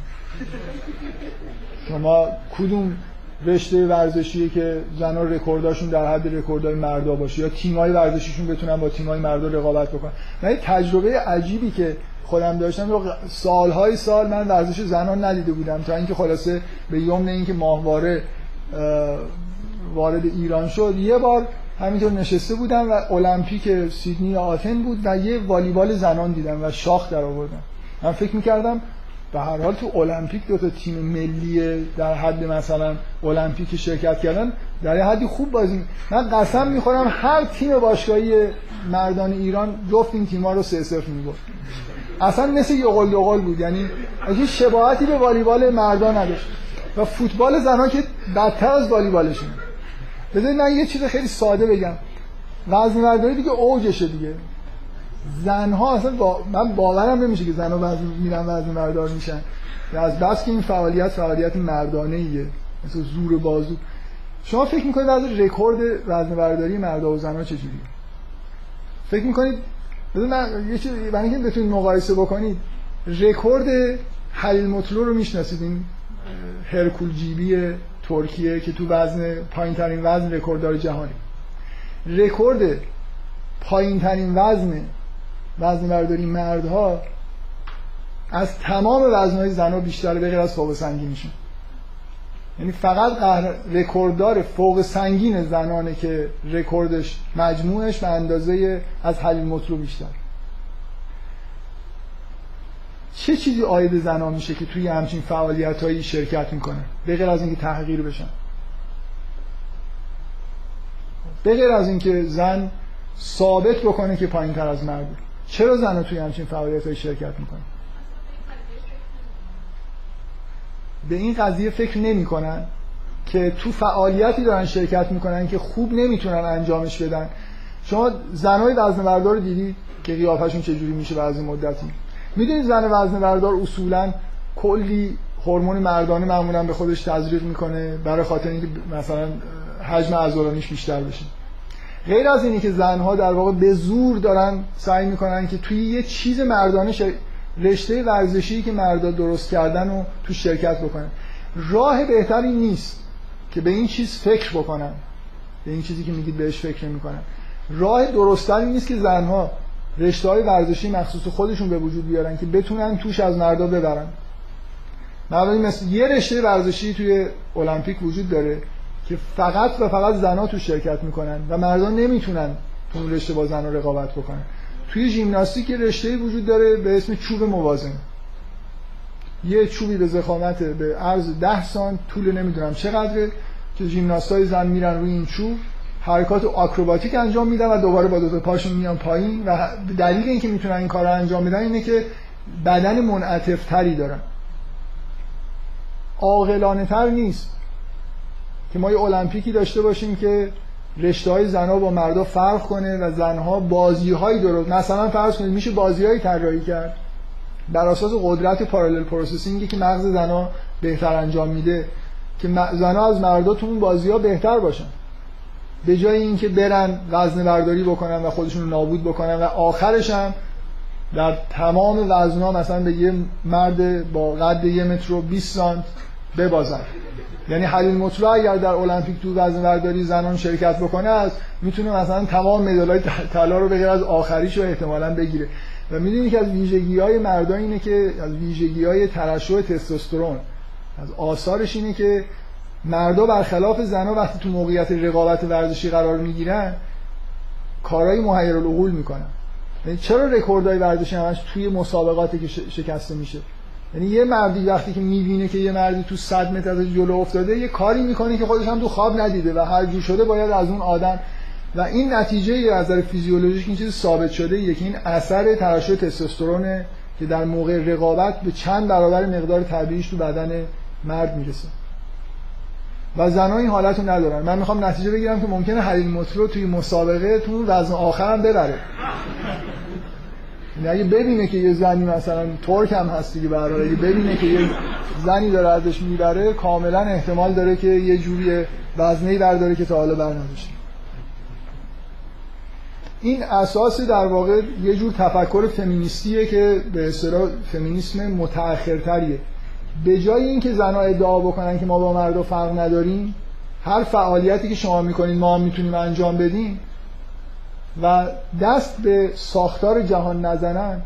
شما کدوم رشته ورزشیه که زنها رکورداشون در حد رکوردهای مردا باشه یا تیمای ورزشیشون بتونن با تیمای مردا رقابت بکنن؟ من تجربه عجیبی که خودم داشتم رو سالهای سال من ورزش زنان ندیده بودم تا اینکه خلاصه به یمن اینکه ماهواره وارد ایران شد. یه بار همینطور نشسته بودم و المپیک سیدنی آتن بود و یه والیبال زنان دیدم و شاخ در آوردم. من فکر می‌کردم به هر حال تو المپیک دو تا تیم ملی در حد مثلا المپیک شرکت کردن در حدی خوب بازی. من قسم می‌خورم هر تیم باشگاهی مردان ایران جفت این تیم‌ها رو سه صفر می‌برد. اصلا مثل یه گل دو گل بود، یعنی هیچ شباهتی به والیبال مردان نداشت. و فوتبال زنها که بدتر از والیبالشونه. بذارید من یه چیز خیلی ساده بگم، وزنه‌برداری دیگه اوجشه دیگه. زنها اصلا با... من باورم نمیشه که زنها وزن میرن وزنه‌بردار میشن. از بس که این فعالیت فعالیت مردانه‌ایه، مثل زور بازو. شما فکر میکنید از رکورد وزنه‌برداری مردا و زنها چجوریه؟ فکر میکنید بذارید من یه چیز برای اینکه بتونید مقایسه بکنید، رکورد حلیل مطلو رو میشناسید؟ این هرکول جیبی ترکیه که تو وزن پایین‌ترین وزن رکورددار جهانی. رکورد پایین‌ترین وزن وزنه‌برداری مردها از تمام وزن‌های زن‌ها بیشتره به غیر از فوق سنگینشون. یعنی فقط رکورددار فوق سنگین زنانه که رکوردش مجموعش به اندازه از حلیل مطلو بیشتر. چه چیزی عاید زنان میشه که توی همچین فعالیت‌هایی شرکت میکنن به غیر از اینکه تحقیر بشن؟ به غیر از اینکه زن ثابت بکنه که پایین‌تر از مرده. چرا زن‌ها توی همچین فعالیت‌هایی شرکت میکنن؟ به این قضیه فکر نمیکنن که تو فعالیتی دارن شرکت میکنن که خوب نمیتونن انجامش بدن. شما زن‌های وزنه‌بردار رو دیدی که قیافشون چجوری میشه بعد از مدتی؟ میدونید زن وزنه‌بردار اصولاً کلی هورمون مردانه معمولاً به خودش تزریق میکنه برای خاطر اینکه مثلا حجم عضلانیش بیشتر بشه. غیر از اینی که زنها در واقع به زور دارن سعی میکنن که توی یه چیز مردانه شر... رشته ورزشی که مردا درست کردن و تو شرکت بکنن. راه بهتری نیست که به این چیز فکر بکنن، به این چیزی که میگید بهش فکر نمیکنن. راه درست‌تری نیست که زنها رشته‌های ورزشی مخصوص خودشون به وجود بیارن که بتونن توش از مردا ببرن. مثلا مثل یه رشته ورزشی توی المپیک وجود داره که فقط و فقط زن‌ها توش شرکت میکنن و مردان نمیتونن تو اون رشته با زن‌ها رقابت بکنن. توی ژیمناستیک رشته‌ای وجود داره به اسم چوب موازن. یه چوبی به ضخامت به عرض ده سانت طول نمیدونم چقدره که ژیمناستای زن میرن روی این چوب حرکات آکروباتیک انجام میدن و دوباره با دو تا پاشون میان پایین و دلیل اینکه میتونن این کارو انجام بدن اینه که بدن منعطف تری دارن. عاقلانه تر نیست که ما یه المپیکی داشته باشیم که رشته‌های زنها با مردا فرق کنه و زنها بازی‌های درست، مثلا فرض کنید میشه بازی‌های طراحی کرد بر اساس قدرت پارالل پروسسینگی که مغز زنها بهتر انجام میده که زنها از مردا تو اون بازی‌ها بهتر باشن، به جای اینکه برن وزنه برداری بکنن و خودشون رو نابود بکنن و آخرش هم در تمام وزن‌ها مثلا به یه مرد با قد یه متر و بیست سانت ببازن. یعنی حلیل مطلوع اگر در المپیک تو وزن برداری زنان شرکت بکنه از میتونه مثلا تمام مدال‌های طلا رو بگیره، از آخریشو احتمالاً بگیره. و میدونی که از ویژگی‌های مردا اینه که از ویژگی‌های ترشح تستوسترون، از آثارش اینه که مردا برخلاف زن‌ها وقتی تو موقعیت رقابت ورزشی قرار میگیرن کارهای محیرالعقول میکنن. یعنی چرا رکوردهای ورزشی همش توی مسابقاتی که شکسته میشه؟ یعنی یه مردی وقتی که میبینه که یه مردی تو صد متر از جلو افتاده یه کاری میکنه که خودش هم تو خواب ندیده و هر جور شده باید از اون آدم، و این نتیجه ای از نظر فیزیولوژیک این چیز ثابت شده یه که این اثر ترشح تستوسترونه که در موقع رقابت به چند برابر مقدار طبیعیش تو بدن مرد میرسه و زنها این حالت رو ندارن. من میخوام نتیجه بگیرم که ممکنه حلیل مطلوع توی مسابقه تو وزن آخر هم ببره. اگه ببینه که یه زنی مثلا ترک هم هستی که برای اگه ببینه که یه زنی داره ازش میبره کاملا احتمال داره که یه جوری وزنه‌ای برداره که تا حالا برنداشته. این اساس در واقع یه جور تفکر فمینیستیه که به اصطلاح فمینیسم متأخرتریه. به جای اینکه زنها ادعا بکنن که ما با مردا فرق نداریم، هر فعالیتی که شما میکنین ما هم میتونیم انجام بدیم و دست به ساختار جهان نزنن،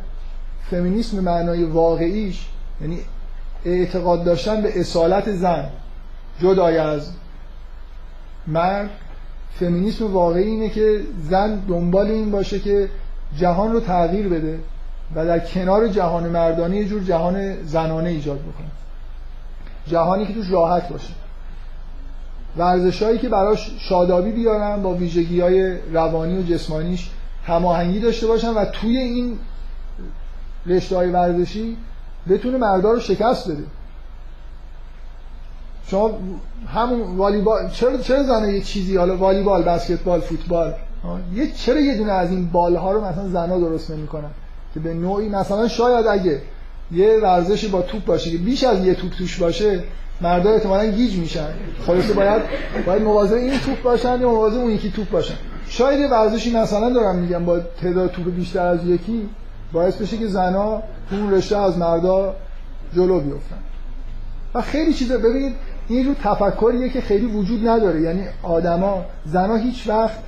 فمینیسم معنای واقعیش یعنی اعتقاد داشتن به اصالت زن جدای از مرد، فمینیسم واقعی اینه که زن دنبال این باشه که جهان رو تغییر بده و در کنار جهان مردانه یه جور جهان زنانه ایجاد بکنه، جهانی که توش راحت باشه، ورزش‌هایی که براش شادابی بیارن، با ویژگی‌های روانی و جسمانیش هماهنگی داشته باشن و توی این رشته‌های ورزشی بتونه مردا رو شکست بده. شما همون والیبال، چرا چرا زنه یه چیزی، حالا والیبال، بسکتبال، فوتبال، یه چرا یه دونه از این بال‌ها رو مثلا زنا درست نمی‌کنن که به نوعی مثلا شاید اگه یه ورزشی با توپ باشه که بیش از یه توپ توش باشه مردا احتمالاً گیج میشن. خلاصه باید باید مواظب این توپ باشن یا مواظب اون یکی توپ باشن. شاید ورزشی مثلا دارم میگم با تعداد توپ بیشتر از یکی باعث بشه که زنا تو اون رشته از مردا جلو بیفتن. و خیلی چیزا ببینید این رو تفکریه که خیلی وجود نداره. یعنی آدما زنا هیچ وقت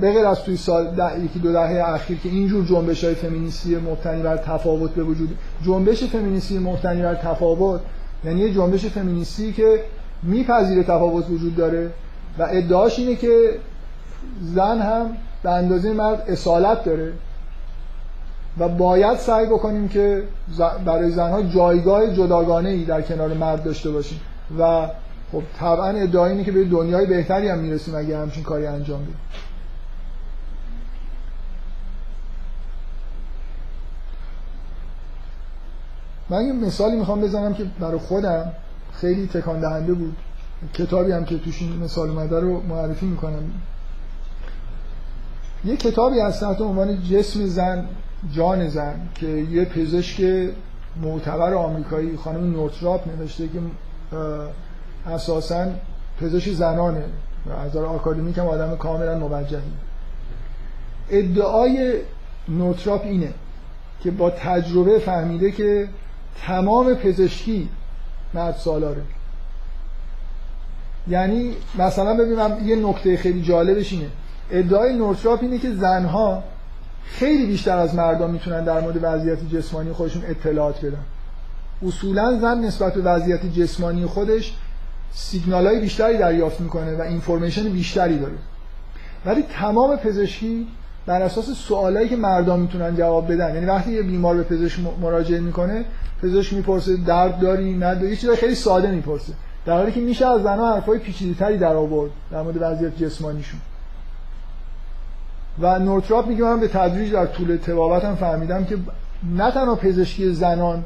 به غیر از توی سال ده، یکی دو دهه اخیر که اینجور جنبش‌های فمینیستی مبتنی بر تفاوت به وجود، جنبش فمینیستی مبتنی بر تفاوت یعنی یه جنبش فمینیستی که میپذیره تفاوت وجود داره و ادعاش اینه که زن هم به اندازه مرد اصالت داره و باید سعی بکنیم که برای زنها جایگاه جداگانه‌ای در کنار مرد داشته باشیم و خب طبعا ادعا اینه که به دنیای بهتری هم میرسیم اگه همچین کاری انجام بدیم. من یه مثالی میخوام بزنم که برای خودم خیلی تکان دهنده بود، کتابی هم که توش این مثال اومده رو معرفی میکنم. یه کتابی هست تحت عنوان جسم زن جان زن که یه پزشک معتبر آمریکایی خانم نورتراپ نوشته که اساساً پزشک زنانه و از نظر آکادمیک هم آدم کاملا موجهه. ادعای نورتراپ اینه که با تجربه فهمیده که تمام پزشکی مرد سالاره. یعنی مثلا ببینم یه نکته خیلی جالبش اینه، ادعای نورتراپ اینه که زنها خیلی بیشتر از مردان میتونن در مورد وضعیت جسمانی خودشون اطلاعات بدن. اصولا زن نسبت به وضعیت جسمانی خودش سیگنال‌های بیشتری دریافت میکنه و اینفورمیشن بیشتری داره، ولی تمام پزشکی بر اساس سوالایی که مردان میتونن جواب بدن. یعنی وقتی یه بیمار به پزشک مراجعه میکنه پزشک میپرسه درد داری نداری، یه چیزای خیلی ساده میپرسه، در حالی که میشه از زنها حرفای پیچیده‌تری در آورد در مورد وضعیت جسمانیشون. و نورتراپ میگه من به تدریج در طول طبابتم فهمیدم که نه تنها پزشکی زنان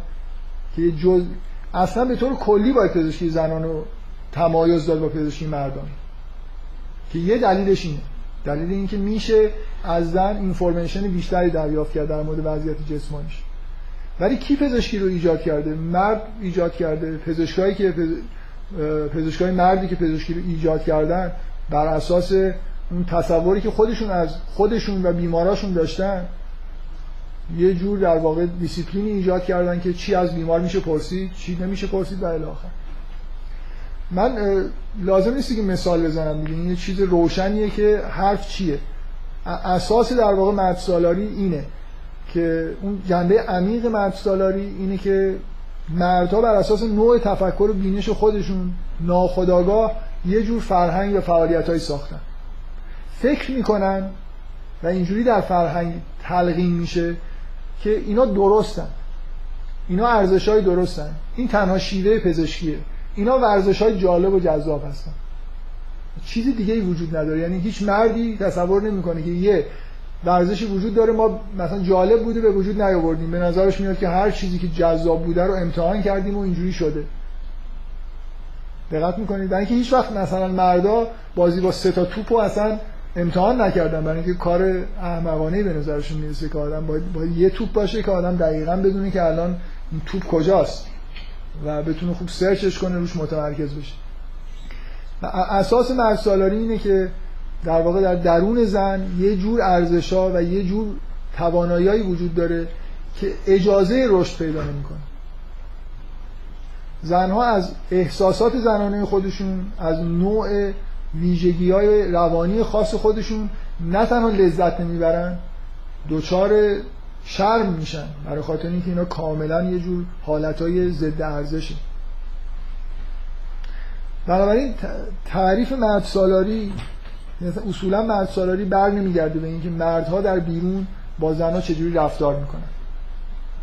که جز اصلا به طور کلی باید پزشکی زنان رو تمایز داد با پزشکی مردان. که یه دلیلش اینه، دلیل این که میشه از زن اینفورمیشن بیشتری دریافت کرد در مورد وضعیت جسمانیش. ولی کی پزشکی رو ایجاد کرده؟ مرد ایجاد کرده. پزشکایی که پز... پزشکای مردی که پزشکی رو ایجاد کردن بر اساس اون تصوری که خودشون از خودشون و بیماراشون داشتن یه جور در واقع دیسیپلینی ایجاد کردن که چی از بیمار میشه پرسید، چی نمیشه پرسید و الی آخر. من لازم نیست که مثال بزنم دیگه، این یه چیز روشنیه که حرف چیه. اساس در واقع مردسالاری اینه که اون جنبه عمیق مردسالاری اینه که مردها بر اساس نوع تفکر و بینش خودشون ناخودآگاه یه جور فرهنگ و فعالیت‌هایی ساختن، فکر میکنن و اینجوری در فرهنگ تلقین میشه که اینا درستن، اینا ارزش‌های درستن، این تنها شیوه پزشکیه، اینا ورزش‌های جالب و جذاب هستن، چیزی دیگه‌ای وجود نداره. یعنی هیچ مردی تصور نمی‌کنه که یه ورزشی وجود داره ما مثلا جالب بوده به وجود نیاوردیم، به نظرش میاد که هر چیزی که جذاب بوده رو امتحان کردیم و اینجوری شده. دقت می‌کنید؟ یعنی که هیچ وقت مثلا مردا بازی با سه تا توپو اصلا امتحان نکردن، برای اینکه کار احمقانه‌ای به نظرشون میرسه که آدم باید, باید یه توپ باشه که آدم دقیقاً بدونه که الان این توپ کجاست و بتونه خوب سرچش کنه، روش متمرکز بشه. و اساس مردسالاری اینه که در واقع در درون زن یه جور ارزش‌ها و یه جور توانایی‌هایی وجود داره که اجازه رشد پیدا نمی‌کنه. زنها از احساسات زنانه خودشون، از نوع ویژگی‌های روانی خاص خودشون نه تنها لذت نمی‌برن، دچار شرم میشن، برای خاطر اینکه اینا کاملا یه جور حالتهای ضد ارزشه. بنابراین تعریف مردسالاری، اصولا مردسالاری بر نمیگرده به اینکه مردها در بیرون با زنها چجوری رفتار میکنن،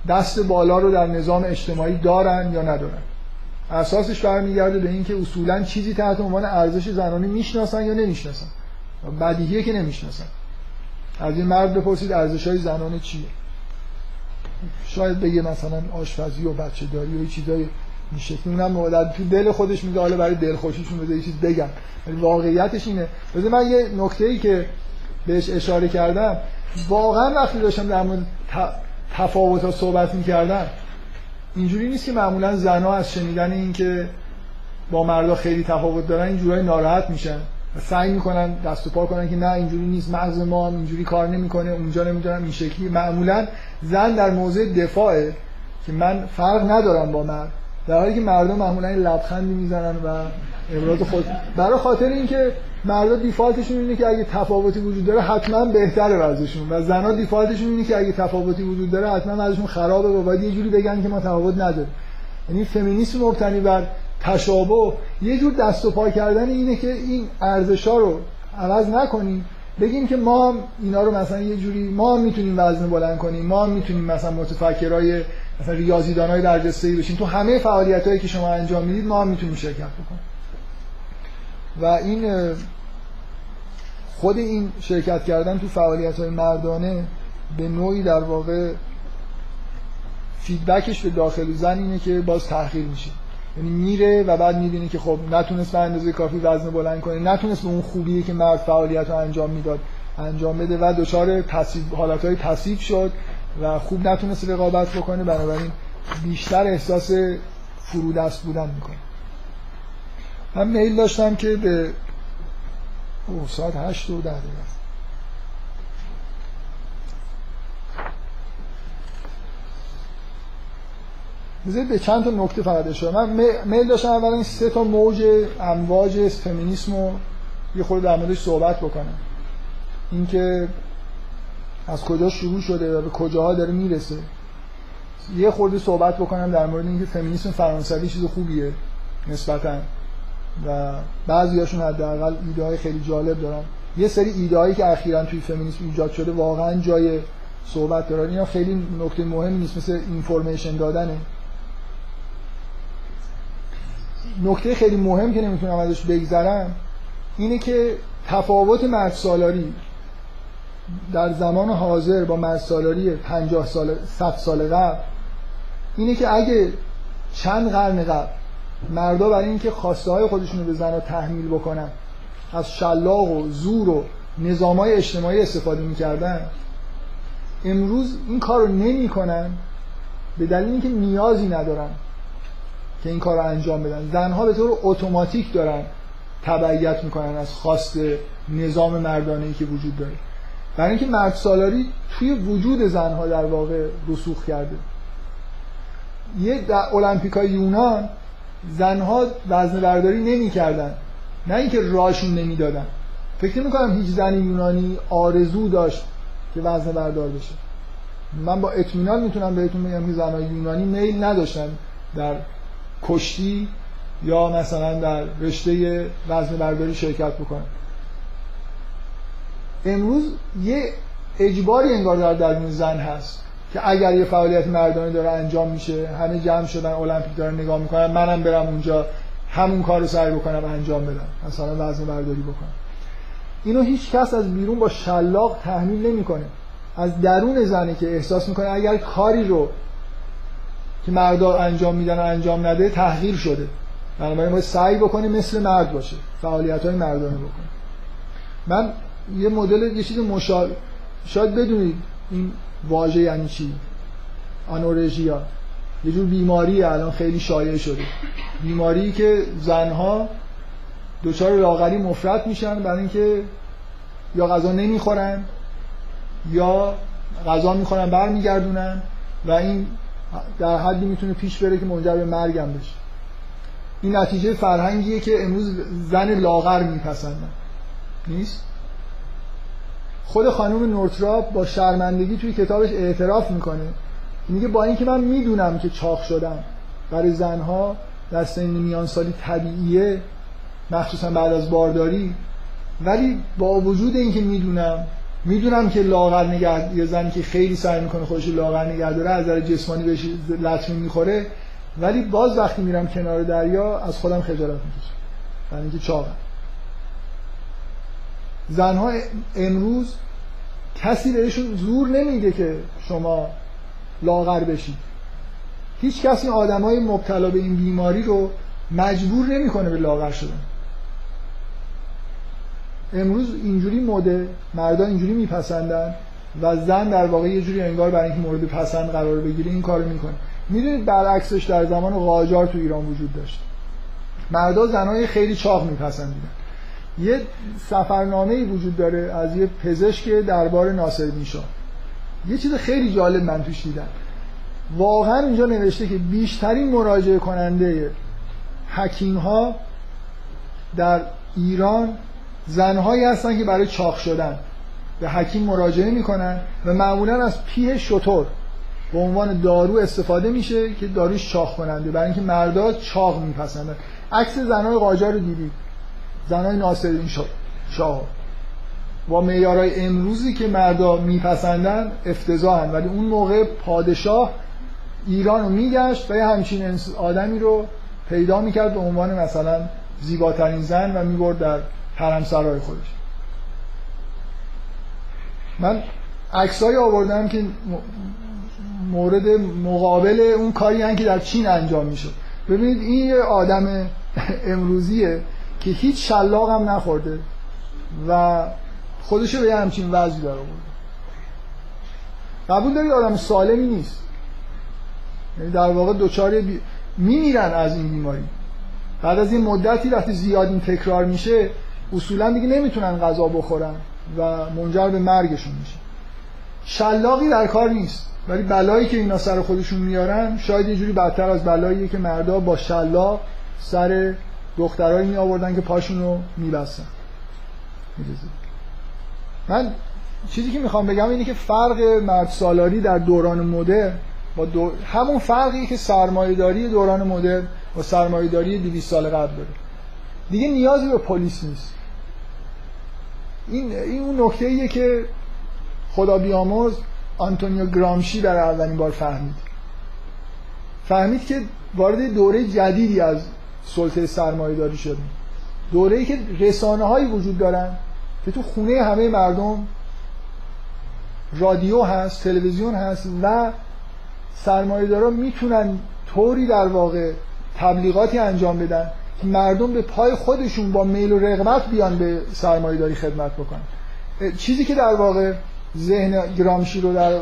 دست بالا رو در نظام اجتماعی دارن یا ندارن. اساسش برمیگرده به اینکه اصولا چیزی تحت عنوان ارزش زنانه میشناسن یا نمیشناسن. بدیهیه که نمیشناسن. از این مرد بپرسید ارزش‌های زنانه چیه، شاید بگه مثلا آشپزی و بچه داری و این چیزای این شکلی. اونم در تو دل خودش میگه حالا برای دلخوشیشون بذار یه چیز بگم، ولی واقعیتش اینه. بذار من یه نکته‌ای که بهش اشاره کردم، واقعا وقتی داشتم در مورد تفاوت‌ها صحبت می‌کردم، اینجوری نیست که معمولا زن‌ها از شنیدن این که با مردا خیلی تفاوت دارن اینجوری ناراحت میشن و سعی میکنن دست و پا کنن که نه اینجوری نیست، مغز ما هم اینجوری کار نمیکنه، اونجا نمیدونم این شکلی. معمولا زن در موضع دفاعه که من فرق ندارم با مرد، در حالی که مردم معمولا لبخندی میزنن و ابراز خود، برای خاطر اینکه مردا دیفالتشون اینه که اگه تفاوتی وجود داره حتما بهتره ازشون، و زنا دیفالتشون اینه که اگه تفاوتی وجود داره حتما ازشون خرابه و باید یه جوری بگن که ما تفاوت نداریم. یعنی فمینیسم مبتنی بر تشابه یه جور دست و پا کردن اینه که این ارزش‌ها رو عوض نکنیم، بگیم که ما هم اینا رو مثلا یه جوری، ما هم میتونیم وزن بلند کنیم، ما هم میتونیم مثلا متفکرای مثلا ریاضیدانای درجه‌ای بشیم، تو همه فعالیتایی که شما انجام میدید ما هم میتونیم شرکت بکنیم. و این خود این شرکت کردن تو فعالیت‌های مردانه به نوعی در واقع فیدبکش به داخل زن اینه که باز تأخیر میشه، یعنی میره و بعد میبینه که خب نتونست به اندازه کافی وزن بلند کنه، نتونست به اون خوبیه که مرد فعالیت رو انجام میداد انجام بده و دچار پسیو حالتهای پسیو شد و خوب نتونست رقابت بکنه، بنابراین بیشتر احساس فرودست بودن میکنه. من میل داشتم که به او ساعت هشت و ده دقیقه بذارید به چند تا نکته فقط اشاره. من میل داشتم اولا این سه تا موج امواج فمینیسم رو یه خورده در موردش صحبت بکنم، اینکه از کجا شروع شده و به کجاها داره میرسه. یه خورده صحبت بکنم در مورد اینکه فمینیسم فرانسوی چیز خوبیه نسبتاً و بعضیاشون حداقل ایده‌های خیلی جالب دارن، یه سری ایده‌هایی که اخیراً توی فمینیسم ایجاد شده واقعاً جای صحبت دارن. اینا خیلی نکته مهمی نیست، مثل اینفورمیشن دادنه. نکته خیلی مهم که نمیتونم ازش بگذرم اینه که تفاوت مردسالاری در زمان حاضر با مردسالاری پنجاه سال صد سال قبل اینه که اگه چند قرن قبل مردا برای اینکه خواسته های خودشونو به زنها تحمیل بکنن از شلاق و زور و نظام‌های اجتماعی استفاده می‌کردن، امروز این کارو نمی‌کنن به دلیل اینکه نیازی ندارن که این کارو انجام بدن. زنها به طور اتوماتیک دارن تبعیت می‌کنن از خواست نظام مردانه‌ای که وجود داره، برای اینکه مرد سالاری توی وجود زنها در واقع رسوخ کرده. یه در المپیکای یونان زنها وزنه برداری نمی‌کردن، نه اینکه راشون نمی‌دادن. فکر می‌کنم هیچ زنی یونانی آرزو داشت که وزنه بردار بشه. من با اطمینان میتونم بهتون بگم که زن‌های یونانی میل نداشتن در کشتی یا مثلا در رشته وزنه برداری شرکت بکنن. امروز یه اجباری انگار در درون زن هست که اگر یه فعالیت مردانه داره انجام میشه، همه جمع شدن المپیک دارن نگاه میکنن، منم برم اونجا همون کارو سعی بکنم انجام بدم، مثلا وزنه برداری بکنم. اینو هیچ کس از بیرون با شلاق تحمیل نمیکنه، از درون زنه که احساس میکنه اگر کاری رو که مردا انجام میدن و انجام نده تحقیر شده، بنابراین باید سعی بکنه مثل مرد باشه، فعالیت‌های مردانه بکنه. من یه مدل یه چیز مشا... شاید بدونید این واژه یعنی چی. آنورژیا یه جور بیماریه الان خیلی شایع شده، بیماری که زنها دچار لاغری مفرط میشن برای اینکه یا غذا نمیخورن یا غذا میخورن برمیگردونن و این در حدی میتونه پیش بره که منجر به مرگ هم بشه. این نتیجه فرهنگیه که امروز زن لاغر میپسندن، نیست؟ خود خانم نورتراب با شرمندگی توی کتابش اعتراف میکنه، میگه با اینکه من میدونم که چاق شدم برای زنها در سن میان سالی طبیعیه، مخصوصا بعد از بارداری، ولی با وجود اینکه میدونم میدونم که لاغر نگه یه زنی که خیلی سعی میکنه خودش لاغر نگه داره، از نظر جسمانی بهش لطمه میخوره، ولی باز وقتی میرم کنار دریا از خودم خجالت میکشم برای اینکه چاقم. زنها امروز کسی بهشون زور نمیده که شما لاغر بشید، هیچ کسی آدمای مبتلا به این بیماری رو مجبور نمیکنه به لاغر شدن. امروز اینجوری مده، مردان اینجوری میپسندن و زن در واقع یه جوری انگار برای اینکه مورد پسند قرار بگیره این کارو میکنه. میدونید برعکسش در زمان قاجار تو ایران وجود داشت، مردا زنای خیلی چاق میپسندیدن. یه سفرنامه‌ای وجود داره از یه پزشک دربار ناصرالدین شاه، یه چیز خیلی جالب من توش دیدم، واقعا اینجا نوشته که بیشترین مراجعه کننده حکیم‌ها در ایران زن‌هایی هستن که برای چاق شدن به حکیم مراجعه میکنن و معمولا از پیه شتر به عنوان دارو استفاده میشه که داروش چاق کننده، برای اینکه مردا چاق میپسندن. عکس زن‌های قاجار رو دیدید، زن‌های ناصرالدین شاه و معیارهای امروزی که مردا میپسندن افتضاحن، ولی اون موقع پادشاه ایرانو میگشت و یه همچین آدمی رو پیدا میکرد به عنوان مثلا زیباترین زن و میبرد در حرمسرای خودش. من عکسایی آوردم که مورد مقابل اون کاری هن که در چین انجام میشد. ببینید این یه آدم امروزیه که هیچ شلاق هم نخورده و خودشو به یه همچین وضعی داره بود. قبول دارید آدم سالمی نیست، یعنی در واقع دوچاره بی... میمیرن از این بیماری. بعد از این مدتی وقتی زیاد این تکرار میشه اصولا دیگه نمیتونن غذا بخورن و منجر به مرگشون میشه. شلاقی در کار نیست، ولی بلایی که اینا سر خودشون میارن شاید یه جوری بدتر از بلاییه که مردا با شلاق سر دخترایی میآوردن که پاشون رو میبستن. من چیزی که میخوام بگم اینه که فرق مردسالاری در دوران مدرن با دو... همون فرقی که سرمایه‌داری دوران مدرن با سرمایه‌داری دویست سال قبل داره. دیگه نیازی به پلیس نیست. این این اون نکته‌ایه که خدا بیامرز آنتونیو گرامشی در اولین بار فهمید. فهمید که وارد دوره جدیدی از سلطه سرمایه‌داری شدیم. دوره‌ای که رسانه‌هایی وجود دارن که تو خونه همه مردم رادیو هست، تلویزیون هست و سرمایه‌دارا میتونن طوری در واقع تبلیغاتی انجام بدن مردم به پای خودشون با میل و رغبت بیان به سرمایه‌داری خدمت بکنن. چیزی که در واقع ذهن گرامشی رو در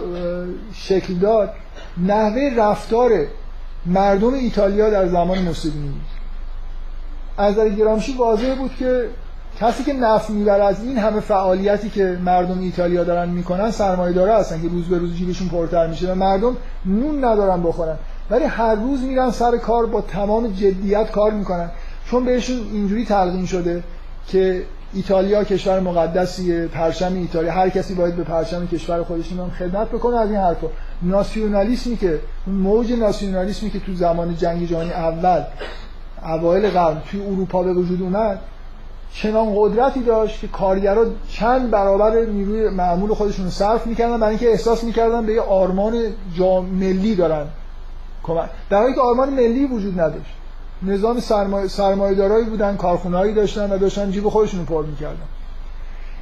شکل داد نحوه رفتار مردم ایتالیا در زمان موسولینی. از نظر گرامشی واضح بود که کسی که نفع می‌بره از این همه فعالیتی که مردم ایتالیا دارن میکنن سرمایه‌دارا هستن که روز به روز جیبشون پرتر میشه و مردم نون ندارن بخورن، ولی هر روز میرن سر کار با تمام جدیت کار میکنن، چون بهشون اینجوری تلقین شده که ایتالیا کشور مقدسیه، پرچم ایتالیا، هر کسی باید به پرچم کشور خودش هم خدمت بکنه. از این حرفا ناسیونالیسمی که موج ناسیونالیسمی که تو زمان جنگ جهانی اول اوایل قرن توی اروپا به وجود اومد چنان قدرتی داشت که کارگرها چند برابر نیروی معمول خودشون صرف میکردن برای اینکه احساس میکردن به یه آرمان جامعه ملی دارن کمک، در حالی که آرمان ملی وجود نداشت. نظام سرمایه سرمایه‌دارایی بودن، کارخونه‌ای داشتن و داشتن جیب خودشون پر میکردن.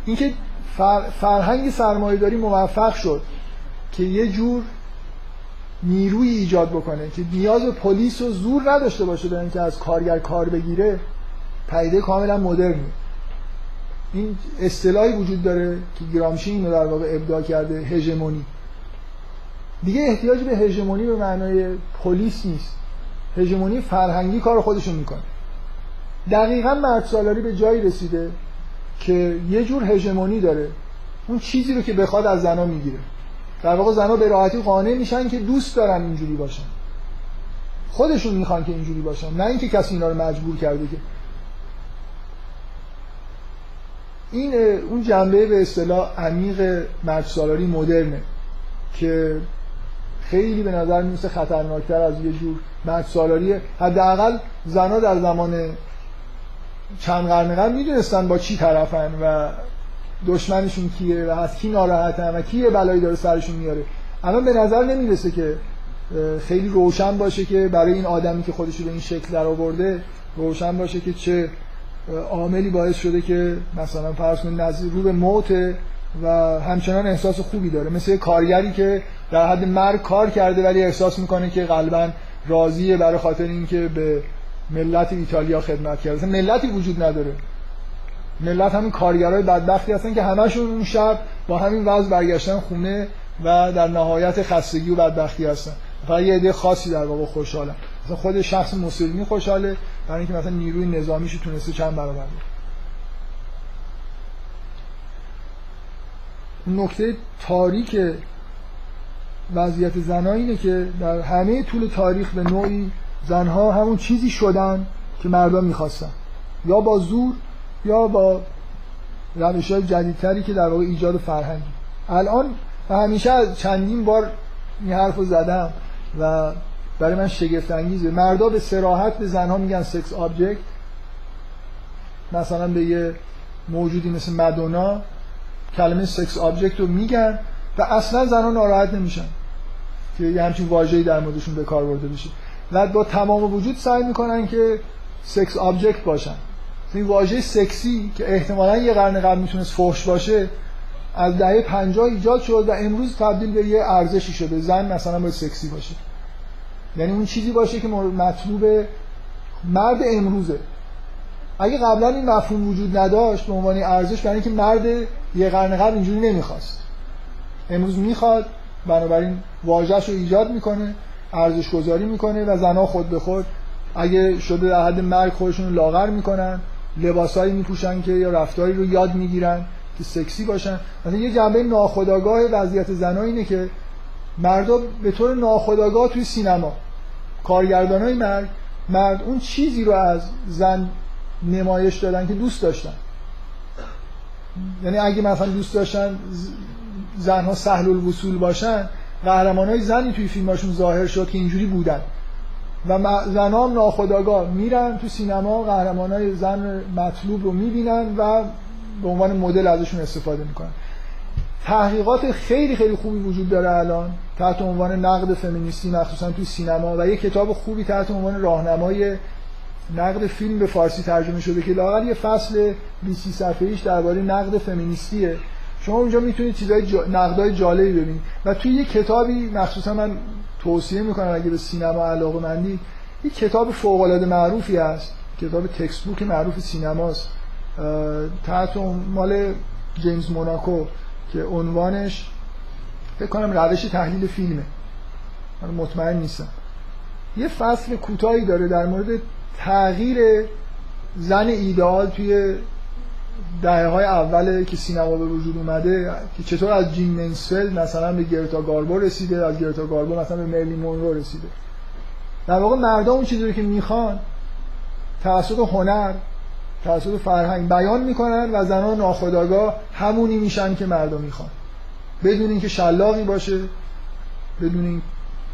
اینکه فر... فرهنگ سرمایه‌داری موفق شد که یه جور نیروی ایجاد بکنه که نیاز به پلیس و زور نداشته باشه برای اینکه از کارگر کار بگیره، پدیده کاملا مدرنه. این اصطلاحی وجود داره که گرامشی اینو در واقع ابداع کرده، هژمونی. دیگه احتیاج به هژمونی به معنای پلیس نیست. هژمونی فرهنگی کار خودشون میکنه. دقیقاً مردسالاری به جایی رسیده که یه جور هژمونی داره، اون چیزی رو که بخواد از زنا میگیره. در واقع زنا به راحتی قانع میشن که دوست دارن اینجوری باشن، خودشون میخوان که اینجوری باشن، نه اینکه کسی اینا رو مجبور کرده. که این اون جنبه به اصطلاح عمیق مردسالاری مدرنه که خیلی به نظر میاد خطرناکتر از یه جور مردسالاری. حداقل زنها در زمان چند قرن قبل میدونستن با چی طرفن و دشمنشون کیه و از کی ناراحتن و کیه بلایی داره سرشون میاره. الان به نظر نمیرسه که خیلی روشن باشه که برای این آدمی که خودش رو به این شکل در آورده روشن باشه که چه عاملی باعث شده که مثلا فرض کنید نزدیک رو به موته و همچنان احساس خوبی داره، مثل کارگری که در حد مرگ کار کرده ولی احساس میکنه که قلباً راضیه برای خاطر اینکه به ملت ایتالیا خدمت کرده. مثلا ملتی وجود نداره، ملت همین کارگرای بدبختی هستن که همشون اون شب با همین وضع برگشتن خونه و در نهایت خستگی و بدبختی هستن. فقط یه عده خاصی در واقع خوشحالن. مثلا خود شخص موسولینی خوشحاله برای اینکه مثلا نیروی نظامیشو تونسته چند برابر کنه. نکته تاریک وضعیت زنها اینه که در همه طول تاریخ به نوعی زنها همون چیزی شدن که مردم میخواستن، یا با زور یا با روش‌های جدیدتری که در واقع ایجاد فرهنگی. الان و همیشه از چندین بار این حرفو زدم و برای من شگفت انگیزه، مردا به صراحت به زنها میگن سکس آبجکت. مثلا به یه موجودی مثل مدونا کلمه سکس آبجکت رو میگن و اصلا زنها ناراحت نمیشن که یه همچین واژه‌ای در موردشون به کار برده بشه و با تمام وجود سعی میکنن که سکس آبجکت باشن. این واژه سکسی که احتمالاً یه قرن قبل میتونست فحش باشه از دهه پنجاه ایجاد شد و امروز تبدیل به یه ارزشی شده. زن مثلا باید سکسی باشه، یعنی اون چیزی باشه که مطلوب مرد امروزه. اگه قبلا این مفهوم وجود نداشت به عنوان ارزش، برای اینکه مرد یه قرن قبل اینجوری نمیخواست، امروز میخواد، بنابراین واژه‌شو ایجاد میکنه، ارزش گذاری میکنه و زنها خود به خود اگه شده در حد مرگ خودشون لاغر میکنن، لباسایی میپوشن که یا رفتاری رو یاد میگیرن که سکسی باشن. مثلا یه جنبه ناخودآگاه وضعیت زنها اینه که مردا به طور ناخودآگاه توی سینما، کارگردانای مرد مرد اون چیزی رو از زن نمایش دادن که دوست داشتن. یعنی اگه مثلا دوست داشتن زنها سهل الوصول باشن، قهرمانای زنی توی فیلماشون ظاهر شد که اینجوری بودن و زنها هم ناخودآگاه میرن تو سینما قهرمانای زن مطلوب رو میبینن و به عنوان مدل ازشون استفاده میکنن. تحقیقات خیلی خیلی خوبی وجود داره الان تحت عنوان نقد فمینیستی مخصوصا توی سینما و یک کتاب خوبی تحت عنوان راهنمای نقد فیلم به فارسی ترجمه شده که لااقل یه فصل بیست صفحه‌ایش درباره نقد فمینیستیه. شما اونجا میتونید چیزای جا... نقدای جالبی ببینید و توی یه کتابی مخصوصا من توصیه میکنم اگه به سینما علاقه‌مندید، یک کتاب فوق‌العاده معروفی هست کتاب تکست بوک معروف سینماست تحت مال جیمز موناکو که عنوانش فکر کنم روش تحلیل فیلمه، من مطمئن نیستم. یه فصل کوتاهی داره در مورد تغییر زن ایدئال توی دهه‌های اول که سینما به وجود اومده، که چطور از جین منسفیلد مثلا به گرتا گاربو رسیده، از گرتا گاربو مثلا به مریلین مونرو رسیده. در واقع مردم اون چیزی که میخوان توسط هنر، توسط فرهنگ بیان میکنن و زنها ناخودآگاه همونی میشن که مردم میخوان، بدون اینکه شلاقی باشه، بدون این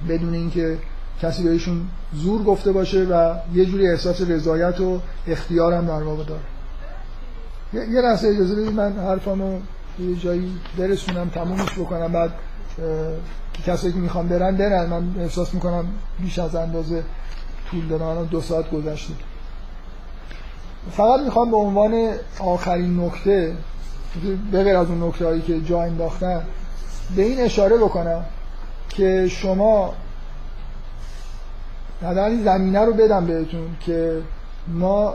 بدون اینکه کسی بهشون زور گفته باشه و یه جوری احساس رضایت و اختیار هم در واقع داره. یه لحظه اجازه بدید من حرفامو یه جایی برسونم، تمومش بکنم، بعد کسایی که میخوام برن برن. من احساس میکنم بیش از اندازه طول داره، الان دو ساعت گذشته. فقط میخوام به عنوان آخرین نکته، به غیر از اون نکته هایی که جا انداختن، به این اشاره بکنم که شما حداقل زمینه رو بدم بهتون که ما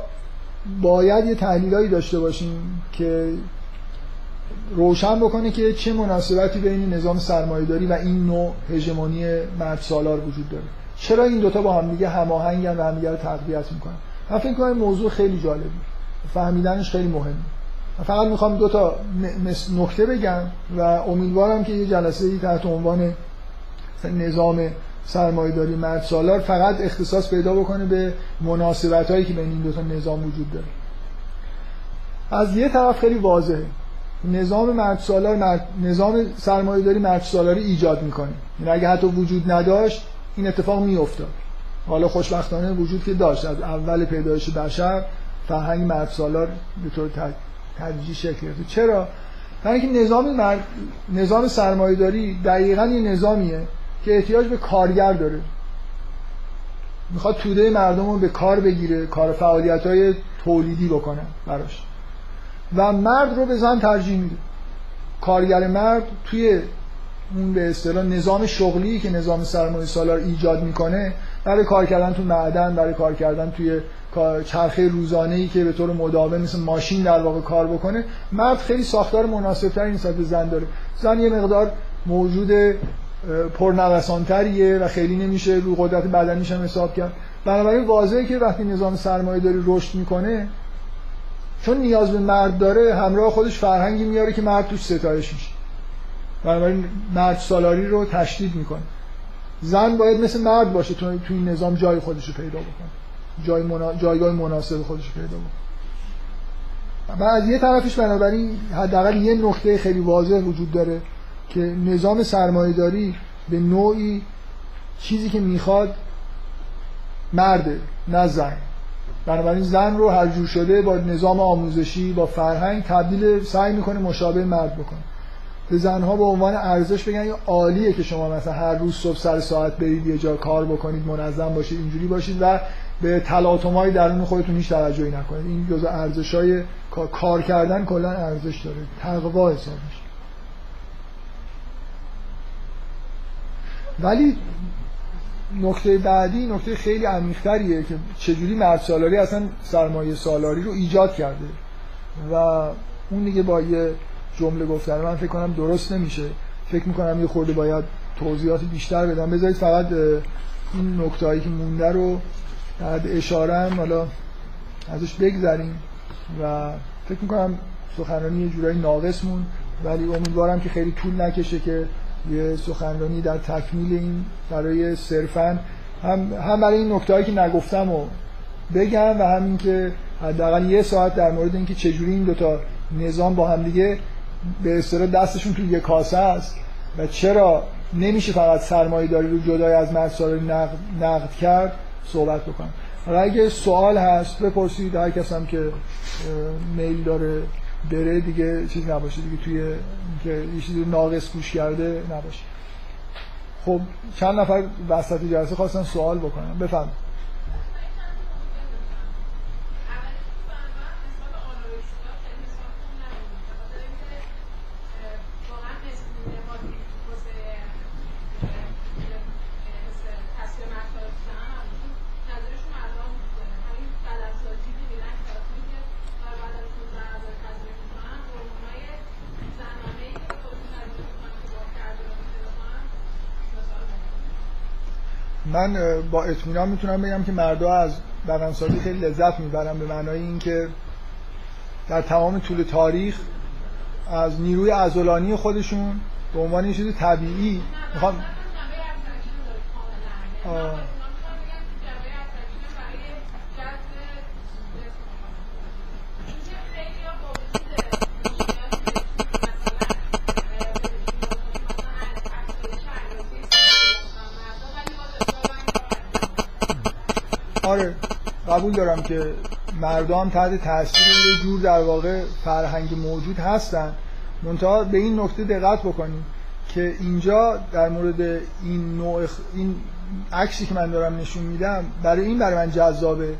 باید یه تحلیلایی داشته باشیم که روشن بکنه که چه مناسبتی بین نظام سرمایه‌داری و این نوع هژمونی مردسالار وجود داره، چرا این دوتا با هم دیگه هماهنگن و همدیگه رو تقویت میکنن. من فکر می‌کنم موضوع خیلی جالبه، فهمیدنش خیلی مهمه. من فقط میخوام دوتا نکته بگم و امیدوارم که یه جلسه‌ای تحت عنوان نظام سرمایه‌داری مردسالار فقط اختصاص پیدا بکنه به مناسبت‌هایی که بین این دو تا نظام وجود داره. از یه طرف خیلی واضحه نظام مردسالار مرد... نظام سرمایه‌داری مردسالاری ایجاد می‌کنه، یعنی اگه حتی وجود نداشت این اتفاق می‌افتاد. حالا خوشبختانه وجود که داشت، از اول پیدایش بشر فرهنگ مردسالار به طور تد... تدریجی شکل گرفته. چرا؟ برای اینکه نظام مرد... نظام سرمایه‌داری دقیقاً یه نظامیه که احتیاج به کارگر داره، میخواد توده مردم رو به کار بگیره، کار فعالیت‌های تولیدی بکنه براش، و مرد رو به زن ترجیح میده. کارگر مرد توی اون به اصطلاح نظام شغلی که نظام سرمایه سالار ایجاد میکنه، برای کار کردن تو معدن، برای کار کردن توی چرخه روزانه‌ای که به طور مداوم مثل ماشین در واقع کار بکنه، مرد خیلی ساختار مناسب‌تری نسبت به زن داره. زن یه مقدار موجود پرنوسانتریه و خیلی نمیشه رو قدرت بدنیش هم حساب کرد. بنابراین واضحه که وقتی نظام سرمایه داری رشد میکنه، چون نیاز به مرد داره، همراه خودش فرهنگی میاره که مرد توش ستایش میشه، بنابراین مرد سالاری رو تشدید میکنه. زن باید مثل مرد باشه، تو توی نظام جای خودش رو پیدا بکنه، جای منا... جایگاه مناسب خودش رو پیدا بکنه. و از یه طرفش بنابراین حداقل یه نقطه خیلی واضح وجود داره که نظام سرمایه‌داری به نوعی چیزی که میخواد مرده نه زن، بنابراین زن رو هر جور شده با نظام آموزشی، با فرهنگ تبدیل، سعی میکنه مشابه مرد بکنه. به زنها به عنوان ارزش بگن یا عالیه که شما مثلا هر روز صبح سر ساعت برید یه جا کار بکنید، منظم باشید، اینجوری باشید و به تلاطم‌های درون خودتون هیچ توجهی نکنید. این جزء ارزش‌های کار کردن کلا ارزش داره، تقوا حساب میشه. ولی نکته بعدی نکته خیلی عمیق‌تریه که چجوری مرد سالاری اصلا سرمایه سالاری رو ایجاد کرده، و اون دیگه با یه جمله گفتن من فکر کنم درست نمیشه، فکر میکنم یه خورده باید توضیحات بیشتر بدم. بذارید فقط این نکته‌ای که مونده رو بعد اشاره‌ام حالا ازش بگذریم و فکر میکنم سخنرانی یه جورایی ناقص مون، ولی امیدوارم که خیلی طول نکشه که یه سخنرانی در تکمیل این برای صرفاً هم هم برای این نکته‌ای که نگفتم رو بگم و همین که حداقل یه ساعت در مورد اینکه چجوری این دوتا نظام با هم دیگه به اصطلاح دستشون توی یه کاسه است و چرا نمیشه فقط سرمایه‌داری رو جدای از مردسالاری نقد نقد کرد صحبت بکنم. حالا اگه سوال هست بپرسید، هر کس هم که میل داره بره دیگه، چیز نباشه دیگه توی اینکه یه چیزی ناقص گوش کرده نباشه. خب چند نفر وسط جلسه خواستن سوال بکنن، بفهم. من با اطمینان میتونم بگم که مردا از بدنسازی خیلی لذت میبرن، به معنای اینکه در تمام طول تاریخ از نیروی عضلانی خودشون به عنوان یه چیز طبیعی میخوام آه. آره قبول دارم که مردم تحت تاثیر یه جور در واقع فرهنگ موجود هستن، منتها به این نکته دقت بکنیم که اینجا در مورد این نوع اخ... این عکسی که من دارم نشون میدم برای این برای من جذابه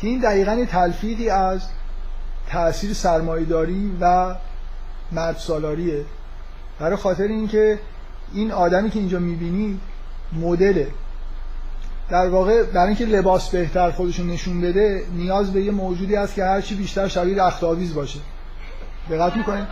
که این دقیقاً یه تلفیقی از تاثیر سرمایه‌داری و مردسالاریه، برای خاطر اینکه این آدمی که اینجا میبینی مدله، در واقع برای اینکه لباس بهتر خودشون نشون بده نیاز به یه موجودی است که هرچی بیشتر شبیه رختاویز باشه. دقت میکنید؟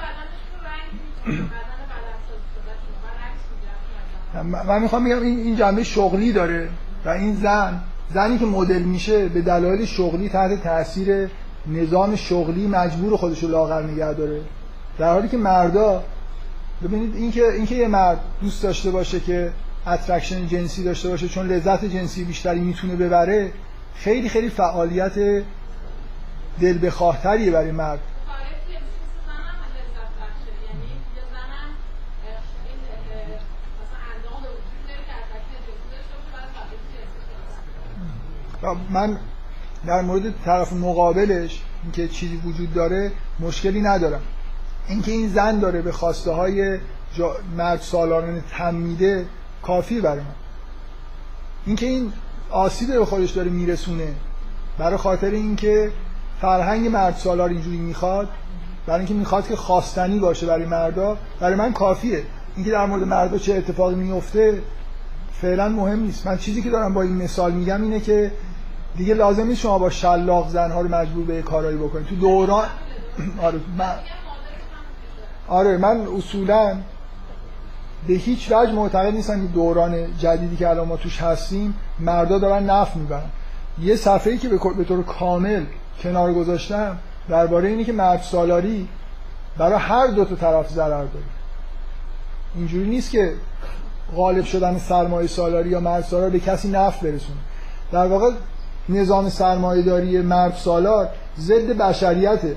من میخوام بگم این این جنبه شغلی داره و این زن زنی که مدل میشه به دلایل شغلی تحت تاثیر نظام شغلی مجبور خودش رو لاغر نگه داره، در حالی که مردا ببینید اینکه اینکه یه مرد دوست داشته باشه که اترکشن جنسی داشته باشه چون لذت جنسی بیشتری میتونه ببره، خیلی خیلی فعالیت دل بخواه‌تریه برای مرد. من در مورد طرف مقابلش اینکه چیزی وجود داره مشکلی ندارم، اینکه این زن داره به خواسته های مرد سالاران تم میده کافی برای من، اینکه این آسیب به خودش داره میرسونه برای خاطر اینکه فرهنگ مرد سالار اینجوری میخواد، برای اینکه میخواد که خواستنی باشه برای مردا، برای من کافیه. اینکه در مورد مردا چه اتفاقی میفته فعلا مهم نیست. من چیزی که دارم با این مثال میگم اینه که دیگه لازم نیست شما با شلاق زنها رو مجبور به کارایی بکنید تو دوران. آره من آره من اصولا به هیچ وجه معتقد نیستم که دوران جدیدی که الان ما توش هستیم مردا دارن نفع میبرن. یه صفحه‌ای که به طور کامل کنار گذاشتم درباره اینه که مرد سالاری برای هر دو تا طرف ضرر داره. اینجوری نیست که غالب شدن سرمایه سالاری یا مرد سالار به کسی نفع برسونه. در واقع نظام سرمایه داری مرد سالار ضد بشریته،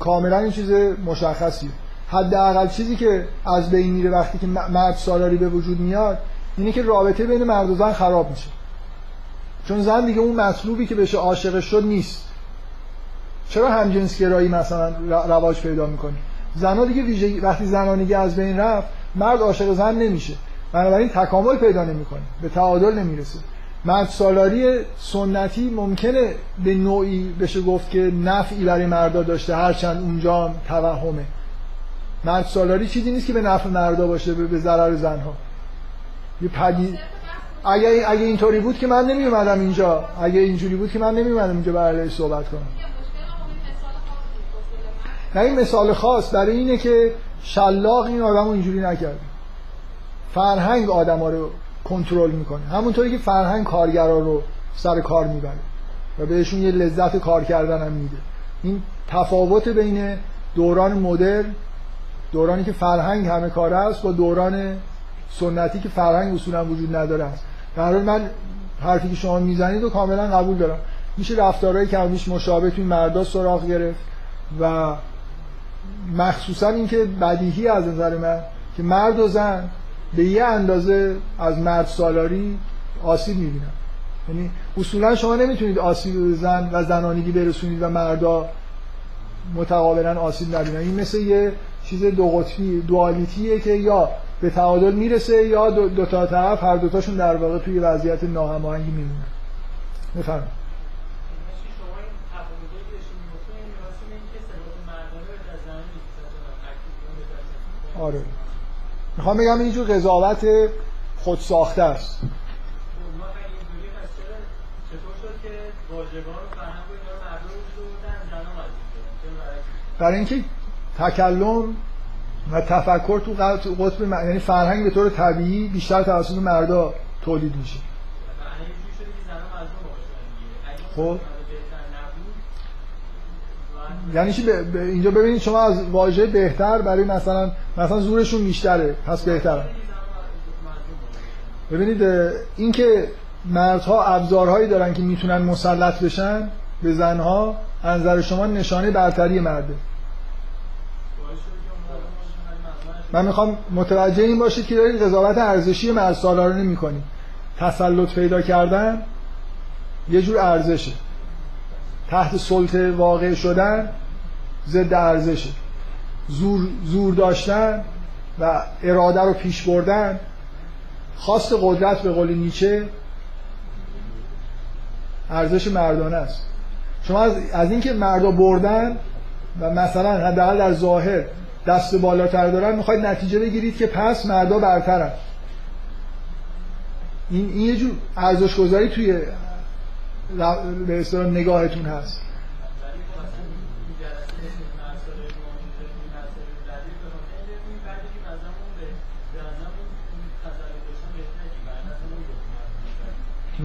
کاملا این چیز مشخصیه. حداقل چیزی که از بین میره وقتی که مرد سالاری به وجود میاد اینه که رابطه بین مرد و زن خراب میشه، چون زن دیگه اون مطلوبی که بشه عاشق شد نیست. چرا همجنسگرایی مثلا رواج پیدا میکنه؟ زنها دیگه ویژگی وقتی زنانگی از بین رفت مرد عاشق زن نمیشه، بنابراین تکامل پیدا نمیکنه، به تعادل نمیرسه. مرد سالاری سنتی ممکنه به نوعی بشه گفت که نفعی برای مردا داشته، هرچند اونجا هم توهمه. مرد سالاری چیزی نیست که به نفع مردا باشه به ضرر زنها. یه پدی اگه اگه اینطوری بود که من نمی اومدم اینجا، اگه اینجوری بود که من نمی اومدم اینجا برای علیه صحبت کنم. نه این مثال خاص برای اینه که شلاق این آدمو اینجوری نکرد. فرهنگ آدما رو کنترل میکنه، همونطوری که فرهنگ کارگرا رو سر کار میبره و بهشون یه لذت کار کردن هم میده. این تفاوت بین دوران مدرن، دورانی که فرهنگ همه کاره است، با دوران سنتی که فرهنگ اصولا وجود نداره است. در حال من حرفی که شما میزنید رو کاملا قبول دارم. میشه رفتارهای کمیش مشابه توی مردا سراغ گرفت و مخصوصا اینکه بدیهی از نظر من که مرد و زن به یه اندازه از مرد سالاری آسیب میبینن. یعنی اصولا شما نمیتونید آسیب زن و زنانگی برسونید و مردا متقابلا آسیب نبینن. این مثل یه چیز دو قطبی دوالیتیه که یا به تعادل میرسه یا دو, دو تا طرف هر دو تاشون در واقع توی وضعیت ناهماهنگی میمونن. بفرمایید. آره میخوام بگم اینجور قضاوت خودساخته است. برای اینکه تکلم و تفکر تو قطب یعنی فرهنگ به طور طبیعی بیشتر توسط مردا تولید میشه. خب یعنی چی ب... اینجا ببینید شما از واژه بهتر برای مثلا مثلا زورشون بیشتره پس بهتره. ببینید اینکه مردها ابزارهایی دارن که میتونن مسلط بشن به زنها از نظر شما نشانه برتری مرده. من میخوام متوجه این باشید که دارید قضاوت ارزشی مرد سالارانه میکنید. تسلط پیدا کردن یه جور ارزشه، تحت سلطه واقع شدن ضد ارزشه، زور زور داشتن و اراده رو پیش بردن، خواست قدرت به قول نیچه ارزش مردانه است. شما از, از اینکه مردا بردن و مثلا حداقل در ظاهر دست بالاتر دارن میخواید نتیجه بگیرید که پس مردا برترن. این این یه جور ارزش گذاری توی به اصطلاح نگاهتون هست.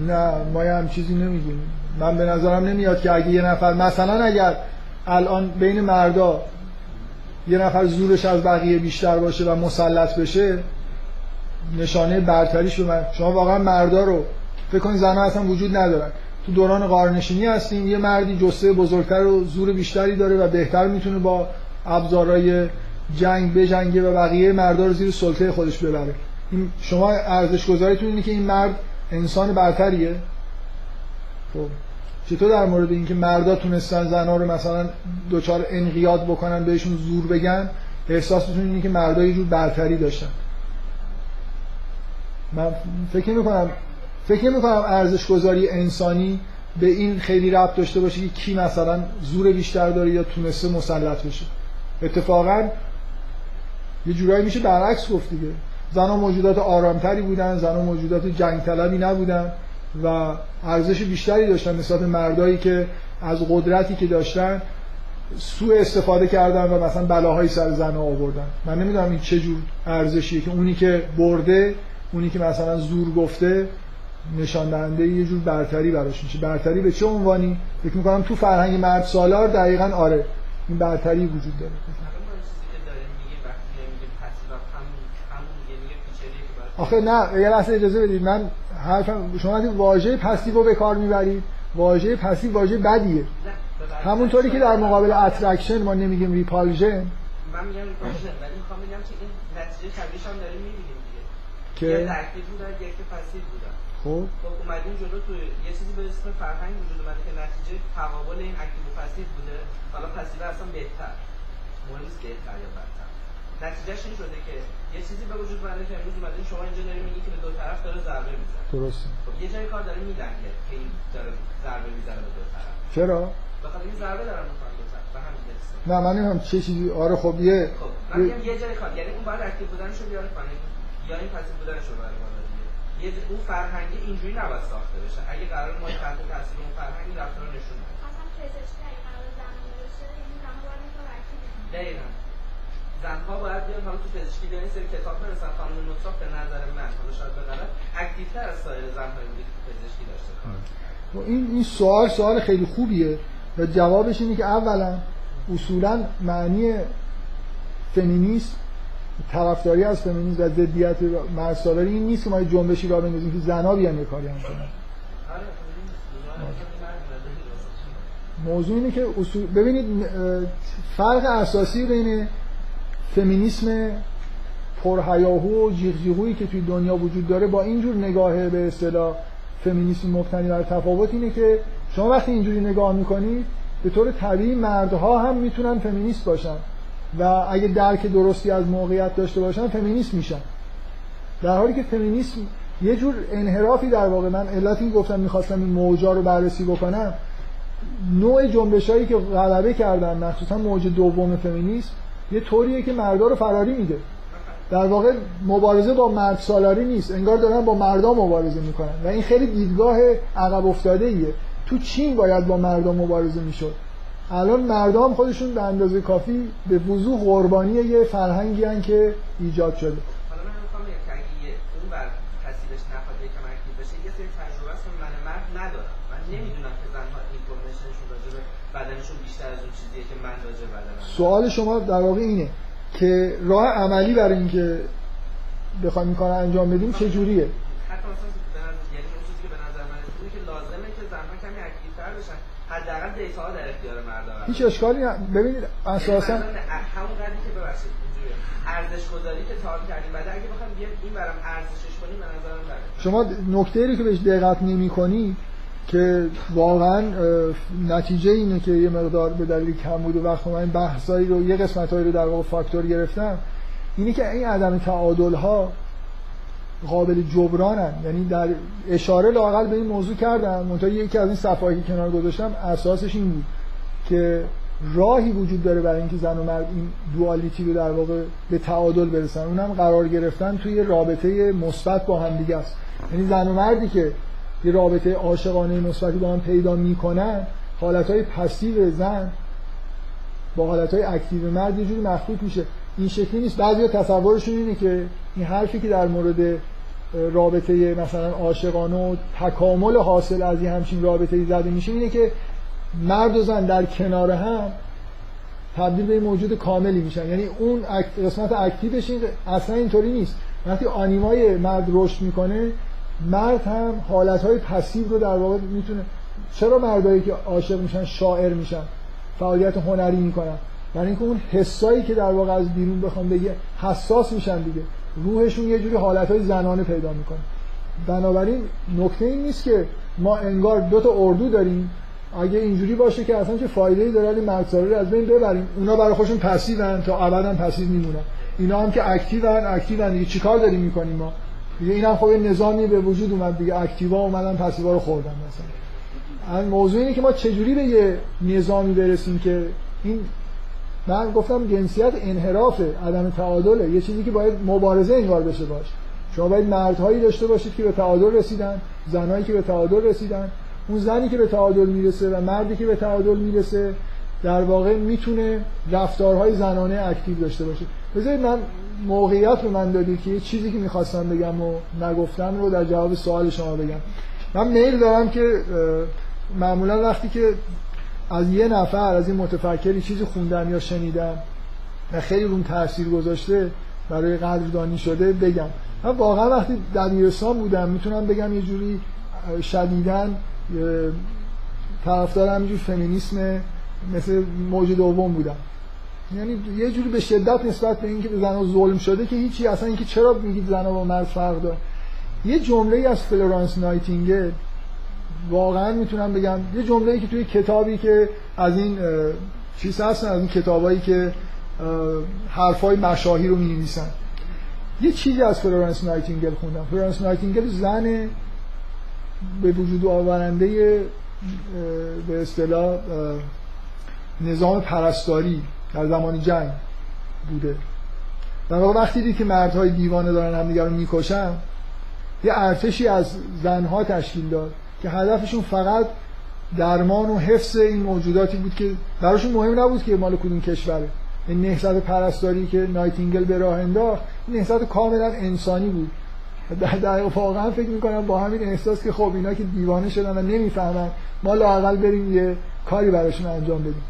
نه ما هم چیزی نمیگیم. من به نظرم نمیاد که اگه یه نفر مثلا اگر الان بین مردا یه نفر زورش از بقیه بیشتر باشه و مسلط بشه نشانه برتریش به من. شما واقعا مردا رو فکر کنید زنها اصلا وجود ندارن. تو دوران قارنشینی هستیم، یه مردی جسه بزرگتر و زور بیشتری داره و بهتر میتونه با ابزارهای جنگ بجنگه و بقیه مردا رو زیر سلطه خودش ببره. این شما ارزش گذاریتون اینه که این مرد انسان برتریه؟ خب چطور در مورد اینکه مردا تونستن زنها رو مثلا دوچار انقیاد بکنن بهشون زور بگن احساستون اینه که مردا یه جور برتری داشتن؟ من فکر میکنم فکر میکنم ارزش گذاری انسانی به این خیلی ربط داشته باشه که کی مثلا زور بیشتر داره یا تونسته مسلط بشه. اتفاقا یه جورایی میشه برعکس گفت دیگه. زنها موجودات آرامتری بودن، زنها موجودات جنگ طلبی نبودن و ارزش بیشتری داشتن نسبت به مردایی که از قدرتی که داشتن سوء استفاده کردن و مثلا بلاهایی سر زنها آوردن. من نمیدونم این چه جور ارزشیه که اونی که برده، اونی که مثلا زور گفته نشان دهنده یه جور برتری براش میشه. برتری به چه عنوانی؟ فکر می‌کنم تو فرهنگ مرد سالار دقیقاً آره این برتری وجود داره. آخه نه یه لحظه اجازه بدید من حرفم. شما دید واژه پسیو رو به کار میبرید. واژه پسیو واژه بدیه. همونطوری که در مقابل اترکشن ما نمیگیم ریپالژن. من میگم ریپالژن ولی میخوام بگم که این نتیجه خبیش هم داره میبینیم دیگه. یه ترکیب بودن یک پسیو بودن. خب اومدیم جلو تو یه چیزی به اسم فرهنگ وجود اومده که نتیجه تقابل این اکتیو و پسیو بوده. حالا پسیو اصلا بهتر. مهم نیست بهتر یا بدتر. نتیجهش این شده که یه چیزی به وجود اومده که امروز اومدین شما اینجا دارین میگی که به دو طرف داره ضربه میزنه. درسته. خب یه جای کار دارین میدنگه که این داره ضربه میزنه به دو طرف. چرا؟ بخاطر این ضربه دارن میکنن دو طرف. به همین دلیل. نه من نمیدونم چه چیزی آره خب یه خب من میگم یه جای کار یعنی اون باید اکتیو بودنشو بیاره پایین یا این پسیو بودنشو بیاره بالا دیگه. یه اون فرهنگ اینجوری نباید ساخته بشه. اگه قرار ما تحت تاثیر اون فرهنگ رفتار نشون بده. اصلا پزشکی قرار زمینه بشه این همه باید متوجه زنها باید بیان حالا تو پزشکی بیان این سری کتاب برسن خانم نوتراف به نظر من حالا شاید به غلط اکتیوتر از سایر زنهایی بودی که تو پزشکی داشته کار. این این سوال سوال خیلی خوبیه و جوابش اینه که اولا اصولا معنی فمینیسم طرفداری از فمینیسم و ضدیت مردسالاری این نیست که ما جنبشی را بندازیم که زنها بیان یه کاری هم کنن. موضوع اینه که اصول ببینید فرق اساسی بین فمینیسم پرهیاهو و جیغجیغویی که توی دنیا وجود داره با اینجور نگاه به اصطلاح فمینیسم مبتنی بر تفاوت اینه که شما وقتی اینجوری نگاه میکنید به طور طبیعی مردها هم میتونن فمینیست باشن و اگه درک درستی از موقعیت داشته باشن فمینیست میشن، در حالی که فمینیسم یه جور انحرافی در واقع من علت این گفتم میخواستم این موجا رو بررسی بکنم نوع جنبشایی که غلبه کردن مخصوصا موج دوم فمینیسم یه طوریه که مردا رو فراری میده. در واقع مبارزه با مرد سالاری نیست، انگار دارن با مردا مبارزه میکنن و این خیلی دیدگاه عقب افتاده ایه. تو چین باید با مردا مبارزه میشد، الان مردا هم خودشون به اندازه کافی به وضوح قربانی یه فرهنگی ان که ایجاد شده. حالا من میخوام بگم که اگه اون بر تاثیرش نخواد که مرد بشه یه سری تجربه است من مرد ندارم. من نمیدونم که زن بدنشون بیشتر از اون چیزیه که من راجع بدنم. سوال شما در واقع اینه که راه عملی برای اینکه بخوایم این کارو انجام بدیم چه جوریه؟ حتی مثلا یعنی اون چیزی که به نظر من اینه که لازمه که زنها کمی اکتیوتر بشن، حداقل دیتاها در اختیار مردان. هیچ اشکالی نه. ببینید اساسا همونقدری که ببخشید اینجوریه ارزش گذاری که تعریف کردیم، بعد اگه بخوام بگم این برام ارزشش کنیم به نظر من بره. شما نکته ای که بهش دقت نمی‌کنی که واقعا نتیجه اینه که یه مقدار به دلیل کمبود وقت من بحثایی رو یه قسمتایی رو در واقع فاکتور گرفتم، اینه که این عدم تعادل ها قابل جبرانن. یعنی در اشاره لااقل به این موضوع کردم، منتها یکی از این صفحه‌ای که کنار گذاشتم اساسش این بود که راهی وجود داره برای اینکه زن و مرد این دوالیتی رو در واقع به تعادل برسن، اونم قرار گرفتن توی رابطه مثبت با هم دیگه است. یعنی زن و مردی که یه رابطه عاشقانه مثبتی با هم پیدا میکنن، حالتهای پسیو زن با حالتهای اکتیو مرد یه جوری مخلوط میشه. این شکلی نیست. بعضیا تصورشون اینه که این حرفی که در مورد رابطه مثلا عاشقانه و تکامل حاصل از این همچین رابطه‌ای زده میشه اینه که مرد و زن در کنار هم تبدیل به موجود کاملی میشن. یعنی اون قسمت اکتیوش اصلا اینطوری نیست. وقتی آنیمای مرد رشد میکنه، مرد هم حالتهای پسیو رو در واقع میتونه. چرا مردایی که عاشق میشن شاعر میشن، فعالیت هنری میکنن؟ برای اینکه اون حسایی که در واقع از بیرون بخوام بگه حساس میشن دیگه، روحشون یه جوری حالتهای زنانه پیدا میکنه. بنابراین نکته این نیست که ما انگار دو تا اردو داریم. اگه اینجوری باشه که اصلا چه فایده‌ای داره این مردسالاری رو از بین ببریم. اونا برای خودشون پسیون، تا ابدا پسیو میمونن. اینا هم که اکتیون، اکتیون دیگه چیکار داریم میکنیم ما؟ دیگه اینم خب این نظامی به وجود اومد دیگه، اکتیوا اومدن پسیوا رو خوردن. مثلا این موضوع اینه که ما چجوری به یه نظامی برسیم که این، من گفتم جنسیت انحرافه، عدم تعادله، یه چیزی که باید مبارزه انگار بشه باش. شما باید مردهایی داشته باشید که به تعادل رسیدن، زنایی که به تعادل رسیدن. اون زنی که به تعادل میرسه و مردی که به تعادل میرسه در واقع میتونه رفتارهای زنانه اکتیو داشته باشه. بذارید من موقعیت رو من دادید که یه چیزی که میخواستم بگم و نگفتم رو در جواب سوال شما بگم. من میل دارم که معمولا وقتی که از یه نفر، از یه متفکری چیزی خوندم یا شنیدم و خیلی روم تاثیر گذاشته، برای قدردانی شده بگم. من واقعا وقتی دبیرستان بودم میتونم بگم یه جوری شدیداً طرفدار همینجور فمینیسم مثل موج دوم بودم. یعنی یه جوری به شدت نسبت به اینکه به زنها ظلم شده که هیچی، اصلا اینکه چرا میگید زنها با مرد فرق داره. یه جمله‌ای از فلورانس نایتینگل واقعا میتونم بگم، یه جمله‌ای که توی کتابی که از این چیز هستن، از این کتابایی که حرفای مشاهیر رو می‌نویسن، یه چیزی از فلورانس نایتینگل خوندم. فلورانس نایتینگل زن به وجود آورنده به اصطلاح نظام پرستاری در زمان جنگ بوده. در واقع وقتی دید که مردهای دیوانه دارن همدیگر رو میکشن، یه ارتشی از زنها تشکیل داد که هدفشون فقط درمان و حفظ این موجوداتی بود که براشون مهم نبود که مال کدوم کشوره. این نهضت پرستاری که نایتینگل به راه انداخت، نهضت کاملا انسانی بود. در در واقعا فکر میکنم با همین احساس که خب اینا که دیوانه شدن و نمیفهمن، ما لااقل بریم یه کاری براشون انجام بدیم.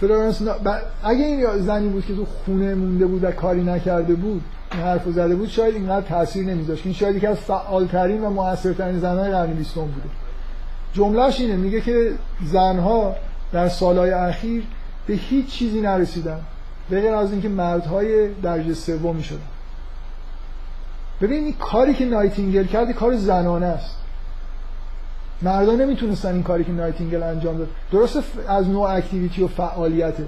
فلورنس نا... ب... اگه این زنی بود که تو خونه مونده بود و کاری نکرده بود، این حرفو زده بود، شاید اینقدر تاثیر نمیذاشت. این شاید یکی از فعالترین و موثرترین زنهای قرن بیستم بوده. جملهش اینه، میگه که زنها در سالهای اخیر به هیچ چیزی نرسیدن بغیر از اینکه مردهای درجه سوم میشدن. ببین این کاری که نایتینگل کرد کار زنانه است. مردا نمیتونستن این کاری که نایتینگل انجام داد، درسته از نوع اکتیویتی و فعالیته،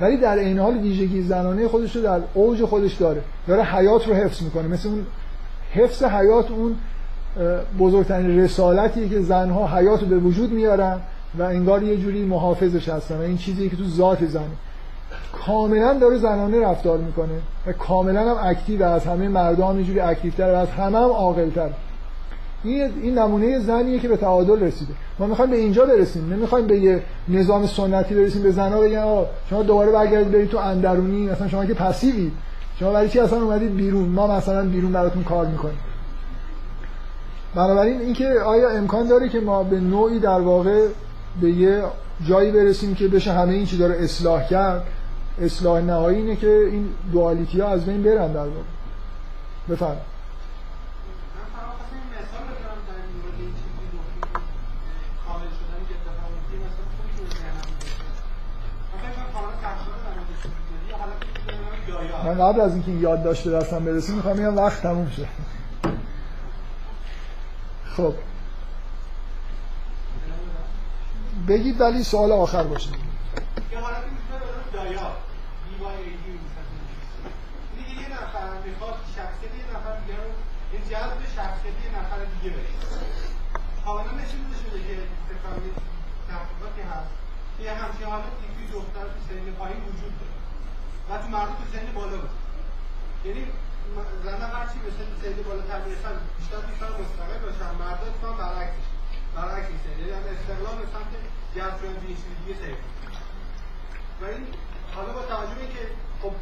ولی در این حال ویژگی زنانه خودش رو در اوج خودش داره. داره حیات رو حفظ میکنه. مثل اون حفظ حیات، اون بزرگترین رسالتیه که زنها حیات رو به وجود میارن و انگار یه جوری محافظش هستن و این چیزیه که تو ذات زنه. کاملا داره زنانه رفتار میکنه و کاملا هم اکتیو، از همه مردان هم یه جوری اکتیوتر و از همه هم عاقل‌تر. این این نمونه زنیه که به تعادل رسیده. ما میخوایم به اینجا برسیم، نمیخوایم به یه نظام سنتی برسیم به زنا بگن آقا شما دوباره برگردید برید تو اندرونی، مثلا شما که پسیوید، شما برای چی اصلا اومدید بیرون، ما مثلا بیرون براتون کار میکنیم. بنابراین اینکه آیا امکان داره که ما به نوعی در واقع به یه جایی برسیم که بشه همه این چیزا رو اصلاح کرد، اصلاح نهایی اینه که این دوالیتی ها از بین برن. در واقع بفهم من قبل از اینکه یاد داشته دستم برسیم میخوام بگم وقت تموم شد. خب بگید ولی سوال آخر باشه. یه حالتی میشه دایا دیوایگی میشه دیگه، یه نفر میخواد شخصیت یه نفر دیگه رو این جذب شخصیت یه نفر دیگه بشه. حالا نشون شده که تفاوت تفاوتی هست، یه همچین حالتی توی دختر تو سن پایین وجود داره و تو مرد تو سن بالا وجود داره. یعنی زن هرچی به سن بالاتر میرسن بیشتر بیشتر مستقل باشن، مردا تو برعکسش برعکس میشه، یعنی استقلال به سمت جذب جنسیتی سیف. ولی حالا با توجه به اینکه خب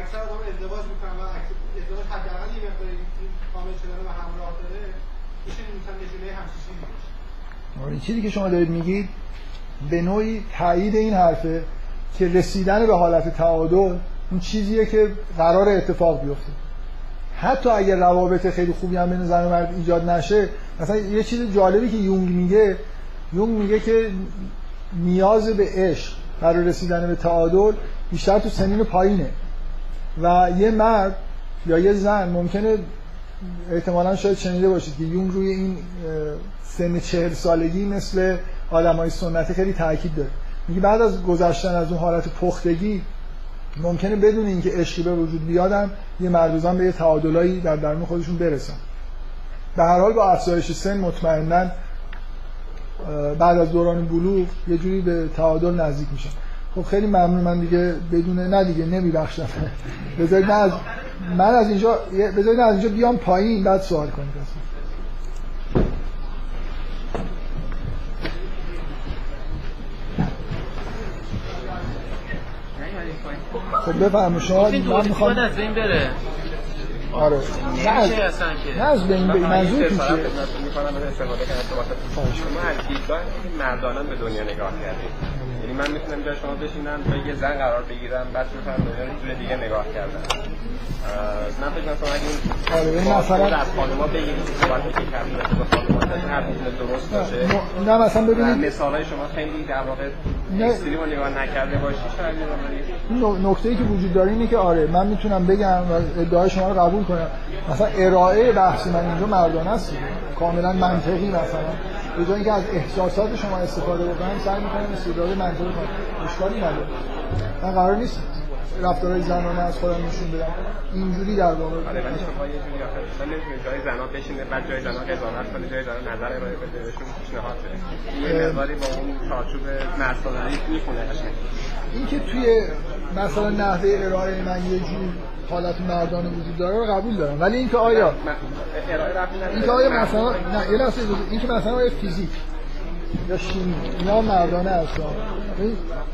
اکثر آدم ازدواج میکنن و ازدواج حداقل یه مقدار این کامل شدن و همراه داره، میشه مثلا نشونه همچین چیزی باشه. آره چیزی که شما دارید میگید به نوعی تایید این حرفه که رسیدن به حالت تعادل اون چیزیه که قرار اتفاق بیفته. حتی اگر روابط خیلی خوبی هم بین زن و مرد ایجاد نشه، مثلا یه چیز جالبی که یونگ میگه، یونگ میگه که نیاز به عشق برای رسیدن به تعادل بیشتر تو سنین پایینه و یه مرد یا یه زن ممکنه، احتمالاً شاید شنیده باشید که یونگ روی این سن چهل سالگی مثل آدمای سنتی خیلی تاکید داره. میگه بعد از گذشتن از اون حالت پختگی ممکنه بدون اینکه عشقی به وجود بیادم یه مردوزان به یه تعادلایی در درون خودشون برسن. به هر حال با افزایش سن مطمئناً بعد از دوران بلوغ یه جوری به تعادل نزدیک میشن. خب خیلی ممنون. من دیگه بدون نه دیگه نمیبخشم. بذارید من از من از اینجا بذارید از اینجا بیام پایین بعد سوال کنید. خب بفرمایید شما. من میخوام از این بره. آره. نه از نه از بین بین منظور چیه؟ فقط خدمتتون می‌کنم از استفاده کردن تو واسه شما از دیدگاه مردانه به دنیا نگاه کردید. یعنی من میتونم جای شما بشینم با یه زن قرار بگیرم بعد بفهمم دنیا یه جور دیگه نگاه کردن. من فکر می‌کنم اگه این آره مثلا از خانم‌ها بگیم صحبت کردیم با خانم‌ها درست باشه. نه مثلا ببینید مثالای شما خیلی در واقع استریمو نگاه نکرده باشی شاید. نکته‌ای که وجود داره اینه که آره من میتونم بگم و ادعای شما رو قبول کنم. مثلا ارائه بحث من اینجا مردانه است، کاملا منطقی. مثلا به جای اینکه از احساسات شما استفاده بکنم سعی می‌کنم استدلال منطقی کنم. اشکالی نداره. من قرار نیست رفتارهای زنانه از خودم نشون بدم. اینجوری در واقع آره ولی شما یه جوری آخرش نمی‌تونید جای زنا بشینه بعد جای زنا قضاوت کنید، جای زنا نظر ارائه بده، بهشون پیشنهاد بدید. یه مقداری با اون چارچوب مردانگی می‌خونه قشنگ. اینکه توی مثلا نحوه ارائه من یه جور حالت مردانه وجود داره رو قبول دارم، ولی اینکه آیا اینکه آیا مثلا نه یه لحظه اینکه مثلا فیزیک یا شیمی یا مردانه اصلا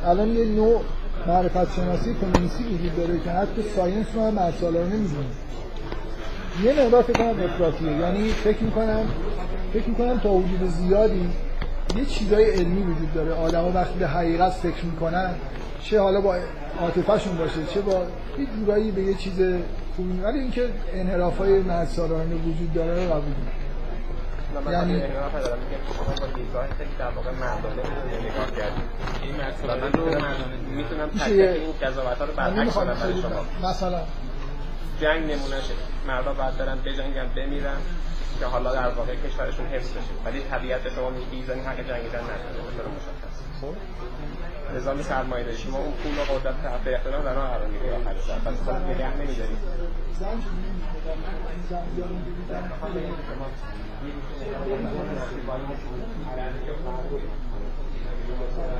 الان یه نوع معرفت شناسی کمونیستی وجود داره که حتی ساینس ما مردسالارانه می‌دونه. یه مقدار فکر کنم افراطیه، یعنی فکر می‌کنم فکر می‌کنم تا حدود زیادی یه چیزای علمی وجود داره. آدم‌ها وقتی به حقیقت فکر می‌کنن چه حالا با عاطفه‌شون باشه چه با یه جورایی به یه چیز خوبی، ولی اینکه انحراف‌های مردسالارانه وجود داره رو قبول می‌کنم. یعنی انحراف دارم میگم شما با دیدگاه خیلی در واقع مردانه نگاه کردید. این مسئله میتونم تکلیف این قضاوت‌ها رو برعکس کنم برای شما. مثلا جنگ نمونه‌شه، مردا بعد دارن بجنگن بمیرن که حالا در واقع کشورشون حفظ بشه، ولی طبیعت شما میگیزن حق جنگیدن نداره. مثلا مشخص خب نظام سرمایه‌داری شما اون پول و قدرت تحت اختیار زنان قرار میده یا حتی اصلا نگه نمی‌دارید.